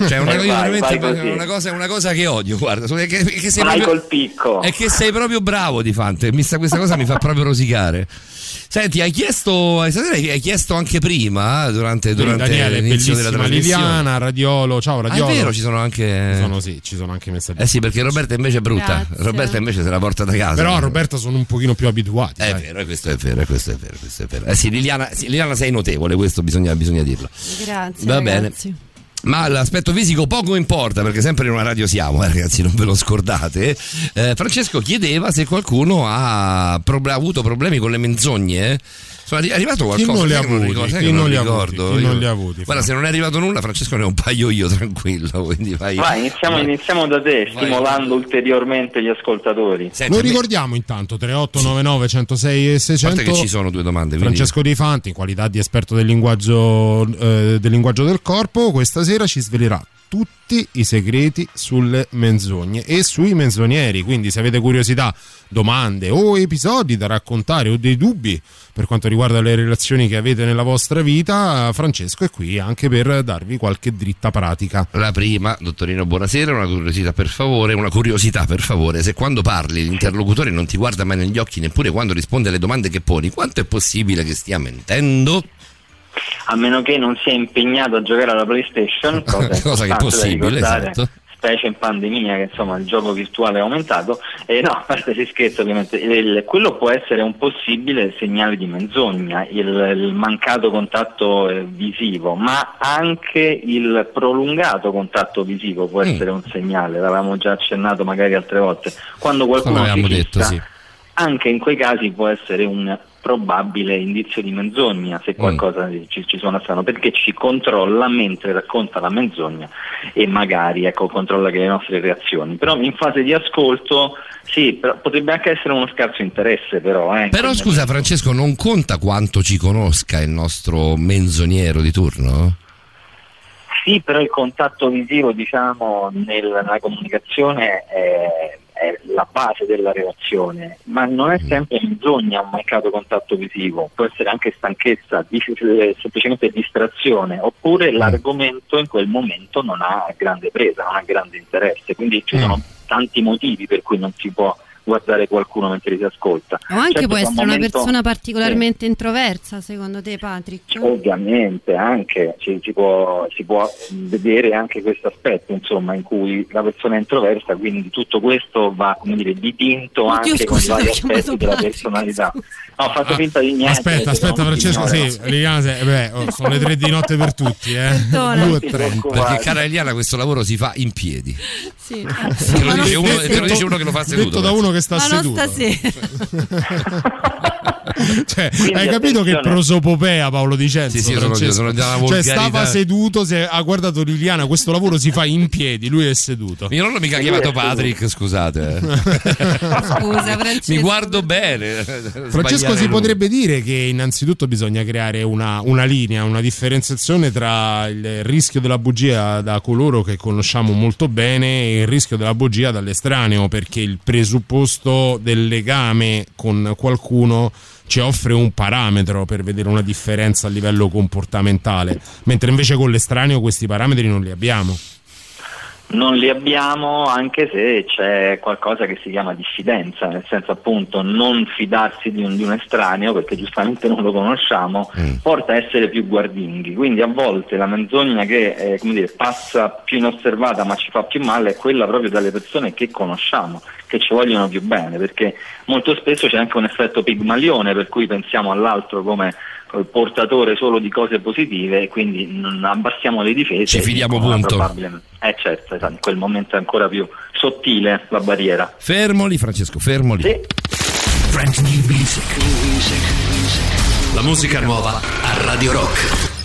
Cioè, una, eh, io vai, veramente vai una, cosa, una cosa che odio, guarda. Che, che sei vai proprio, col picco. È che sei proprio bravo di Fante. Mi sta, questa cosa mi fa proprio rosicare. Senti, hai chiesto, hai chiesto anche prima, durante, durante Daniele, l'inizio della trasmissione. Liliana, Radiolo, ciao Radiolo. Ah, è vero, ci sono anche... Ci sono, sì, ci sono anche messaggi. Eh sì, perché Roberta invece è brutta. Grazie. Roberta invece se la porta da casa. Però a Roberta sono un pochino più abituati. È sai. vero, questo è vero, questo è vero, questo è vero. Eh sì, Liliana, sì, Liliana sei notevole, questo bisogna, bisogna dirlo. Grazie, va ragazzi. Bene. Ma l'aspetto fisico poco importa, perché sempre in una radio siamo, eh, ragazzi, non ve lo scordate. Eh, Francesco chiedeva se qualcuno ha, prob- ha avuto problemi con le menzogne. Sono arrivato qualcosa. Chi non li ha avuti? Chi non li ha avuti? Guarda, se non è arrivato nulla, Francesco ne ho un paio io, tranquillo. Quindi vai, vai, iniziamo, vai. iniziamo da te, stimolando vai. ulteriormente gli ascoltatori. Senti, lo ricordiamo me... intanto tre otto nove nove, centosei e seicento. A parte che ci sono due domande. Francesco quindi... Dei Fanti, in qualità di esperto del linguaggio, eh, del linguaggio del corpo, questa sera ci svelerà tutti i segreti sulle menzogne e sui menzogneri. Quindi se avete curiosità, domande o episodi da raccontare o dei dubbi per quanto riguarda le relazioni che avete nella vostra vita, Francesco è qui anche per darvi qualche dritta pratica. La prima, dottorino, buonasera, una curiosità per favore, una curiosità per favore, se quando parli l'interlocutore non ti guarda mai negli occhi neppure quando risponde alle domande che poni, quanto è possibile che stia mentendo? A meno che non sia impegnato a giocare alla PlayStation, cosa, cosa che è possibile, esatto. Specie in pandemia, che insomma il gioco virtuale è aumentato. E no, a parte si scherzo, ovviamente il, quello può essere un possibile segnale di menzogna, il, il mancato contatto eh, visivo, ma anche il prolungato contatto visivo può mm. essere un segnale. L'avevamo già accennato magari altre volte, quando qualcuno si fissa, detto, sì. anche in quei casi può essere un probabile indizio di menzogna, se qualcosa mm. ci, ci suona strano, perché ci controlla mentre racconta la menzogna e magari ecco controlla che le nostre reazioni. Però in fase di ascolto sì, però potrebbe anche essere uno scarso interesse, però eh, però scusa Francesco, non conta quanto ci conosca il nostro menzognero di turno? Sì, però il contatto visivo, diciamo, nel, nella comunicazione è, è la base della relazione, ma non è sempre menzogna un mancato contatto visivo, può essere anche stanchezza, semplicemente distrazione, oppure l'argomento in quel momento non ha grande presa, non ha grande interesse, quindi ci sono tanti motivi per cui non si può guardare qualcuno mentre si ascolta. O anche certo, può essere momento, una persona particolarmente eh, introversa, secondo te, Patrick? Ovviamente, anche ci, ci può, si può vedere anche questo aspetto, insomma, in cui la persona è introversa, quindi tutto questo va, come dire, dipinto oh, anche Dio, con scusa, vari aspetti della Patrick, personalità. No, ho fatto ah, finta di niente. Aspetta, aspetta Francesco, sì, Liliana, beh, oh, sono le tre di notte per tutti, eh. Due, tre. Perché cara Liliana, questo lavoro si fa in piedi. Sì. Sì. Te lo dice uno, te lo dice uno che lo fa seduto. Da uno che sta seduto, cioè, quindi, hai capito attenzione, che prosopopea Paolo Dicenzo, sì, sì, sono, sono cioè stava seduto, se ha guardato Liliana, questo lavoro si fa in piedi, lui è seduto. Io non l'ho mica chiamato Patrick, scusate. Scusa Francesco, mi guardo bene. Francesco, si potrebbe dire che innanzitutto bisogna creare una, una linea, una differenziazione tra il rischio della bugia da coloro che conosciamo molto bene e il rischio della bugia dall'estraneo, perché il presupposto del legame con qualcuno ci offre un parametro per vedere una differenza a livello comportamentale, mentre invece con l'estraneo questi parametri non li abbiamo. Non li abbiamo, anche se c'è qualcosa che si chiama diffidenza, nel senso appunto non fidarsi di un, di un estraneo, perché giustamente non lo conosciamo, mm. porta a essere più guardinghi. Quindi a volte la menzogna che eh, come dire, passa più inosservata ma ci fa più male è quella proprio dalle persone che conosciamo, che ci vogliono più bene, perché molto spesso c'è anche un effetto pigmalione, per cui pensiamo all'altro come portatore solo di cose positive e quindi non abbassiamo le difese, ci fidiamo punto. Eh certo, in quel momento è ancora più sottile la barriera. Fermoli Francesco, fermoli. Sì. French New Music. New Music. La musica nuova a Radio Rock.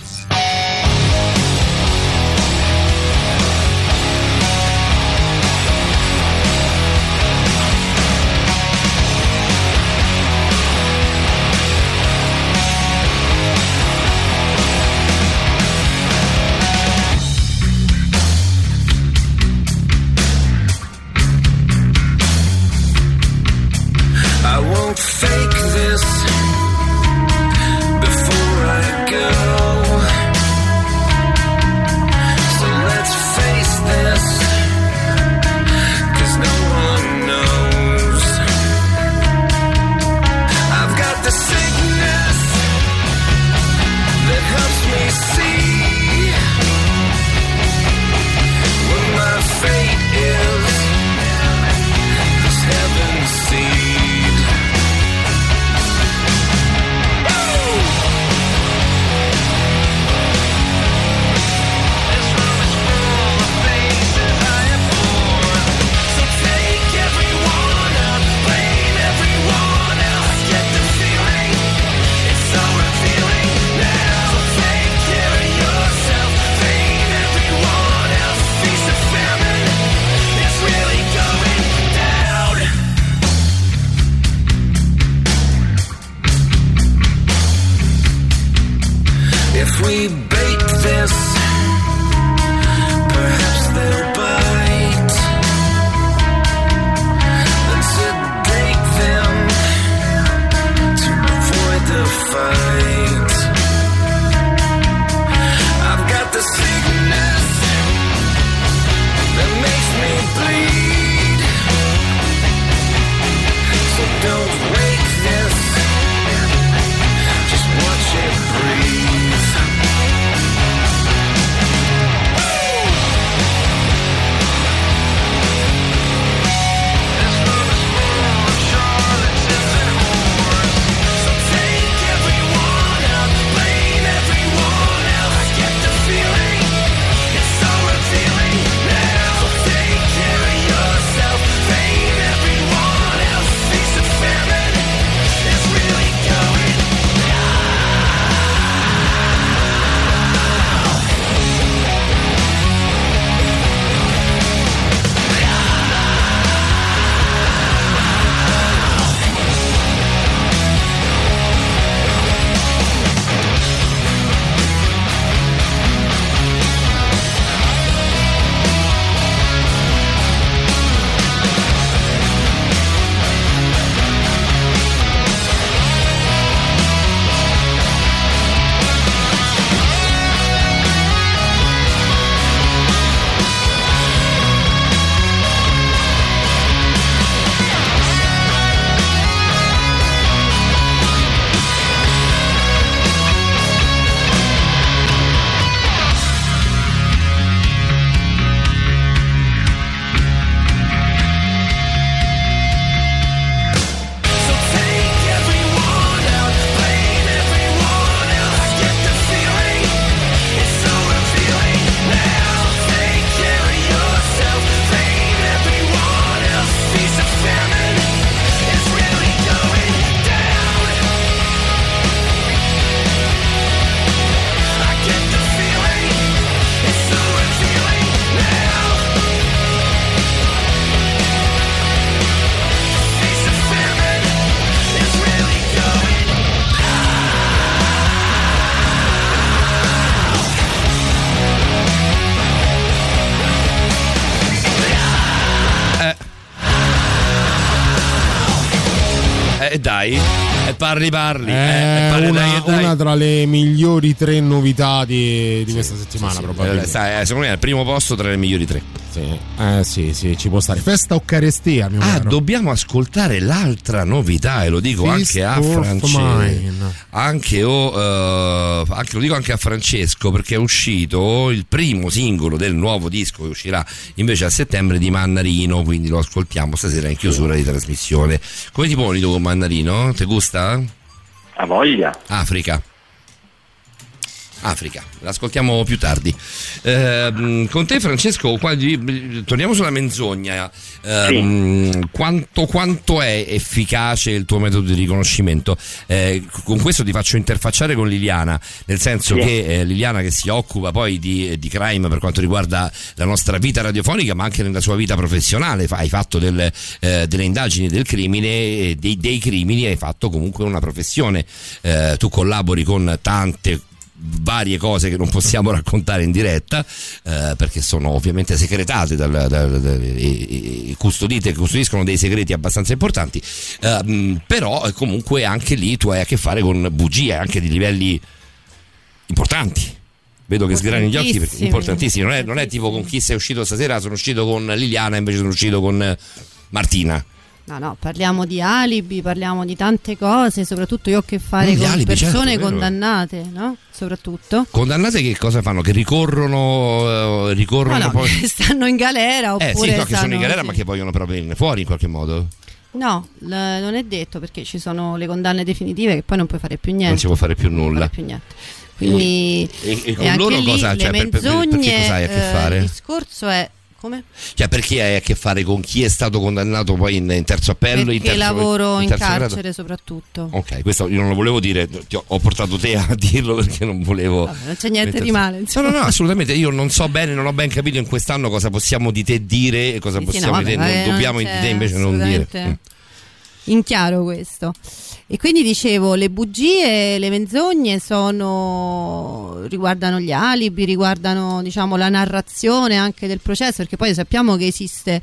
Just watch it breathe. e dai, e parli parli. Eh, eh, parli una, dai, e dai. Una tra le migliori tre novità di, di sì, questa settimana, sì, probabilmente. Sai, eh, secondo me è al primo posto tra le migliori tre. Sì, eh, sì, sì, ci può stare. Festa o carestia? Mio ah, caro. Dobbiamo ascoltare l'altra novità, e lo dico Fist anche a Francesco. Anche, oh, eh, anche lo dico anche a Francesco, perché è uscito il primo singolo del nuovo disco che uscirà invece a settembre di Mannarino, quindi lo ascoltiamo stasera in chiusura di trasmissione. Come ti poni tu con Mannarino? Ti gusta? A voglia. Africa. Africa, l'ascoltiamo più tardi. Eh, con te, Francesco, qua, torniamo sulla menzogna. Eh, sì. quanto, quanto è efficace il tuo metodo di riconoscimento? Eh, con questo ti faccio interfacciare con Liliana, nel senso sì. che eh, Liliana, che si occupa poi di, di crime per quanto riguarda la nostra vita radiofonica, ma anche nella sua vita professionale, hai fatto del, eh, delle indagini del crimine, dei, dei crimini, hai fatto comunque una professione. Eh, tu collabori con tante varie cose che non possiamo raccontare in diretta, eh, perché sono ovviamente segretate dal, dal, dal, dal, e custodite, custodiscono dei segreti abbastanza importanti, eh, però comunque anche lì tu hai a che fare con bugie anche di livelli importanti. Vedo che sgrani gli occhi, perché importantissimi, non è, non è tipo con chi sei uscito stasera, sono uscito con Liliana, invece sono uscito con Martina. No, no, parliamo di alibi, parliamo di tante cose, soprattutto io ho a che fare no, con alibi, persone certo, condannate, no? Soprattutto. Condannate che cosa fanno? Che ricorrono, eh, ricorrono no, no, poi... che stanno in galera oppure... Eh sì, no, stanno... che sono in galera sì. ma che vogliono però venire fuori in qualche modo? No, l- non è detto, perché ci sono le condanne definitive che poi non puoi fare più niente. Non si può fare più nulla. Non puoi fare più niente. Quindi... E, e con e loro lì, cosa? Cioè, menzogne, per, per, per che cosa hai a che fare? Eh, il discorso è... Come? Cioè, perché hai a che fare con chi è stato condannato poi in, in terzo appello? Perché in terzo, lavoro in, in carcere grado? Soprattutto. Ok, questo io non lo volevo dire, ti ho, ho portato te a dirlo perché non volevo. Vabbè, non c'è niente mettersi... di male. Insomma. No, no, no, assolutamente. Io non so bene, non ho ben capito in quest'anno cosa possiamo di te dire e cosa sì, possiamo sì, no, vabbè, di te, non dobbiamo non di te invece non dire. Mm. In chiaro questo. E quindi dicevo, le bugie, le menzogne sono riguardano gli alibi, riguardano diciamo la narrazione anche del processo, perché poi sappiamo che esiste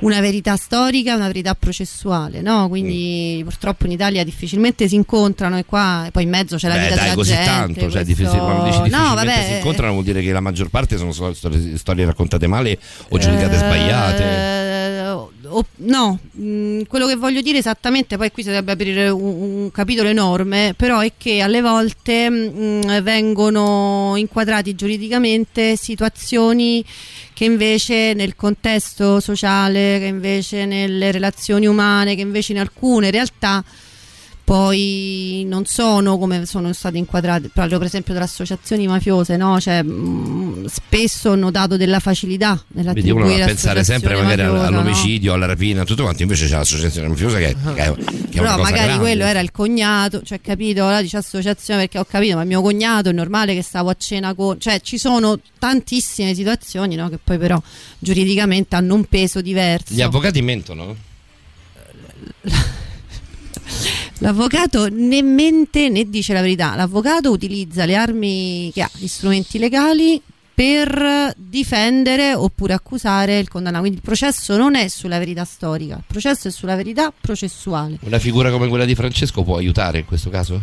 una verità storica e una verità processuale, no? Quindi mm. purtroppo in Italia difficilmente si incontrano, e qua e poi in mezzo c'è la Beh, vita dai, della così gente tanto, questo... cioè, difficil- quando dici difficilmente no, vabbè, si incontrano vuol dire che la maggior parte sono storie, storie raccontate male o giudicate eh... sbagliate. No, quello che voglio dire esattamente, poi qui si dovrebbe aprire un, un capitolo enorme, però è che alle volte mh, vengono inquadrati giuridicamente situazioni che invece nel contesto sociale, che invece nelle relazioni umane, che invece in alcune realtà poi non sono come sono state inquadrate, proprio per esempio tra associazioni mafiose, no? Cioè mh, spesso ho notato della facilità nella vedi uno a pensare sempre magari mafiosa, all'omicidio, no? Alla rapina, tutto quanto, invece c'è l'associazione mafiosa che, che è però una cosa magari grande. Quello era il cognato, cioè capito, la dice associazione perché ho capito, ma il mio cognato è normale che stavo a cena con, cioè ci sono tantissime situazioni, no? Che poi però giuridicamente hanno un peso diverso. Gli avvocati mentono? L'avvocato né mente né dice la verità. L'avvocato utilizza le armi che ha, gli strumenti legali per difendere oppure accusare il condannato. Quindi il processo non è sulla verità storica, il processo è sulla verità processuale. Una figura come quella di Francesco può aiutare in questo caso?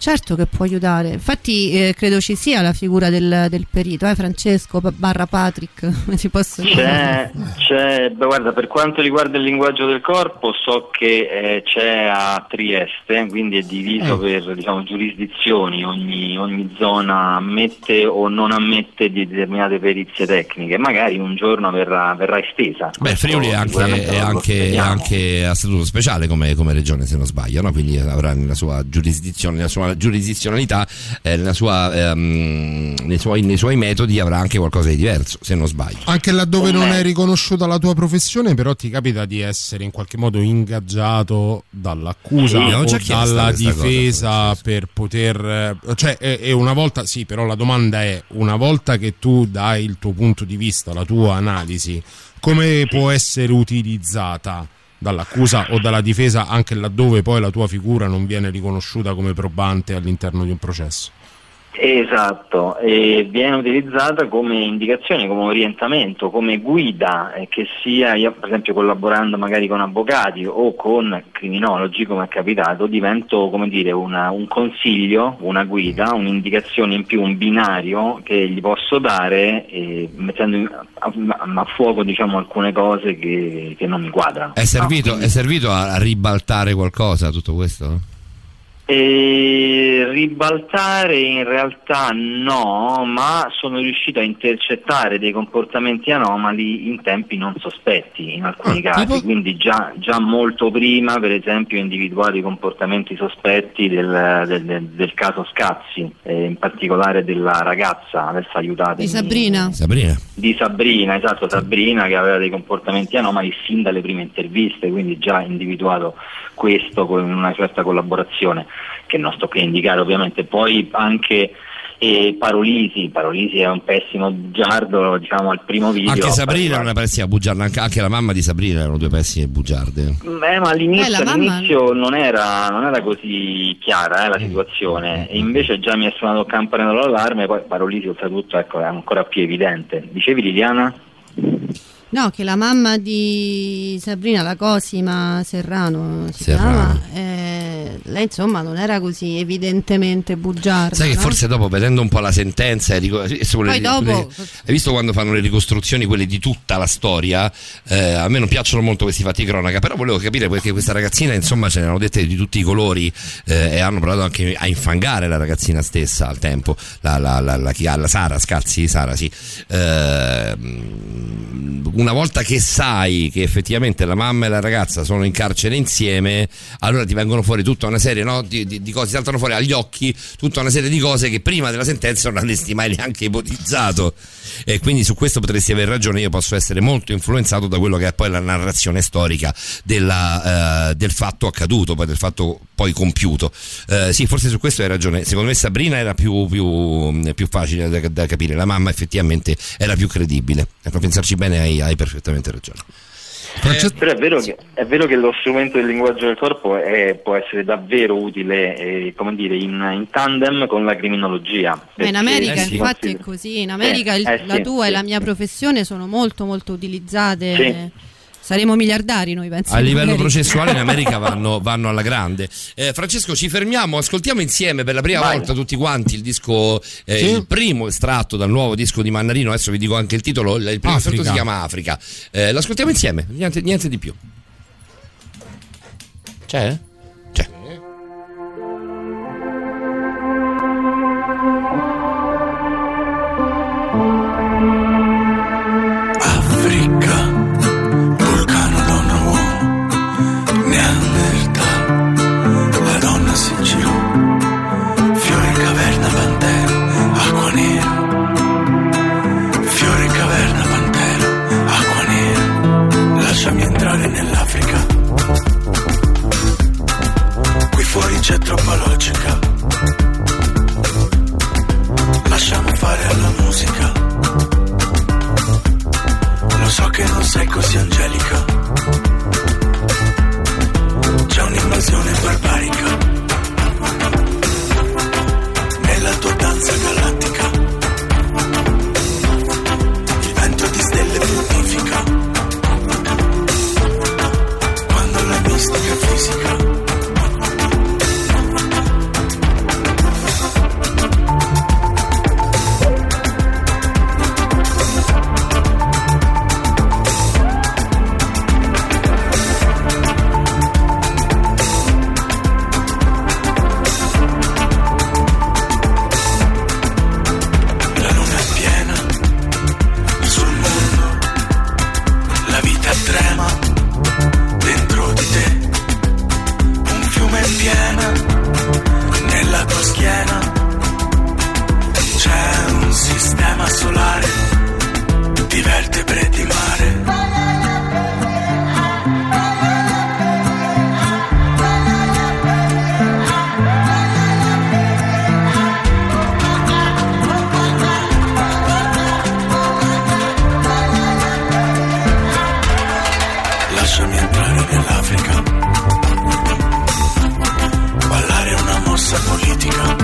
Certo che può aiutare. Infatti eh, credo ci sia la figura del, del perito, eh, Francesco barra Patrick, come si posso dire? C'è, beh, guarda, per quanto riguarda il linguaggio del corpo, so che eh, c'è a Trieste, quindi è diviso eh. per diciamo giurisdizioni, ogni, ogni zona ammette o non ammette di determinate perizie tecniche, magari un giorno verrà, verrà estesa. Beh, Friuli è anche, è anche, anche a statuto speciale come, come regione, se non sbaglio, no? Quindi avrà nella sua giurisdizione, nella sua giurisdizionalità, eh, nella sua, ehm, nei, suoi, nei suoi metodi avrà anche qualcosa di diverso, se non sbaglio. Anche laddove non è riconosciuta la tua professione, però ti capita di essere in qualche modo ingaggiato dall'accusa eh, o dalla difesa cosa, per poter cioè e, e una volta sì, però la domanda è, una volta che tu dai il tuo punto di vista, la tua analisi, come può essere utilizzata dall'accusa o dalla difesa anche laddove poi la tua figura non viene riconosciuta come probante all'interno di un processo? Esatto, e viene utilizzata come indicazione, come orientamento, come guida, eh, che sia, io per esempio collaborando magari con avvocati o con criminologi, come è capitato, divento, come dire, una, un consiglio, una guida, un'indicazione in più, un binario che gli posso dare, eh, mettendo in, a, a fuoco, diciamo, alcune cose che, che non mi quadrano. È servito, no, quindi... è servito a ribaltare qualcosa tutto questo? E ribaltare in realtà no, ma sono riuscito a intercettare dei comportamenti anomali in tempi non sospetti in alcuni ah, casi, tipo... quindi già, già molto prima, per esempio, individuare i comportamenti sospetti del, del, del, del caso Scazzi, eh, in particolare della ragazza, adesso aiutatemi, di Sabrina. Sabrina di Sabrina, esatto, Sabrina, che aveva dei comportamenti anomali sin dalle prime interviste, quindi già individuato questo con una certa collaborazione, che non sto qui a indicare ovviamente. Poi anche eh, Parolisi Parolisi è un pessimo bugiardo, diciamo, al primo video. Anche Sabrina era una pessima bugiarda, anche, anche la mamma di Sabrina erano due pessime bugiarde. Beh, ma all'inizio, eh, all'inizio non, era, non era così chiara eh, la situazione, e invece già mi è suonato il campanello d'allarme. Poi Parolisi, oltretutto, ecco, è ancora più evidente. Dicevi, Liliana? No, che la mamma di Sabrina, la Cosima Serrano si Serrano. chiama, eh, lei insomma non era così evidentemente bugiarda. Sai che no? Forse dopo, vedendo un po' la sentenza, e rico- e poi le, dopo... le, hai visto quando fanno le ricostruzioni, quelle di tutta la storia, eh, a me non piacciono molto questi fatti cronaca, però volevo capire perché questa ragazzina, insomma, ce ne erano dette di tutti i colori, eh, e hanno provato anche a infangare la ragazzina stessa al tempo, la, la, la, la, la, la Sara Scazzi, Sara sì, eh, una volta che sai che effettivamente la mamma e la ragazza sono in carcere insieme, allora ti vengono fuori tutta una serie, no, di, di, di cose, ti saltano fuori agli occhi tutta una serie di cose che prima della sentenza non avresti mai neanche ipotizzato, e quindi su questo potresti aver ragione. Io posso essere molto influenzato da quello che è poi la narrazione storica della, eh, del fatto accaduto, poi del fatto poi compiuto, eh, sì, forse su questo hai ragione. Secondo me Sabrina era più, più, più facile da, da capire, la mamma effettivamente era più credibile, e per pensarci bene hai hai perfettamente ragione. Eh, però è vero, che, è vero che lo strumento del linguaggio del corpo è, può essere davvero utile, eh, come dire, in, in tandem con la criminologia. In America eh sì. infatti è così, in America eh, il, eh, la sì, tua sì. e la mia professione sono molto molto utilizzate. Sì. Saremo miliardari noi, penso. A livello processuale in America vanno, vanno alla grande. Eh, Francesco, ci fermiamo, ascoltiamo insieme per la prima Vai. volta tutti quanti il disco, eh, sì. il primo estratto dal nuovo disco di Mannarino. Adesso vi dico anche il titolo, il primo estratto si chiama Africa. Eh, l'ascoltiamo insieme, niente, niente di più. C'è? C'è. C'è troppa logica, lasciamo fare alla musica. Lo so che non sei così angelica, c'è un'invasione barbarica nella tua danza galattica. Il vento di stelle fruttifica quando la mistica fisica. Politica,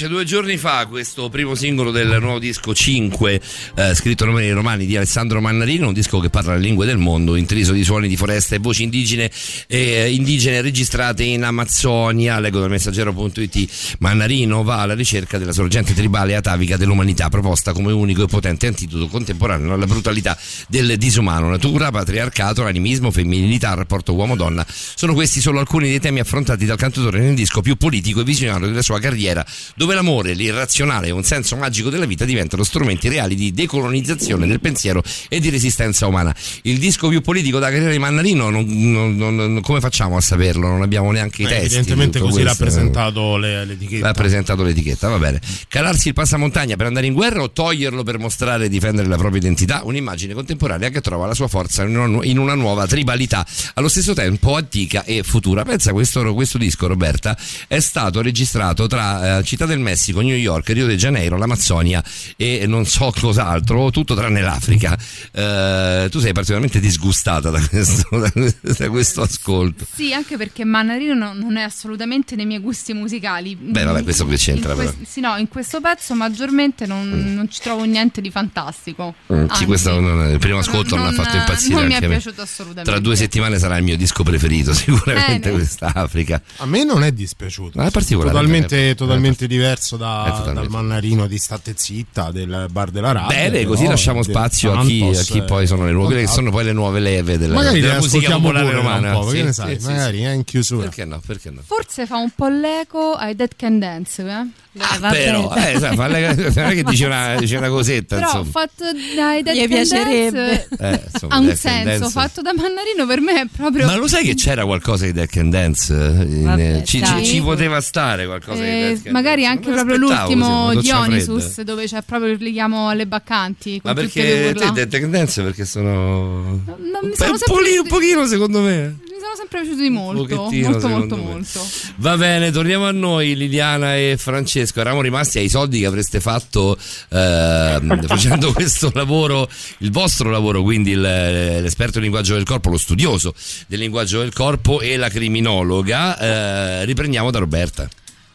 esce due giorni fa questo primo singolo del nuovo disco cinque, eh, scritto a nome dei romani, di Alessandro Mannarino, un disco che parla le lingue del mondo, intriso di suoni di foresta e voci indigene, eh, indigene registrate in Amazzonia. Leggo dal Messaggero punto it: Mannarino va alla ricerca della sorgente tribale atavica dell'umanità, proposta come unico e potente antidoto contemporaneo alla brutalità del disumano. Natura, patriarcato, animismo, femminilità, rapporto uomo-donna sono questi solo alcuni dei temi affrontati dal cantautore nel disco più politico e visionario della sua carriera, dove l'amore, l'irrazionale e un senso magico della vita diventano strumenti reali di decolonizzazione del pensiero e di resistenza umana. Il disco più politico della carriera di Mannarino, non, non, non, come facciamo a saperlo? Non abbiamo neanche eh, i testi. Evidentemente così questo. l'ha presentato le, l'etichetta. L'ha presentato l'etichetta, va bene. Calarsi il passamontagna per andare in guerra o toglierlo per mostrare e difendere la propria identità? Un'immagine contemporanea che trova la sua forza in una nuova tribalità, allo stesso tempo antica e futura. Pensa, questo, questo disco, Roberta, è stato registrato tra eh, Città del Messico, New York, Rio de Janeiro, l'Amazzonia e non so cos'altro, tutto tranne l'Africa. Eh, tu sei particolarmente disgustata da questo, da, da questo ascolto. Sì, anche perché Mannarino non, non è assolutamente nei miei gusti musicali. Beh, vabbè, questo che c'entra. Quest- sì, no, in questo pezzo maggiormente non, mm. non ci trovo niente di fantastico. Mm, sì, questo non, il primo ascolto non, non ha fatto impazzire. Non mi è piaciuto assolutamente. Tra due settimane sarà il mio disco preferito, sicuramente, eh, no. questa Africa. A me non è dispiaciuto. Ma è particolare. Totalmente, è totalmente è diverso da, è totalmente. dal Mannarino di State Zitta, del Bar della Radio. Bene, così no? lasciamo spazio a chi, a chi poi sono le nuove, che sono poi le nuove leve della, della musica popolare romana. Un po', sì, ne sai, sì, magari sì, sì. è in chiusura. Perché no? Perché no? Forse fa un po' l'eco ai Dead Can Dance, eh? Ah, ah, però eh, sai, fa le, non è che dice una, dice una cosetta, però insomma. fatto dai Dead Can piacerebbe. Dance, eh, insomma, ha un Dead senso fatto da Mannarino, per me è proprio. Ma lo sai che c'era qualcosa di Dead Can Dance? Vabbè, ci, ci, ci poteva stare qualcosa eh, di Dead Can magari Dance. Anche proprio l'ultimo Dionysus, dove c'è proprio il richiamo alle baccanti. Ma perché te Dead Can Dance? Perché sono no, no, mi sono un, pochino, un pochino secondo me sono sempre piaciuti di molto, molto, molto, me. molto. Va bene, torniamo a noi, Liliana e Francesco. Eravamo rimasti ai soldi che avreste fatto eh, facendo questo lavoro, il vostro lavoro, quindi il, l'esperto del linguaggio del corpo, lo studioso del linguaggio del corpo e la criminologa. Eh, riprendiamo da Roberta.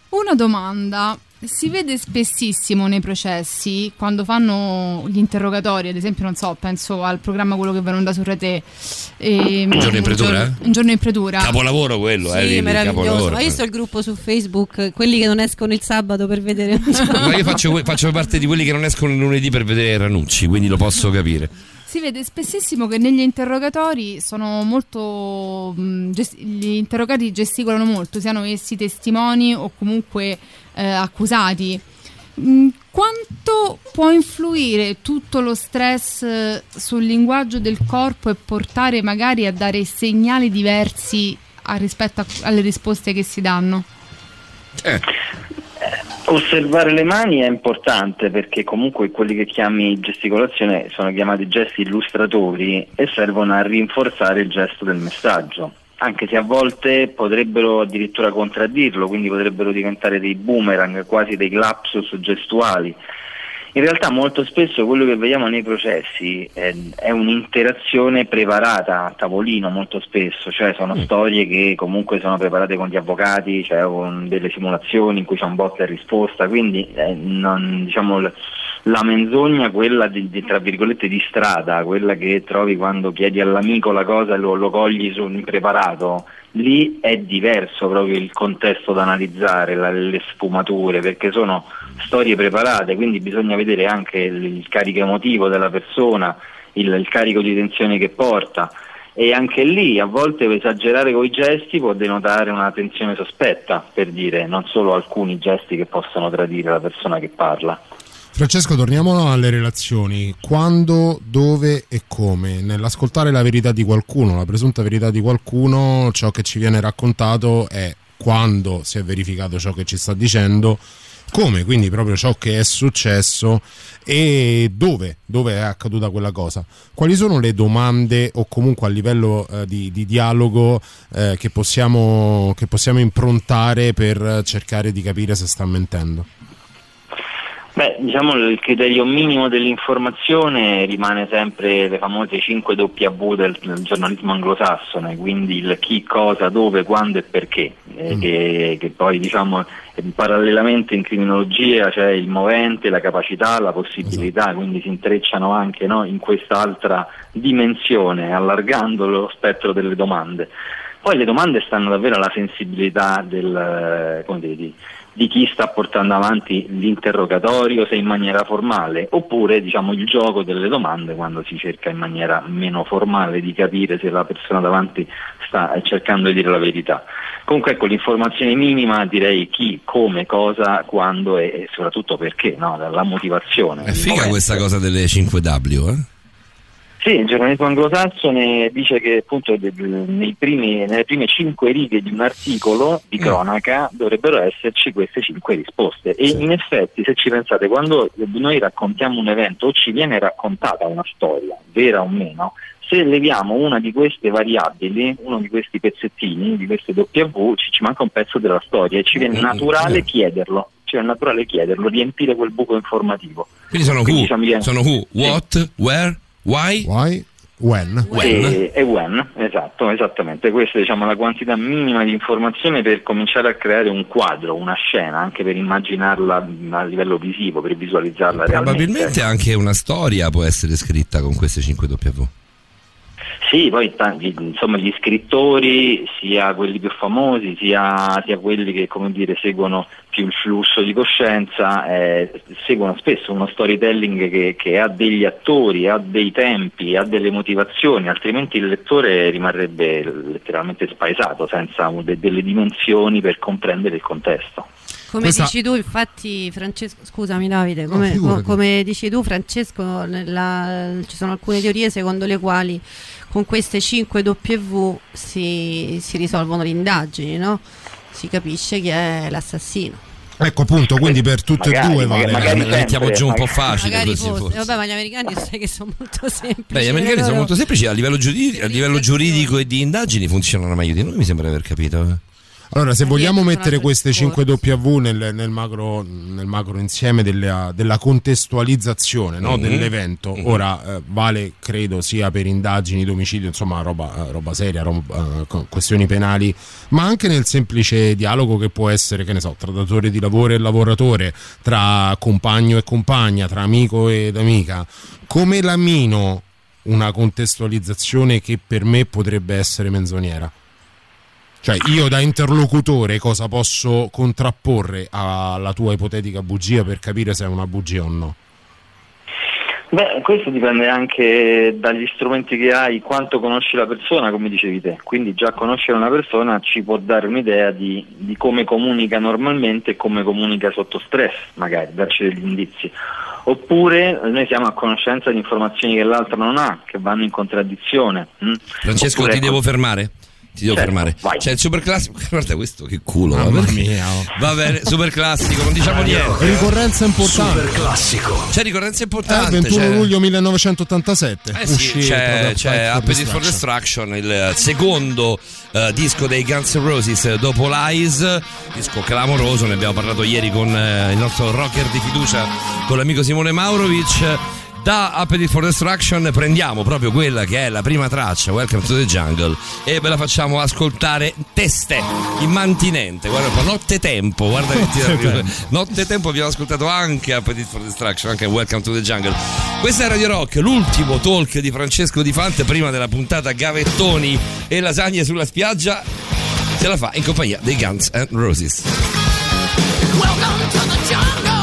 Una domanda. Si vede spessissimo nei processi, quando fanno gli interrogatori, ad esempio, non so, penso al programma quello che va in onda su Rete, e, un giorno in pretura, un giorno, un giorno in pretura, capolavoro quello, sì, eh, lì, meraviglioso. Ma io sto il gruppo su Facebook, quelli che non escono il sabato per vedere. Ma io faccio, faccio parte di quelli che non escono il lunedì per vedere Ranucci, quindi lo posso capire. Si vede spessissimo che negli interrogatori sono molto mh, gest- gli interrogati gesticolano molto, siano essi testimoni o comunque eh, accusati. Mh, quanto può influire tutto lo stress sul linguaggio del corpo e portare magari a dare segnali diversi a rispetto a, alle risposte che si danno? Eh. Osservare le mani è importante, perché comunque quelli che chiami gesticolazione sono chiamati gesti illustratori e servono a rinforzare il gesto del messaggio, anche se a volte potrebbero addirittura contraddirlo, quindi potrebbero diventare dei boomerang, quasi dei lapsus gestuali. In realtà molto spesso quello che vediamo nei processi è, è un'interazione preparata a tavolino, molto spesso, cioè sono storie che comunque sono preparate con gli avvocati, cioè con delle simulazioni in cui c'è un botta e risposta, quindi eh, non, diciamo la menzogna, quella di, di, tra virgolette, di strada, quella che trovi quando chiedi all'amico la cosa e lo, lo cogli su un impreparato, lì è diverso proprio il contesto da analizzare, la, le sfumature, perché sono storie preparate, quindi bisogna vedere anche il, il carico emotivo della persona, il, il carico di tensione che porta, e anche lì a volte esagerare con i gesti può denotare una tensione sospetta, per dire, non solo alcuni gesti che possono tradire la persona che parla. Francesco, torniamo alle relazioni. Quando, dove e come? Nell'ascoltare la verità di qualcuno, la presunta verità di qualcuno, ciò che ci viene raccontato è quando si è verificato ciò che ci sta dicendo, come, quindi proprio ciò che è successo e dove, dove è accaduta quella cosa. Quali sono le domande o comunque a livello eh, di, di dialogo eh, che possiamo, che possiamo improntare per cercare di capire se sta mentendo? Beh, diciamo il criterio minimo dell'informazione rimane sempre le famose cinque W del, del giornalismo anglosassone, quindi il chi, cosa, dove, quando e perché, eh, mm. che, che poi diciamo parallelamente in criminologia c'è cioè il movente, la capacità, la possibilità, esatto. Quindi si intrecciano anche no, in quest'altra dimensione, allargando lo spettro delle domande. Poi le domande stanno davvero alla sensibilità del, come dire, di chi sta portando avanti l'interrogatorio, se in maniera formale, oppure diciamo il gioco delle domande quando si cerca in maniera meno formale di capire se la persona davanti sta cercando di dire la verità. Comunque ecco, l'informazione minima direi chi, come, cosa, quando e soprattutto perché, no? La motivazione. È figa questa cosa delle cinque W, eh? Sì, il giornalismo anglosassone dice che appunto nei primi, nelle prime cinque righe di un articolo di cronaca dovrebbero esserci queste cinque risposte e sì. In effetti se ci pensate, quando noi raccontiamo un evento o ci viene raccontata una storia, vera o meno, se leviamo una di queste variabili, uno di questi pezzettini, di queste W, ci, ci manca un pezzo della storia e ci viene naturale chiederlo, cioè è naturale chiederlo, riempire quel buco informativo. Quindi sono Quindi, who, diciamo, viene... sono who, what, sì. Where? Why? Why? When. when. E, e when, esatto, esattamente. Questa è diciamo, la quantità minima di informazione per cominciare a creare un quadro, una scena, anche per immaginarla a livello visivo, per visualizzarla Probabilmente realmente. Probabilmente anche una storia può essere scritta con queste cinque W. Sì, poi tanti, insomma gli scrittori, sia quelli più famosi, sia, sia quelli che come dire seguono più il flusso di coscienza, eh, seguono spesso uno storytelling che, che ha degli attori, ha dei tempi, ha delle motivazioni, altrimenti il lettore rimarrebbe letteralmente spaesato senza de, delle dimensioni per comprendere il contesto. Come Questa... dici tu, infatti, Francesco, scusami Davide, come, no, come dici tu Francesco, nella, ci sono alcune teorie secondo le quali con queste cinque W si, si risolvono le indagini, no? Si capisce chi è l'assassino. Ecco appunto, quindi per tutte magari, e due magari, vale. magari la mettiamo giù un magari, po' facile così, forse. Vabbè, ma gli americani sai che sono molto semplici. Beh, gli americani loro... sono molto semplici, a livello, giuridico, a livello giuridico e di indagini funzionano meglio di noi, mi sembra di aver capito. Eh? Allora, se vogliamo mettere queste cinque W nel, nel, macro, nel macro insieme della, della contestualizzazione, no, mm-hmm. dell'evento, mm-hmm. ora eh, vale credo sia per indagini, domicilio, insomma roba, roba seria, roba, uh, questioni penali, ma anche nel semplice dialogo che può essere, che ne so, tra datore di lavoro e lavoratore, tra compagno e compagna, tra amico ed amica. Come la mino una contestualizzazione che per me potrebbe essere menzognera? Cioè io da interlocutore cosa posso contrapporre alla tua ipotetica bugia per capire se è una bugia o no? Beh, questo dipende anche dagli strumenti che hai, quanto conosci la persona, come dicevi te. Quindi già conoscere una persona ci può dare un'idea di, di come comunica normalmente e come comunica sotto stress, magari, darci degli indizi. Oppure noi siamo a conoscenza di informazioni che l'altro non ha, che vanno in contraddizione. Francesco, Oppure ti devo fermare? Ti devo certo, fermare. Vai. C'è il super classico. Guarda questo, che culo. Mamma va, mia. va bene, super classico, non diciamo niente. Ricorrenza importante. Super classico. C'è ricorrenza importante. Eh, ventuno c'è... luglio millenovecentottantasette. Eh, uscì sì, c'è, c'è Appetite for Destruction, il secondo eh, disco dei Guns N' Roses dopo Lies. Disco clamoroso, ne abbiamo parlato ieri con eh, il nostro rocker di fiducia, con l'amico Simone Maurovic. Da Appetite for Destruction prendiamo proprio quella che è la prima traccia, Welcome to the Jungle, e ve la facciamo ascoltare teste, immantinente, guarda un po', notte tempo, guarda che tira, notte tempo abbiamo ascoltato anche Appetite for Destruction, anche Welcome to the Jungle. Questa è Radio Rock, l'ultimo talk di Francesco Di Fante prima della puntata Gavettoni e lasagne sulla spiaggia, se la fa in compagnia dei Guns N' Roses. Welcome to the Jungle. Jungle.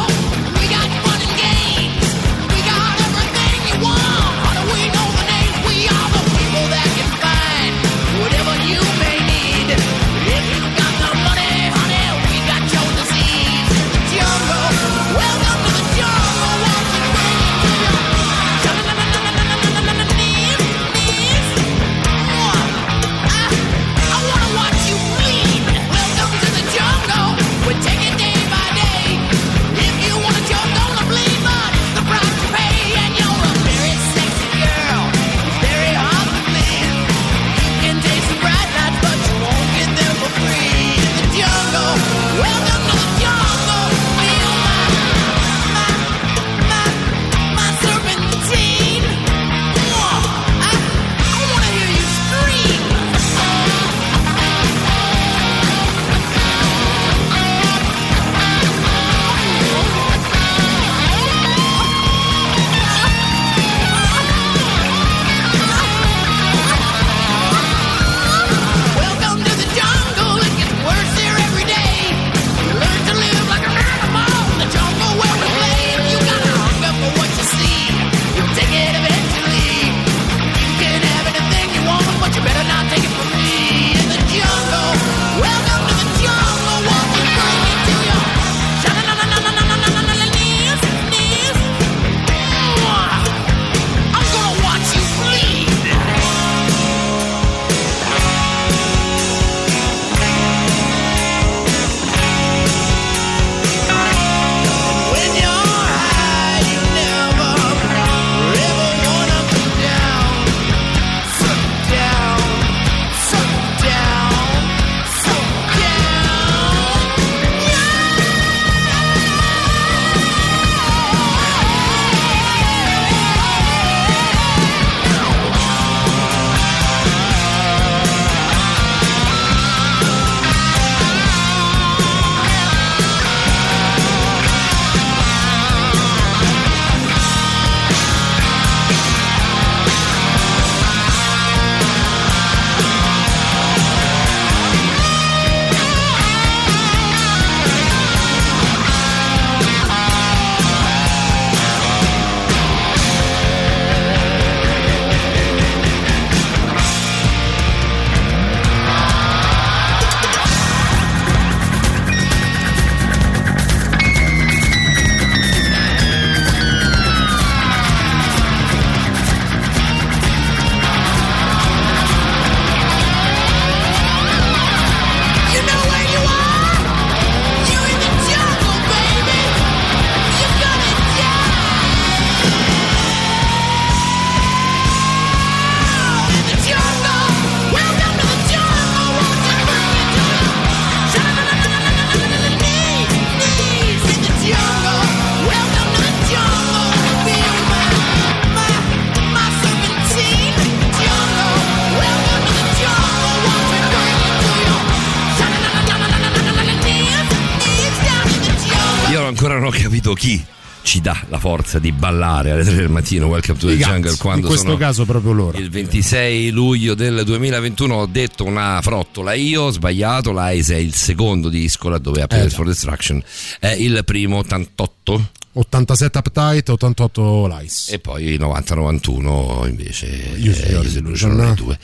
ancora non ho capito chi ci dà la forza di ballare alle tre del mattino Welcome to the Jungle, quando in questo sono caso proprio loro. Il ventisei luglio del duemilaventuno ho detto una frottola, io ho sbagliato. L'Ice è il secondo disco, laddove Appetite eh, for Destruction è il primo, ottantotto ottantasette Appetite, ottantotto Lice, e poi novanta novantuno invece Use Illusion due.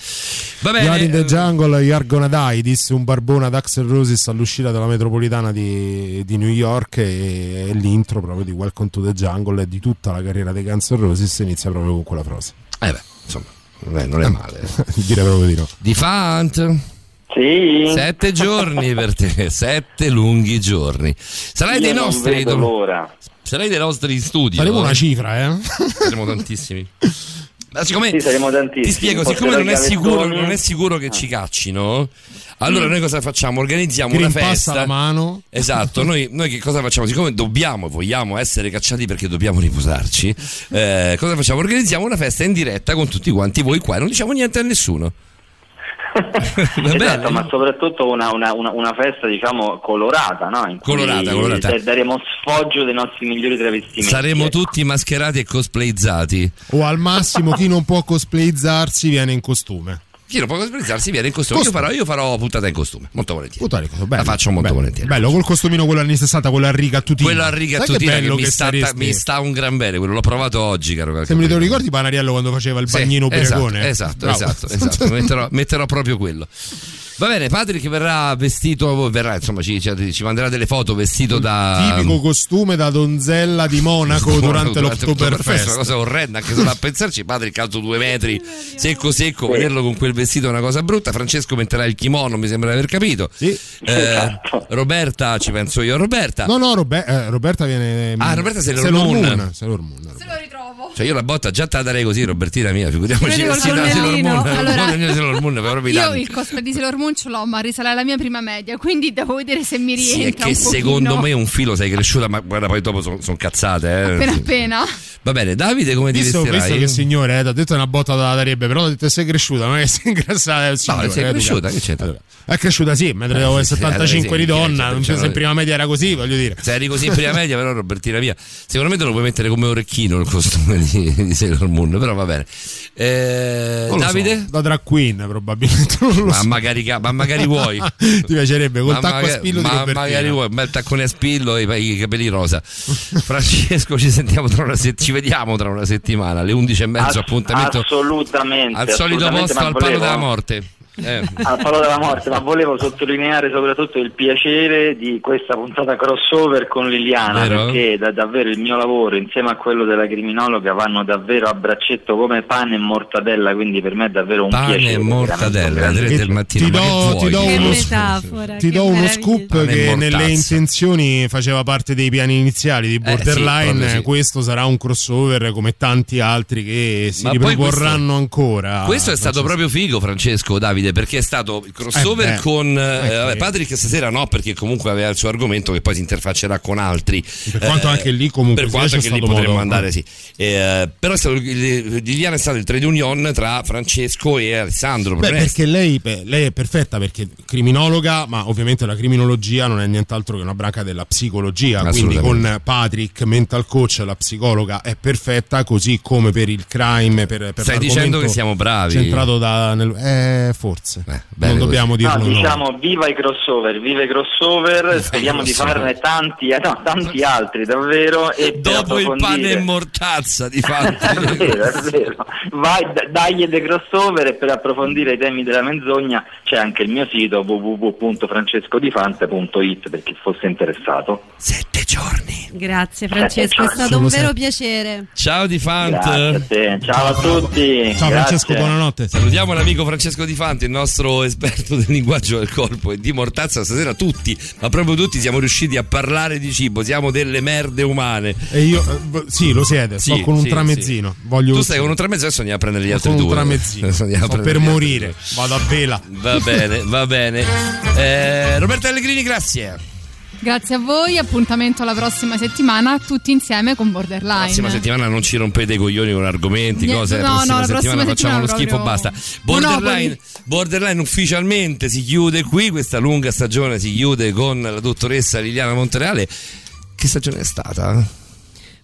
Va bene. Yard in the Jungle, You're Gonna Die, disse un barbone ad Axl Roses all'uscita dalla metropolitana di, di New York, e, e l'intro proprio di Welcome to the Jungle e di tutta la carriera dei Guns N' Roses inizia proprio con quella frase. Eh beh, insomma, non è, non è male. Direi proprio di no. Di Fant. Sì. Sette giorni per te, sette lunghi giorni. Sarai Io dei nostri. Non vedo l'ora. Sarai dei nostri in studio. Faremo eh? una cifra, eh? Saremo tantissimi. Ma siccome sì, saremo tantissimi. Ti spiego, siccome non è, sicuro, non è sicuro che ci caccino, allora mm. noi cosa facciamo? Organizziamo Green una festa. La mano. Esatto, noi, noi che cosa facciamo? Siccome dobbiamo, vogliamo essere cacciati perché dobbiamo riposarci, eh, cosa facciamo? Organizziamo una festa in diretta con tutti quanti voi qua e non diciamo niente a nessuno. Esatto, ma soprattutto una, una, una, una festa diciamo colorata, no? In cui colorata, colorata. daremo sfoggio dei nostri migliori travestimenti. Saremo tutti mascherati e cosplayizzati, o al massimo chi non può cosplayizzarsi viene in costume. Chi non può cosplayizzarsi viene in costume. Costume. Io, farò, io farò puntata in costume, molto volentieri. Puntare, bello, la faccio molto bello, volentieri. Bello, col costumino quello anni sessanta, quella a riga tutina. Quella a riga tutina che, che, che mi, sta, mi sta un gran bene, quello l'ho provato oggi, caro. Se me lo ricordi Panariello quando faceva il sì, bagnino ubriacone. Esatto, esatto, esatto, esatto. metterò, metterò proprio quello. Va bene, Patrick verrà vestito, verrà, insomma, ci, ci, ci manderà delle foto vestito da tipico costume da donzella di Monaco no, durante, durante l'Oktoberfest. È una cosa orrenda, anche solo a pensarci. Patrick alto due metri, secco secco, sì. Vederlo con quel vestito è una cosa brutta. Francesco metterà il kimono, mi sembra di aver capito. Sì. Eh, Roberta, ci penso io, Roberta. No, no, Robe- eh, Roberta viene Ah, Roberta se, se, l'ormone. L'ormone. se l'ormone. Se lo ritrovo. Cioè io la botta già te la darei così, Robertina mia, figuriamoci la Sailor Moon. Io il cosplay di Sailor Moon ce l'ho, ma risale alla mia prima media, quindi devo vedere se mi rientra. Sì, è che secondo me un filo sei cresciuta, ma guarda, poi dopo sono son cazzate. Eh. Appena appena. Va bene, Davide, come ti vestirai? Visto che signore, eh, ti ho detto una botta da darebbe, però ti ho detto sei cresciuta, non è che sei ingrassata. Signore, no, sei eh, cresciuta, che c'entra? Allora, è cresciuta sì, mentre avevo eh, settantacinque sì, di donna, non so se in prima media era così, voglio dire. Se eri così in prima media, però Robertina via, sicuramente lo puoi mettere come orecchino il costume di, di Sailor Moon, però va bene. Eh, Davide? So, da drag queen probabilmente. Non lo ma so. magari ma magari vuoi ti piacerebbe col ma tacco maga- a spillo ma di magari vuoi un bel taccone a spillo e i, i capelli rosa. Francesco, ci sentiamo tra una se- ci vediamo tra una settimana alle undici e mezzo, appuntamento assolutamente al solito assolutamente, posto al volevo... palo della morte eh. al palo della morte, ma volevo sottolineare soprattutto il piacere di questa puntata crossover con Liliana. Vero? Perché da, davvero il mio lavoro insieme a quello della criminologa vanno davvero a braccetto come pane e mortadella, quindi per me è davvero un pane piacere. Pane e mortadella del mattino. Ti do, ti do, uno, metafora, ti do uno scoop che nelle intenzioni faceva parte dei piani iniziali di Borderline. Eh, sì, sì. Questo sarà un crossover come tanti altri che si ma riproporranno questo, ancora. Questo è stato Francesco. Proprio figo, Francesco, Davide, perché è stato il crossover eh beh, con eh, eh, Patrick stasera no, perché comunque aveva il suo argomento che poi si interfaccerà con altri, per quanto eh, anche lì comunque per quanto anche lì potremmo modo, andare no? Sì eh, però è stato, Liliana è stato il trade union tra Francesco e Alessandro. Beh, perché lei, beh, lei è perfetta perché criminologa, ma ovviamente la criminologia non è nient'altro che una branca della psicologia, quindi con Patrick mental coach la psicologa è perfetta, così come per il crime per, per stai dicendo che siamo bravi centrato da nel, eh, forse Eh, non dobbiamo dirlo, no, diciamo no. Viva i crossover, viva i crossover, speriamo di farne tanti, eh, no, tanti altri davvero, e dopo il pane e mortazza di fatto. È vero, è vero. Vai, dagli dei crossover, e per approfondire i temi della menzogna c'è anche il mio sito w w w punto francescodifante punto i t per chi fosse interessato. Sette giorni. Grazie Francesco, giorni. È stato Sono un vero sempre. piacere. Ciao Di Fant. Ciao a tutti. Ciao Grazie. Francesco, buonanotte. Salutiamo l'amico Francesco Di Fant, il nostro esperto del linguaggio del corpo e di mortazza. Stasera tutti, ma proprio tutti siamo riusciti a parlare di cibo, siamo delle merde umane. E io eh, sì, lo siete, sì, sto con un sì, tramezzino sì. Voglio tu stai con un tramezzino, adesso andiamo a prendere gli altri con due. Con un tramezzino sto per morire, vado a vela. Va bene, va bene eh, Roberta Allegrini, grazie. Grazie a voi, appuntamento alla prossima settimana tutti insieme con Borderline. La prossima settimana non ci rompete i coglioni con argomenti, Niente, cose. No, prossima no, la settimana prossima facciamo settimana lo proprio... schifo, basta. Borderline, Borderline ufficialmente si chiude qui, questa lunga stagione si chiude con la dottoressa Liliana Montereale. che stagione è stata?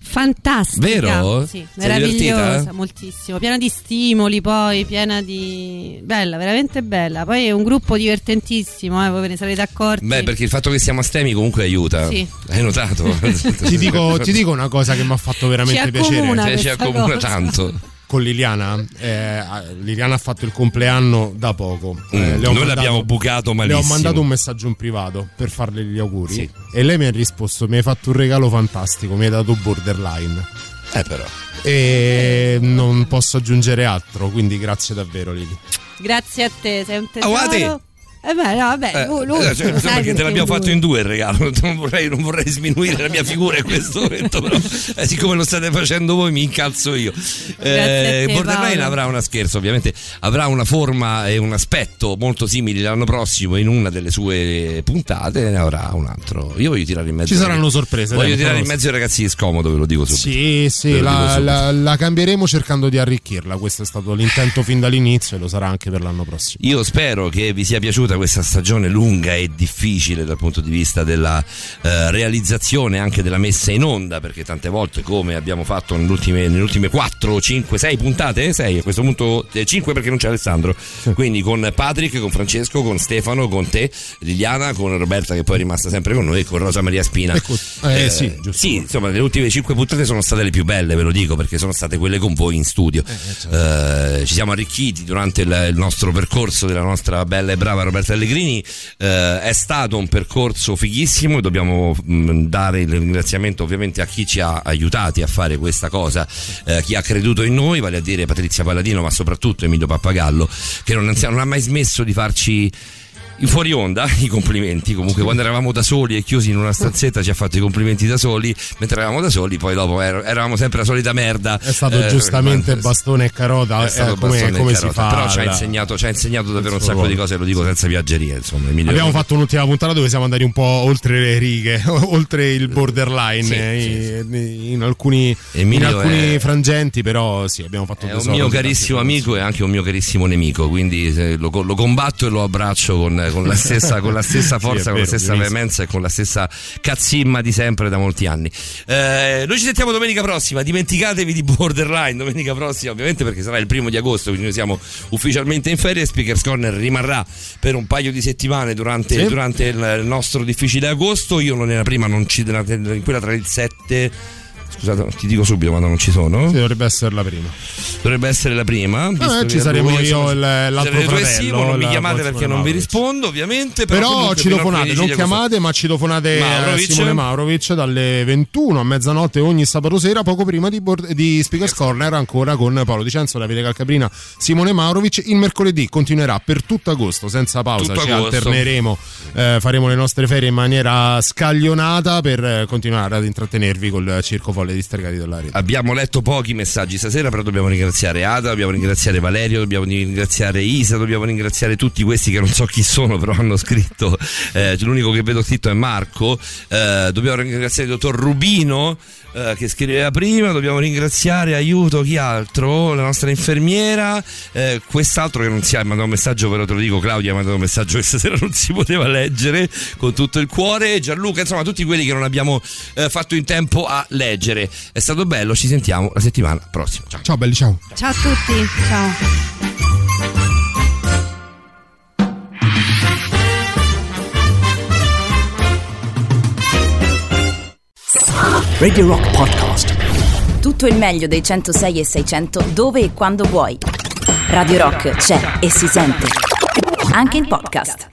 Fantastica, vero? Sì, meravigliosa, moltissimo, piena di stimoli, poi piena di bella, veramente bella. Poi è un gruppo divertentissimo, eh, voi ve ne sarete accorti. Beh, perché il fatto che siamo astemi comunque aiuta. Sì. Hai notato? ti, dico, ti dico una cosa che mi ha fatto veramente piacere. Ci accomuna tanto. Con Liliana, eh, Liliana ha fatto il compleanno da poco. Eh, mm, le noi mandato, l'abbiamo bucato malissimo. Le ho mandato un messaggio in privato per farle gli auguri. Sì. E lei mi ha risposto: mi hai fatto un regalo fantastico, mi hai dato Borderline. Eh, però. E non posso aggiungere altro, quindi grazie davvero, Lili. Grazie a te, sei un tesoro. Eh beh, no, vabbè, eh, lui, cioè, sai, perché, perché te l'abbiamo lui. fatto in due il regalo. Non vorrei, non vorrei sminuire la mia figura in questo momento, però eh, siccome lo state facendo voi mi incalzo io. eh, te, Borderline Paolo. Avrà una scherzo, ovviamente avrà una forma e un aspetto molto simili l'anno prossimo in una delle sue puntate, ne avrà un altro. Io voglio tirare in mezzo, ci saranno sorprese, voglio tirare in mezzo i ragazzi scomodo, ve lo dico subito. Sì, sì, la, dico subito. La, la cambieremo cercando di arricchirla, questo è stato l'intento fin dall'inizio e lo sarà anche per l'anno prossimo. Io spero che vi sia piaciuta questa stagione lunga e difficile dal punto di vista della eh, realizzazione, anche della messa in onda, perché tante volte, come abbiamo fatto nelle ultime, nelle ultime quattro, cinque, sei puntate, sei a questo punto, eh, cinque perché non c'è Alessandro, quindi con Patrick, con Francesco, con Stefano, con te Liliana, con Roberta che poi è rimasta sempre con noi, con Rosa Maria Spina, ecco, eh, eh, sì, sì, insomma le ultime cinque puntate sono state le più belle, ve lo dico, perché sono state quelle con voi in studio. eh, eh, ci siamo arricchiti durante il, il nostro percorso della nostra bella e brava Roberta Allegrini. eh, è stato un percorso fighissimo e dobbiamo mh, dare il ringraziamento ovviamente a chi ci ha aiutati a fare questa cosa, eh, chi ha creduto in noi, vale a dire Patrizia Palladino, ma soprattutto Emilio Pappagallo, che non, non ha mai smesso di farci fuori onda i complimenti. Comunque quando eravamo da soli e chiusi in una stanzetta ci ha fatto i complimenti da soli, mentre eravamo da soli, poi dopo eravamo sempre la solita merda. È stato eh, giustamente bastone e carota, eh, come, come si fa, però ci ha insegnato, ci ha insegnato davvero un sacco di cose, lo dico senza piaggeria, insomma. Abbiamo fatto un'ultima puntata dove siamo andati un po' oltre le righe, oltre il borderline, sì, eh, sì, in, in alcuni, in alcuni è, frangenti, però sì, abbiamo fatto, è un mio carissimo amico e anche un mio carissimo nemico, quindi lo, lo combatto e lo abbraccio con con la stessa, con la stessa forza, sì, vero, con la stessa veemenza e con la stessa cazzimma di sempre da molti anni. eh, noi ci sentiamo domenica prossima, dimenticatevi di Borderline domenica prossima ovviamente, perché sarà il primo di agosto, quindi noi siamo ufficialmente in ferie. Speaker's Corner rimarrà per un paio di settimane durante, sì, durante il nostro difficile agosto. Io nella prima non ci, in quella tra il sette, scusate, ti dico subito quando non ci sono. Sì, dovrebbe essere la prima. Dovrebbe essere la prima. Visto, eh, ci saremo io, sono, il, l'altro fratello. Non mi chiamate perché non vi rispondo, ovviamente. Però, però citofonate, non chiamate, ma citofonate Maurovic. Simone Maurovic dalle ventuno a mezzanotte ogni sabato sera, poco prima di, Bord- di Speaker's yes. Corner, ancora con Paolo Dicenzo, Davide Calcabrina, Simone Maurovic. Il mercoledì continuerà per tutto agosto, senza pausa. Tutto ci agosto. alterneremo, eh, faremo le nostre ferie in maniera scaglionata per eh, continuare ad intrattenervi col circo folle distergati dalla rete. Abbiamo letto pochi messaggi stasera, però dobbiamo ringraziare Ada, dobbiamo ringraziare Valerio, dobbiamo ringraziare Isa, dobbiamo ringraziare tutti questi che non so chi sono, però hanno scritto. eh, l'unico che vedo scritto è Marco. eh, dobbiamo ringraziare il dottor Rubino, eh, che scriveva prima, dobbiamo ringraziare, aiuto, chi altro, la nostra infermiera, eh, quest'altro che non si ha mandato un messaggio, però te lo dico, Claudia ha mandato un messaggio che stasera non si poteva leggere, con tutto il cuore, Gianluca, insomma tutti quelli che non abbiamo eh, fatto in tempo a leggere. È stato bello, ci sentiamo la settimana prossima. Ciao, ciao belli, ciao. Ciao a tutti, ciao. Radio Rock Podcast. Tutto il meglio dei centosei e seicento dove e quando vuoi. Radio Rock c'è e si sente anche in podcast.